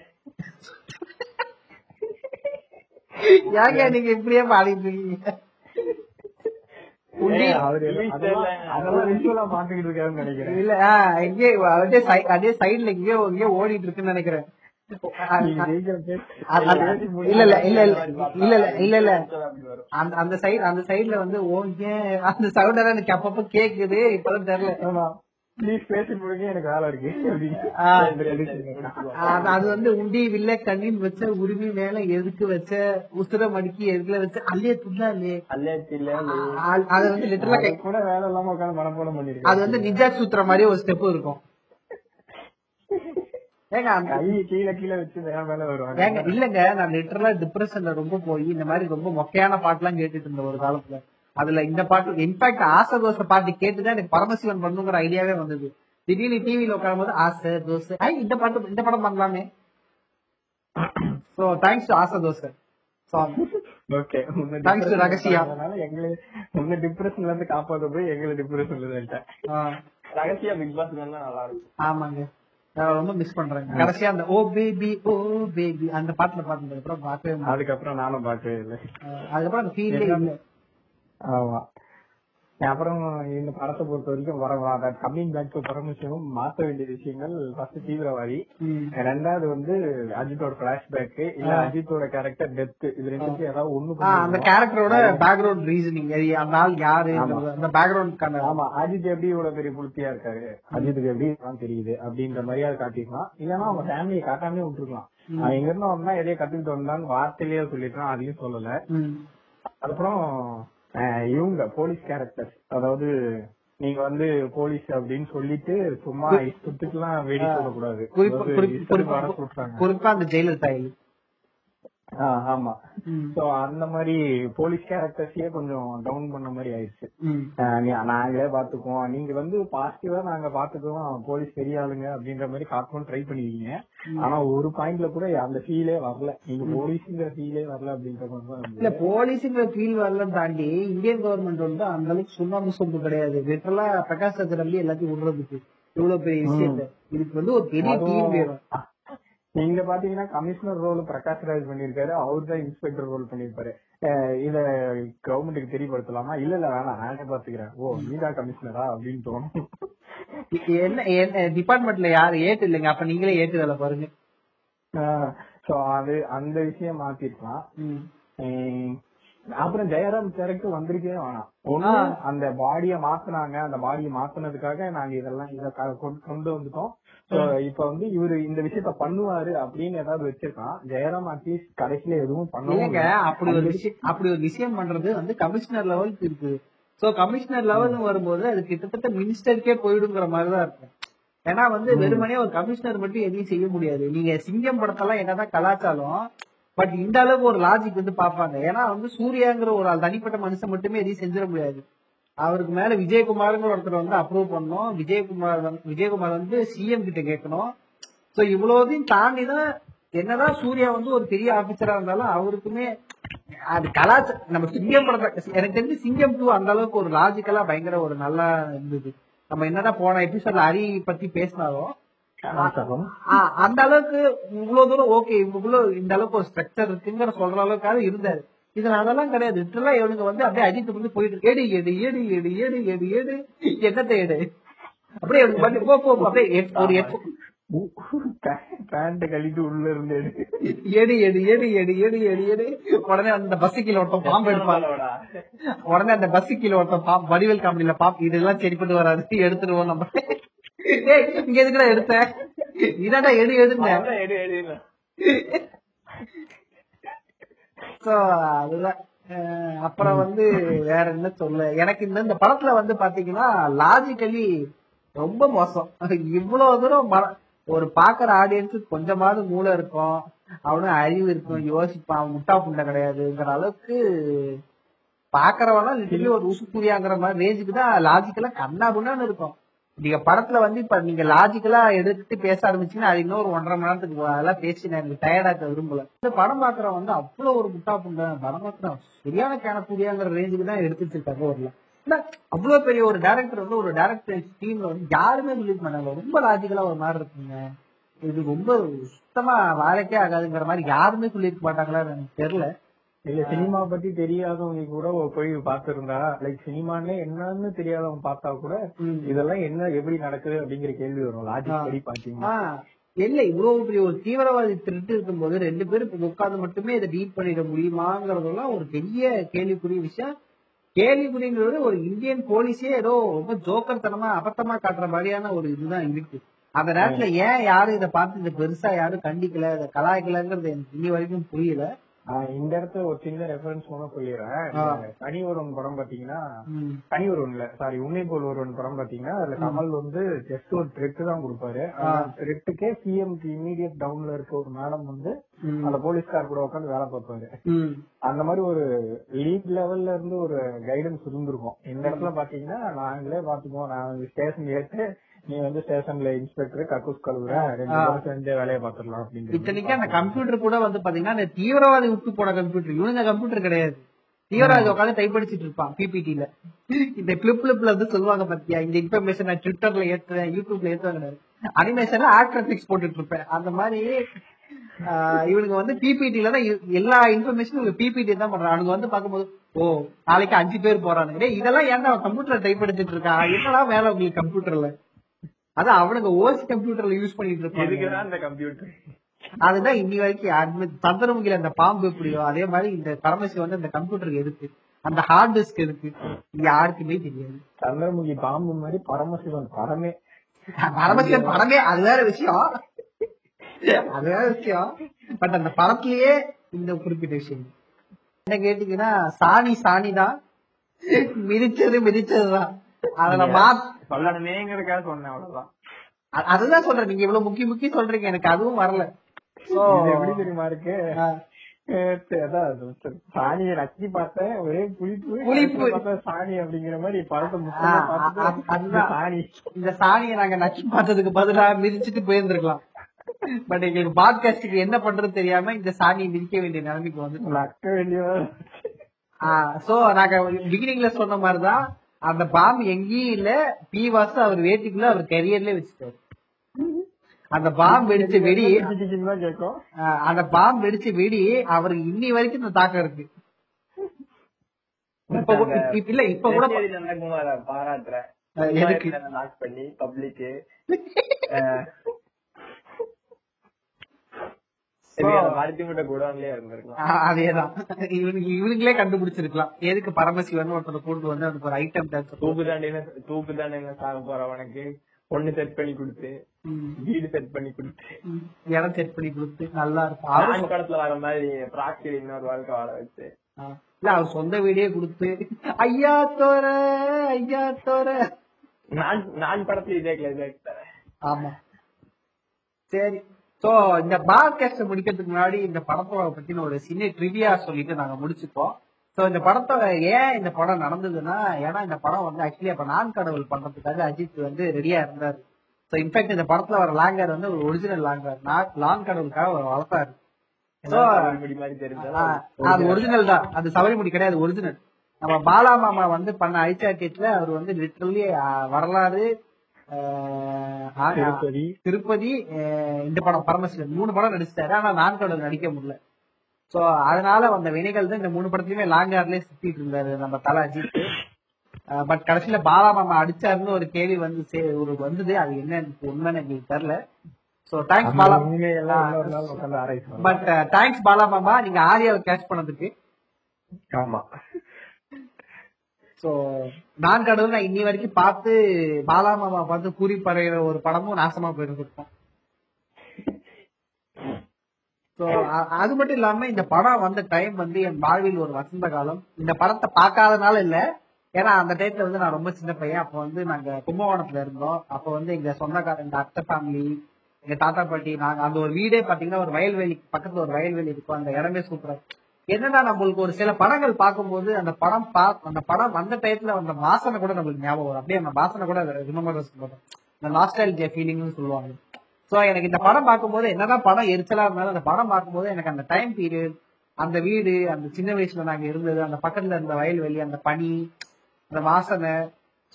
யாங்க நீங்க இப்படியே பாடிட்டு இருக்கீங்க? ஓடிட்டு இருக்குன்னு நினைக்கிறேன். இல்ல அந்த சைட்ல வந்து அந்த சவுண்ட் எல்லாம் எனக்கு அப்பப்ப கேக்குது, இப்பதான் தெரியல. எனக்கு வேலை இருக்கு. அது வந்து உண்டி வில்ல கண்ணின் வச்ச உரிமை மேல எதுக்கு வச்ச உசுரம் அடுக்கி எதுக்குல வச்ச அல்லே துள்ளா இல்லையே அது வந்து லிட்டரலா கை கூட வேலை இல்லாம உட்காந்து மனப்போல பண்ணிருக்கு. அது வந்து நிஜா சூத்திர மாதிரி ஒரு ஸ்டெப் இருக்கும். ஏங்க கீழே வச்சு மேல வருவாங்க. ஏங்க இல்லங்க, நான் லிட்டரலா டிப்ரெஷன்ல ரொம்ப போய் இந்த மாதிரி ரொம்ப மொக்கையான பாட்டு எல்லாம் கேட்டுட்டு இருந்தேன் ஒரு காலத்துல. அதுல இந்த பாட்டு இன்ஃபேக்ட் ஆசதோசை பாட்டு கேட்டுதான் எனக்கு பரமசிவன் பண்ணுங்கிற ஐடியாவே வந்தது. திடீர்னு டிவியில உட்காரும் போது ஆசதோசை இந்த படம் பண்ணலாமே. சோ தேங்க்ஸ் டு ஆசதோசை. Okay thanks to Ragasiya. எங்களை உங்க டிப்ரெஷன்ல இருந்து காப்பாற்ற போய் எங்களை டிப்ரெஷன்ல இருந்துட்டேன். ரகசியா பிக் பாஸ் நல்லா இருக்கும். ஆமாங்க ரொம்ப மிஸ் பண்றேன். கடைசியா அந்த ஓ பேபி அந்த பாட்டுல பாட்டு அதுக்கப்புறம் நானும் பாக்கவே இல்லை. அதுக்கப்புறம் அந்த ஃபீலே இல்லை. ஆமா அப்புறம் இந்த படத்தை பொறுத்த வரைக்கும் வர கம்மிங் பேக் டு பரமசிவம் மாற்ற வேண்டிய விஷயங்கள் ஃபர்ஸ்ட் தீவிரவாதி, 2வது வந்து அஜித்தோட பிளாஷ்பேக் இல்ல அஜித்தோட கேரக்டர் டெத். இது ரெண்டு ஏதாவது ஒண்ணு அந்த கேரக்டரோட பேக்ரவுண்ட் ரீசனிங் யாரு அந்த பேக்ரவுண்ட். ஆமா அஜித் எப்படி இவ்வளவு பெரிய புளுத்தியா இருக்காரு, அஜித்துக்கு எப்படி தெரியுது அப்படின்ற மாதிரியா காட்டிருக்கலாம். இல்லன்னா அவங்க ஃபேமிலியை காட்டாமே விட்டுருக்கலாம். எங்க இருந்து வந்தா எதையே கத்துக்கிட்டு வந்தாலும் வார்த்தையிலேயே சொல்லிருக்கான், அதையும் சொல்லல. அதுக்கப்புறம் இவங்க போலீஸ் கேரக்டர், அதாவது நீங்க வந்து போலீஸ் அப்படின்னு சொல்லிட்டு சும்மா இஷ்டத்துக்குலாம் வெடி போடக்கூடாது. குறிப்பா அந்த ஜெயிலர் தாய் ஆமா, சோ அந்த மாதிரி போலீஸ் கேரக்டர்ஸே கொஞ்சம் டவுன் பண்ண மாதிரி ஆயிடுச்சு. நாங்களே பாத்துக்குவோம், நீங்க வந்து பாசிட்டிவா நாங்க பாத்துக்குவோம், போலீஸ் பெரிய ஆளுங்க அப்படின்ற மாதிரி கார்ட்டூன் ட்ரை பண்ணிருக்கீங்க. ஆனா ஒரு பாயிண்ட்ல கூட அந்த ஃபீலே வரல, நீங்க போலீஸ்ங்கிற ஃபீலே வரல அப்படின்ற மாதிரி. இல்ல போலீஸுங்கிற ஃபீல் வரல தாண்டி இந்தியன் கவர்மெண்ட் வந்து அந்த அளவுக்கு சுண்ணாம்பு சொம்பு கிடையாது. லிட்டரலா பிரகாஷ் ராஜ் நம்பி எல்லாத்தையும் விடுறதுக்கு இவ்வளவு பெரிய விஷயம் இதுக்கு வந்து ஒரு பெரிய டீம் வேணும். இங்க பாத்தீங்கன்னா கமிஷனர் ரோல் பிரகாஷ் ராஜ் பண்ணிருக்காரு, அவரு தான் இன்ஸ்பெக்டர் ரோல் பண்ணிருப்பாரு. இத கவர்மெண்ட்டுக்கு தெரியப்படுத்தலாமா? இல்ல இல்ல வேணாம், நானே பாத்துக்கிறேன். ஓ நீதான் கமிஷனரா அப்படின்னு தோணும். என்ன டிபார்ட்மெண்ட்ல யாரும் ஏத்து இல்லைங்க, அப்ப நீங்களே ஏத்து வேலை பாருங்க. சோ அது அந்த விஷயம் மாத்திருக்கலாம். அப்புறம் ஜெயராம் கேரக்டர் வந்திருக்கே வேணாம். ஒண்ணு அந்த பாடிய மாத்தினாங்க, அந்த பாடியை மாத்தினதுக்காக நாங்க இதெல்லாம் இத கொண்டு வந்துட்டோம், இப்ப வந்து இவரு இந்த விஷயத்த பண்ணுவாரு அப்படின்னு ஏதாவது வச்சிருக்கான். ஜெயராம் அட்லீஸ்ட் கடைசியில எதுவும் பண்ணுவாங்க. அப்படி ஒரு விஷயம் பண்றது வந்து கமிஷனர் லெவலுக்கு இருக்கு. சோ கமிஷனர் லெவல் வரும்போது அது கிட்டத்தட்ட மினிஸ்டருக்கே போயிடுங்கிற மாதிரிதான் இருக்கும். ஏன்னா வந்து வெறுமனே ஒரு கமிஷனர் மட்டும் எதையும் செய்ய முடியாது. நீங்க சிங்கம் படத்தெல்லாம் என்னதான் கலாச்சாரம், பட் இந்த அளவுக்கு ஒரு லாஜிக் வந்து பாப்பாங்க. ஏன்னா வந்து சூர்யாங்கிற ஒரு தனிப்பட்ட மனுஷன் மட்டுமே எதையும் செஞ்சிட முடியாது. அவருக்கு மேல விஜயகுமாருங்கிற ஒருத்தர் வந்து அப்ரூவ் பண்ணணும், விஜயகுமார் வந்து சிஎம் கிட்ட கேட்கணும். சோ இவ்வளவுதையும் தாண்டிதான் என்னதான் சூர்யா வந்து ஒரு பெரிய ஆபீசரா இருந்தாலும் அவருக்குமே அது கலாச்சாரம். நம்ம சிங்கம் படத்தை எனக்கு தெரிஞ்சு சிங்கம் 2 அந்த அளவுக்கு ஒரு லாஜிக்கலா பயங்கர ஒரு நல்லா இருந்தது. நம்ம என்னதான் போன எபிசோட்ல ஹரி பத்தி பேசினாலும் அந்த அளவுக்கு இவ்வளவு தூரம் ஓகே, இவங்களுக்குள்ள இந்த அளவுக்கு ஒரு ஸ்ட்ரக்சர் இருக்குங்கிற சொல்ற அளவுக்காக இருந்தாரு. இதுல அதெல்லாம் கிடையாது. இவனுக்கு வந்து அப்படியே அஜித் வந்து போயிட்டு ஏடு ஏடு ஏடு ஏடு ஏடு ஏடு ஏடு என்னத்தை ஏடு அப்படியே அப்படியே கழித்து உள்ள இருந்து ஏடு ஏடு ஏடு ஏடு ஏடு ஏடு ஏடு உடனே அந்த பஸ் கீழ ஒருத்தம் பாம்பு எடுப்பாங்களோடா. உடனே அந்த பஸ் கீழ ஒருத்தம் பாம்பு வடிவேல் காமெடியில பாம்பு இதெல்லாம் சரிப்பட்டு வராது எடுத்துருவோம் நம்ம. இங்க எதுக்குடா எடுத்த இதாண்டா எடு எடுங்க. அப்புறம் வந்து வேற என்ன சொல்ல, எனக்கு இந்த படத்துல வந்து பாத்தீங்கன்னா லாஜிக்கலி ரொம்ப மோசம். இவ்வளவு தூரம் ஒரு பாக்குற ஆடியன்ஸுக்கு கொஞ்சமாவது மூளை இருக்கும், அவனும் அறிவு இருக்கும், யோசிப்பான், முட்டா புண்டை கிடையாதுங்கிற அளவுக்கு பாக்குறவனா லிட்டலி ஒரு உசுக்குரியாங்கிற மாதிரி ரேஞ்சுக்கு தான் லாஜிக்கலா கண்ணா புண்ணான்னு இருக்கும். நீங்க படத்துல வந்து இப்ப நீங்க லாஜிக்கலா எடுத்துட்டு பேச ஆரம்பிச்சீங்கன்னா அது இன்னொரு 1.5 மணி நேரத்துக்கு அதெல்லாம் பேசி நான் எனக்கு டயர்டாக்க விரும்பல. இந்த படம் பாக்குற வந்து அவ்வளவு ஒரு முட்டா புண்டை படம் பாக்குற சரியான கேனக்கூடியங்கிற ரேஞ்சுக்கு தான் எடுத்துட்டு தகவல். அவ்வளவு பெரிய ஒரு டைரக்டர் வந்து ஒரு டைரக்டர் டீம்ல வந்து யாருமே பிலீவ் பண்ணல. ரொம்ப லாஜிக்கலா ஒரு மாதிரி இருக்குங்க. இது ரொம்ப சுத்தமா வாழைக்கே ஆகாதுங்கிற மாதிரி யாருமே சொல்லிருக்க மாட்டாங்களா எனக்கு தெரியல. இல்ல சினிமா பத்தி தெரியாதவங்க கூட போய் பாத்துருந்தா, லைக் சினிமான்னு என்னன்னு தெரியாதவங்க பார்த்தா கூட இதெல்லாம் என்ன எப்படி நடக்குது அப்படிங்கிற கேள்வி வரும். லாஜிக் படி பாத்தீங்கன்னா இல்ல இவ்வளவு பெரிய ஒரு தீவிரவாதி திருட்டு இருக்கும்போது 2 பேரும் உட்கார்ந்து மட்டுமே இதை டீட் பண்ணிட முடியுமாங்கிறதெல்லாம் ஒரு பெரிய கேள்விக்குரிய விஷயம். கேள்விக்குறிங்கிறது ஒரு இந்தியன் போலீஸே ஏதோ ரொம்ப ஜோக்கர் தனமா அபத்தமா காட்டுற மாதிரியான ஒரு இதுதான் இருக்கு. அந்த நேரத்துல ஏன் யாரும் இதை பார்த்து இதை பெருசா யாரும் கண்டிக்கல, இதை கலாய்க்கலங்கிறது எனக்கு இன்னி வரைக்கும் புரியல. இந்த இடத்துல ஒரு சின்ன ரெஃபரன்ஸ் ஒண்ணு சொல்லிடுறேன். தனி ஒருவன் படம் பாத்தீங்கன்னா, தனி ஒருவன்ல சாரி உன்னை போல் ஒருவன் படம் பாத்தீங்கன்னா அதுல கமல் வந்து ஜஸ்ட் ஒரு த்ரெட் தான் கொடுப்பாரு. த்ரெட்டுக்கே சிஎம்க்கு இமீடியட் டவுன்ல இருக்க ஒரு மேடம் வந்து அந்த போலீஸ்கார் கூட உட்காந்து வேலை பார்ப்பாரு. அந்த மாதிரி ஒரு லீக் லெவல்ல இருந்து ஒரு கைடன்ஸ் இருந்திருக்கும். இந்த இடத்துல பாத்தீங்கன்னா நாங்களே பாத்துக்குவோம், நான் ஸ்டேஷன் கேட்டு நீ வந்து ஸ்டேஷன்ல இன்ஸ்பெக்டர் கக்கூஸ் கழுவுற 2 பேரும் சேர்ந்து வேலையை பாத்துடலாம் அப்படின்னு. இத்தனைக்கு அந்த கம்ப்யூட்டர் கூட வந்து பாத்தீங்கன்னா அந்த தீவிரவாதி விட்டு போன கம்ப்யூட்டர், இவனுங்க கம்ப்யூட்டர் கிடையாது, தீவிரவாதி உட்காந்து டைப் அடிச்சிட்டு இருப்பான் பிபிடில. இந்த கிளிப்ல வந்து சொல்லுவாங்க பாத்தியா இந்த இன்ஃபர்மேஷன் நான் ட்விட்டர்ல ஏத்துவேன், யூடியூப்ல ஏத்துவாங்க, அனிமேஷன்ல ஆக்டர் பிக்ஸ் போட்டுட்டு இருப்பேன். அந்த மாதிரி இவனுங்க வந்து பிபிடில தான் எல்லா இன்ஃபர்மேஷனும் பிபிடி தான் பண்றான். அவனுக்கு வந்து பாக்கும்போது ஓ நாளைக்கு 5 பேர் போறானுங்க, இதெல்லாம் ஏன்டா கம்ப்யூட்டர்ல டைப் அடிச்சிட்டு இருக்கான், இதெல்லாம் வேலை உங்களுக்கு கம்ப்யூட்டர்ல. அதான் அவனுக்கு ஓசி கம்ப்யூட்டர்ல யூஸ் பண்ணிட்டு இருப்பான் அந்த கம்ப்யூட்டர். அதுதான் இன்னி வரைக்கும் சந்திரமுகில அந்த பாம்பு எப்படியோ அதே மாதிரி இந்த பரமசிவம் வந்து அந்த கம்ப்யூட்டருக்கு எதுக்கு, அந்த ஹார்ட் டிஸ்க் எதுக்கு யாருக்குமே தெரியாது. சந்திரமுகி பாம்பு மாதிரி பரமசிவன் படமே, பரமசிவன் படமே அது வேற விஷயம், அது வேற விஷயம். பட் அந்த படத்திலேயே இந்த குறிப்பிட்ட விஷயம் என்ன கேட்டீங்கன்னா சாணி சாணி தான், மிதிச்சது மிதிச்சதுதான். அதுல சொல்லணுமேங்கிறதுக்காக சொன்னேன், அவ்வளவுதான். அதுதான் சொல்றேன். நீங்க இவ்வளவு முக்கிய முக்கிய சொல்றீங்க, எனக்கு அதுவும் வரல. எப்படி தெரியுமா இருக்கு சாணியை நக்கி பார்த்தேன், ஒரே புளிப்பு சாணி அப்படிங்கிற மாதிரி பழத்தை. இந்த சாணியை நாங்க நக்கி பார்த்ததுக்கு பதிலா மிதிச்சுட்டு போயிருந்திருக்கலாம். பட் எங்களுக்கு பாட்காஸ்டுக்கு என்ன பண்றது தெரியாம இந்த சாணியை மிதிக்க வேண்டிய நிலைமைக்கு வந்து நக்க வேண்டிய. சோ நாங்க பிகினிங்ல சொன்ன மாதிரிதான் அந்த பாம்பு எங்கேயும் இல்ல, பீவாஸ் அவர் வேட்டிக்குள்ள அவர் கரியர்ல வச்சுட்டாரு. அந்த பாம்பு வெடிச்ச வெடி கேட்கும், அந்த பாம்பு வெடிச்ச வெடி அவருக்கு இன்னி வரைக்கும் இந்த தாக்கம் இருக்கு. இல்ல இப்ப கூட பாராட்டுறேன். அதேதான், இவனுங்களே கண்டுபிடிச்சிருக்கலாம். எதுக்கு பரமசிவன் ஒருத்தர் கூட்டு வந்து அதுக்கு ஒரு ஐட்டம் டான்ஸ் தூக்குதாண்டின சாக போறவனுக்கு பொண்ணு செட் பண்ணி கொடுத்து, வீடு செட் பண்ணி கொடுத்து, இடம் செட் பண்ணி கொடுத்து நல்லா இருக்கும். ஆரம்ப காலத்துல வர மாதிரி பிராக்டிகல் இன்னொரு வாழ்க்கை வாழ வச்சு, இல்ல அவர் சொந்த வீடே கொடுத்து ஐயா தோற ஐயா தோற. நான் படத்துல இதே கேட்கிறேன். ஆமா சரி. சோ இந்த பாட்காஸ்ட் முடிக்கிறதுக்கு முன்னாடி இந்த படத்தோட பத்தின ஒரு சின்ன ட்ரிவியா சொல்லிட்டு நாங்க முடிச்சுப்போம். சோ இந்த படத்தோட ஏன் இந்த படம் நடந்ததுன்னா, ஏன்னா இந்த படம் வந்து ஆக்சுவலி அப்ப நான் கடவுள் பண்றதுக்காக அஜித் வந்து ரெடியா இருந்தாரு. சோ இன்ஃபேக்ட் இந்த படத்துல வர லாங்கர் வந்து ஒரு ஒரிஜினல் லாங்கர், நான் லாங் கடவுளுக்காக ஒரு வளர்த்தாரு. அது ஒரிஜினல் தான், அது சபரிமுடி கிடையாது, ஒரிஜினல். நம்ம பாலா மாமா வந்து பண்ண ஐச்சாக்கேட்ல அவர் வந்து லிட்டரலி வரலாறு, திருப்பதி, இந்த படம் பரமசிவன், 3 படம் நடிச்சிட்டாரு. ஆனா நான் கடவுள் நடிக்க முடியல. சோ அதனால அந்த வினைகள் தான் இந்த 3 படத்துலயுமே லாங்கார்லயே சுத்திட்டு இருந்தாரு நம்ம தல அஜித். பட் கடைசியில பாலா மாமா அடிச்சாருன்னு ஒரு கேள்வி வந்து ஒரு வந்தது, அது என்ன உண்மைன்னு எங்களுக்கு தெரியல. So thanks Bala. But thanks Bala மாமா, நீங்க ஆரியாவை கேட்ச் பண்ணதுக்கு. ஆமா சோ நான் கடவுள் நான் இன்னி வரைக்கும் பார்த்து பாலா மாமா பார்த்து பூரி பறையிற ஒரு படமும் நாசமா போயிருந்துருக்கோம். அது மட்டும் இல்லாம இந்த படம் வந்த டைம் வந்து என் வாழ்வில் ஒரு வசந்த காலம். இந்த படத்தை பார்க்காதனால இல்ல, ஏன்னா அந்த டைம்ல வந்து நான் ரொம்ப சின்ன பையன். அப்ப வந்து நாங்க கும்பகோணத்துல இருந்தோம். அப்ப வந்து எங்க சொந்தக்கார, எங்க அத்தை ஃபேமிலி, எங்க தாத்தா பாட்டி, நாங்க அந்த ஒரு வீடே பாத்தீங்கன்னா ஒரு வயல்வெளி பக்கத்துல ஒரு வயல்வெளி இருக்கும். அந்த இடமே சூப்பரா என்னன்னா நம்மளுக்கு ஒரு சில படங்கள் பார்க்கும்போது அந்த படம் வந்த டைத்துல அந்த வாசனை கூட நம்மளுக்கு ஞாபகம் வரும். அப்படியே அந்த வாசனை கூட இந்த நாஸ்டால்ஜியா ஃபீலிங்னு சொல்லுவாங்க. சோ எனக்கு இந்த படம் பார்க்கும்போது என்னதான் படம் எரிச்சலா இருந்தாலும் அந்த படம் பார்க்கும்போது எனக்கு அந்த டைம் பீரியட், அந்த வீடு, அந்த சின்ன வயசுல நாங்க இருந்தது, அந்த பக்கத்துல இருந்த வயல்வெளி, அந்த பனி, அந்த வாசனை,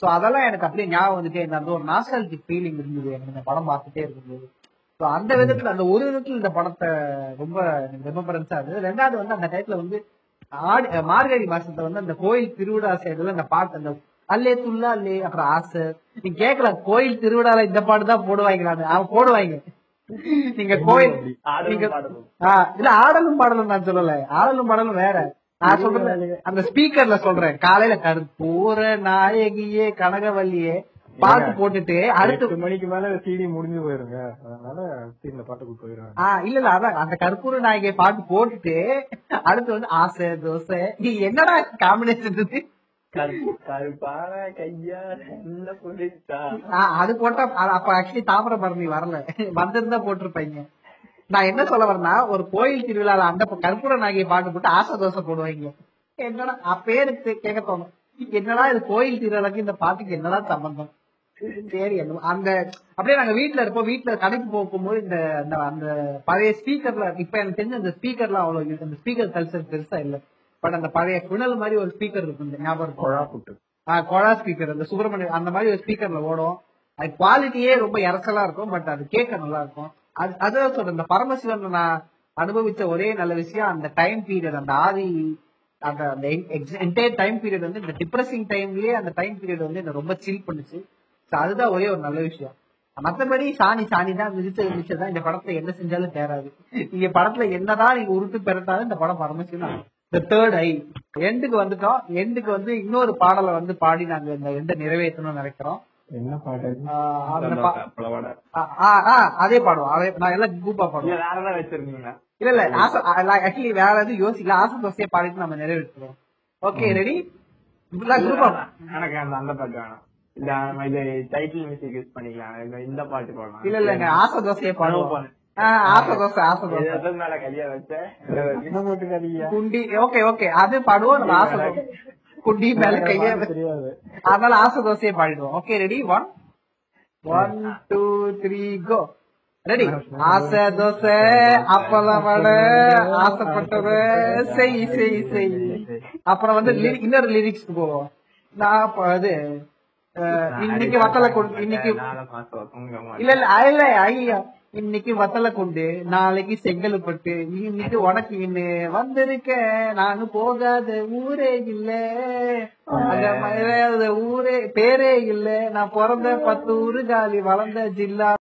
சோ அதெல்லாம் எனக்கு அப்படியே ஞாபகம் வந்துட்டே இருந்தது. அந்த ஒரு நாஸ்டால்ஜிக் ஃபீலிங் இருந்தது எனக்கு இந்த படம் பார்த்துட்டே இருக்கும்போது. சோ அந்த விதத்துல அந்த ஒரு விதத்துல இந்த படத்தை ரொம்ப ரெமம்பரன்ஸா இருந்தது. ரெண்டாவது வந்து அந்த டைம்ல வந்து மார்கழி மாசத்துல வந்து அந்த கோயில் திருவிழா செய்யறதுல அந்த பாட்டு, அந்த அல்லே துல்லா அல்லே, அப்புறம் ஆசை, நீங்க கேட்கலாம் கோயில் திருவிழால இந்த பாட்டுதான் போடுவாங்களான்னு. அவன் போடுவாங்க, நீங்க கோயில் இல்ல ஆடலும் பாடலும் நான் சொல்லல, ஆடலும் பாடலும் வேற. நான் சொல்றேன் அந்த ஸ்பீக்கர்ல சொல்றேன், காலையில கருப்பூர நாயகியே கனகவல்லியே பாட்டு போட்டுட்டு அடுத்த மணிக்கு மேல சீடி முடிஞ்சு போயிருங்க, அதனால சீன்ல பாட்டுக்கு போயிருவாங்க. இல்ல இல்ல அதான் அந்த கற்பூர நாயகியை பாட்டு போட்டுட்டு அடுத்து வந்து ஆசை தோசை, நீ என்னடா காம்பினேஷன் இருக்கு, அது போட்டா அப்ப ஆக்சுவலி தாமிர பரணி வரல வந்திருந்தா போட்டிருப்பீங்க. நான் என்ன சொல்ல வரேன்னா ஒரு கோயில் திருவிழால அந்த கற்பூர நாயகியை பாட்டு போட்டு ஆசாதோசை போடுவாங்க. என்னடா அப்பயே எனக்கு கேட்க தோணும், என்னடா இது கோயில் திருவிழாக்கு இந்த பாட்டுக்கு என்னடா சம்பந்தம். சரி அந்த அப்படியே நாங்க வீட்டுல இருப்போம், வீட்டுல கடைக்கு போகும்போது இந்த அந்த பழைய ஸ்பீக்கர்ல, இப்ப எனக்கு தெரிஞ்ச அந்த ஸ்பீக்கர்ல அவ்வளவு அந்த ஸ்பீக்கர் கல்ச்சர் பெருசா இல்ல. பட் அந்த பழைய குணல் மாதிரி ஒரு ஸ்பீக்கர் இருக்கும் ஞாபகம், கொழா புட்டு கொழா ஸ்பீக்கர், அந்த சுப்பிரமணியம் அந்த மாதிரி ஒரு ஸ்பீக்கர்ல ஓடும். அது குவாலிட்டியே ரொம்ப இறச்சலா இருக்கும், பட் அது கேட்க நல்லா இருக்கும். அதான் சொல்றேன், இந்த பரமசிவன் நான் அனுபவிச்ச ஒரே நல்ல விஷயம் அந்த டைம் பீரியட், அந்த ஆதி அந்த என்டையர் டைம் பீரியட் வந்து இந்த டிப்ரெசிங் டைம்லயே அந்த டைம் பீரியட் வந்து என்ன ரொம்ப சில் பண்ணுச்சு. அதுதான் ஒரே ஒரு நல்ல விஷயம். மற்றபடி சாணி தான் மிதிச்சதான் இந்த படத்தை என்ன செஞ்சாலும் தேராது. நீங்க படத்துல என்னதான் நீங்க உருட்டு பெறட்டாலும் இந்த படம் பரமசிவன். The third eye எண்டுக்கு வந்துட்டோம். எண்டுக்கு வந்து இன்னொரு பாடலை வந்து பாடி நாங்க இந்த எண்டை நிறைவேற்றணும்னு நினைக்கிறோம். என்ன பாடல்? அதே பாடுவோம், நான் எல்லாம் கூப்பா பாடுவோம் வச்சிருந்தீங்க. இல்ல இல்ல ஆக்சுவலி வேற எதுவும் யோசிக்கல, ஆசாதோசையை பாடிட்டு நம்ம நிறைவேற்றுவோம். Okay ready? குரூப்பா எனக்கு அந்த பாட்டு வேணும், இந்த டைட்டில் மியூசிக் யூஸ் பண்ணிக்கலாம், இந்த பாட்டு பாடலாம். இல்ல இல்ல ஆசாதோசையை பாடுவோம். அது பாடுவோம் நம்ம. ஆசதோசை குண்டி மேல கைய தெரியாது, அதனால ஆசதோசையை பாடிடுவோம். Okay, ready? 1 1 2 3 கோ. ரெடி? ஆசதோசை அப்பளம் வட ஆசைப்பட்டது செய் செய் செய். அப்புறம் வந்து இன்னொரு லிரிக்ஸ் போவோம். நான் அது இன்னைக்கு வத்தலை கொண்டு இன்னைக்கு இல்ல இல்ல இல்ல ஐயா இன்னைக்கு வத்தலை கொண்டு நாளைக்கு செங்கல் பட்டு இன்னைக்கு உனக்கு இன்னு வந்திருக்க நாங்க போகாத ஊரே இல்ல ஊரே பேரே இல்ல நான் பிறந்த 10 ஊரு ஜாலி வளர்ந்த ஜில்லா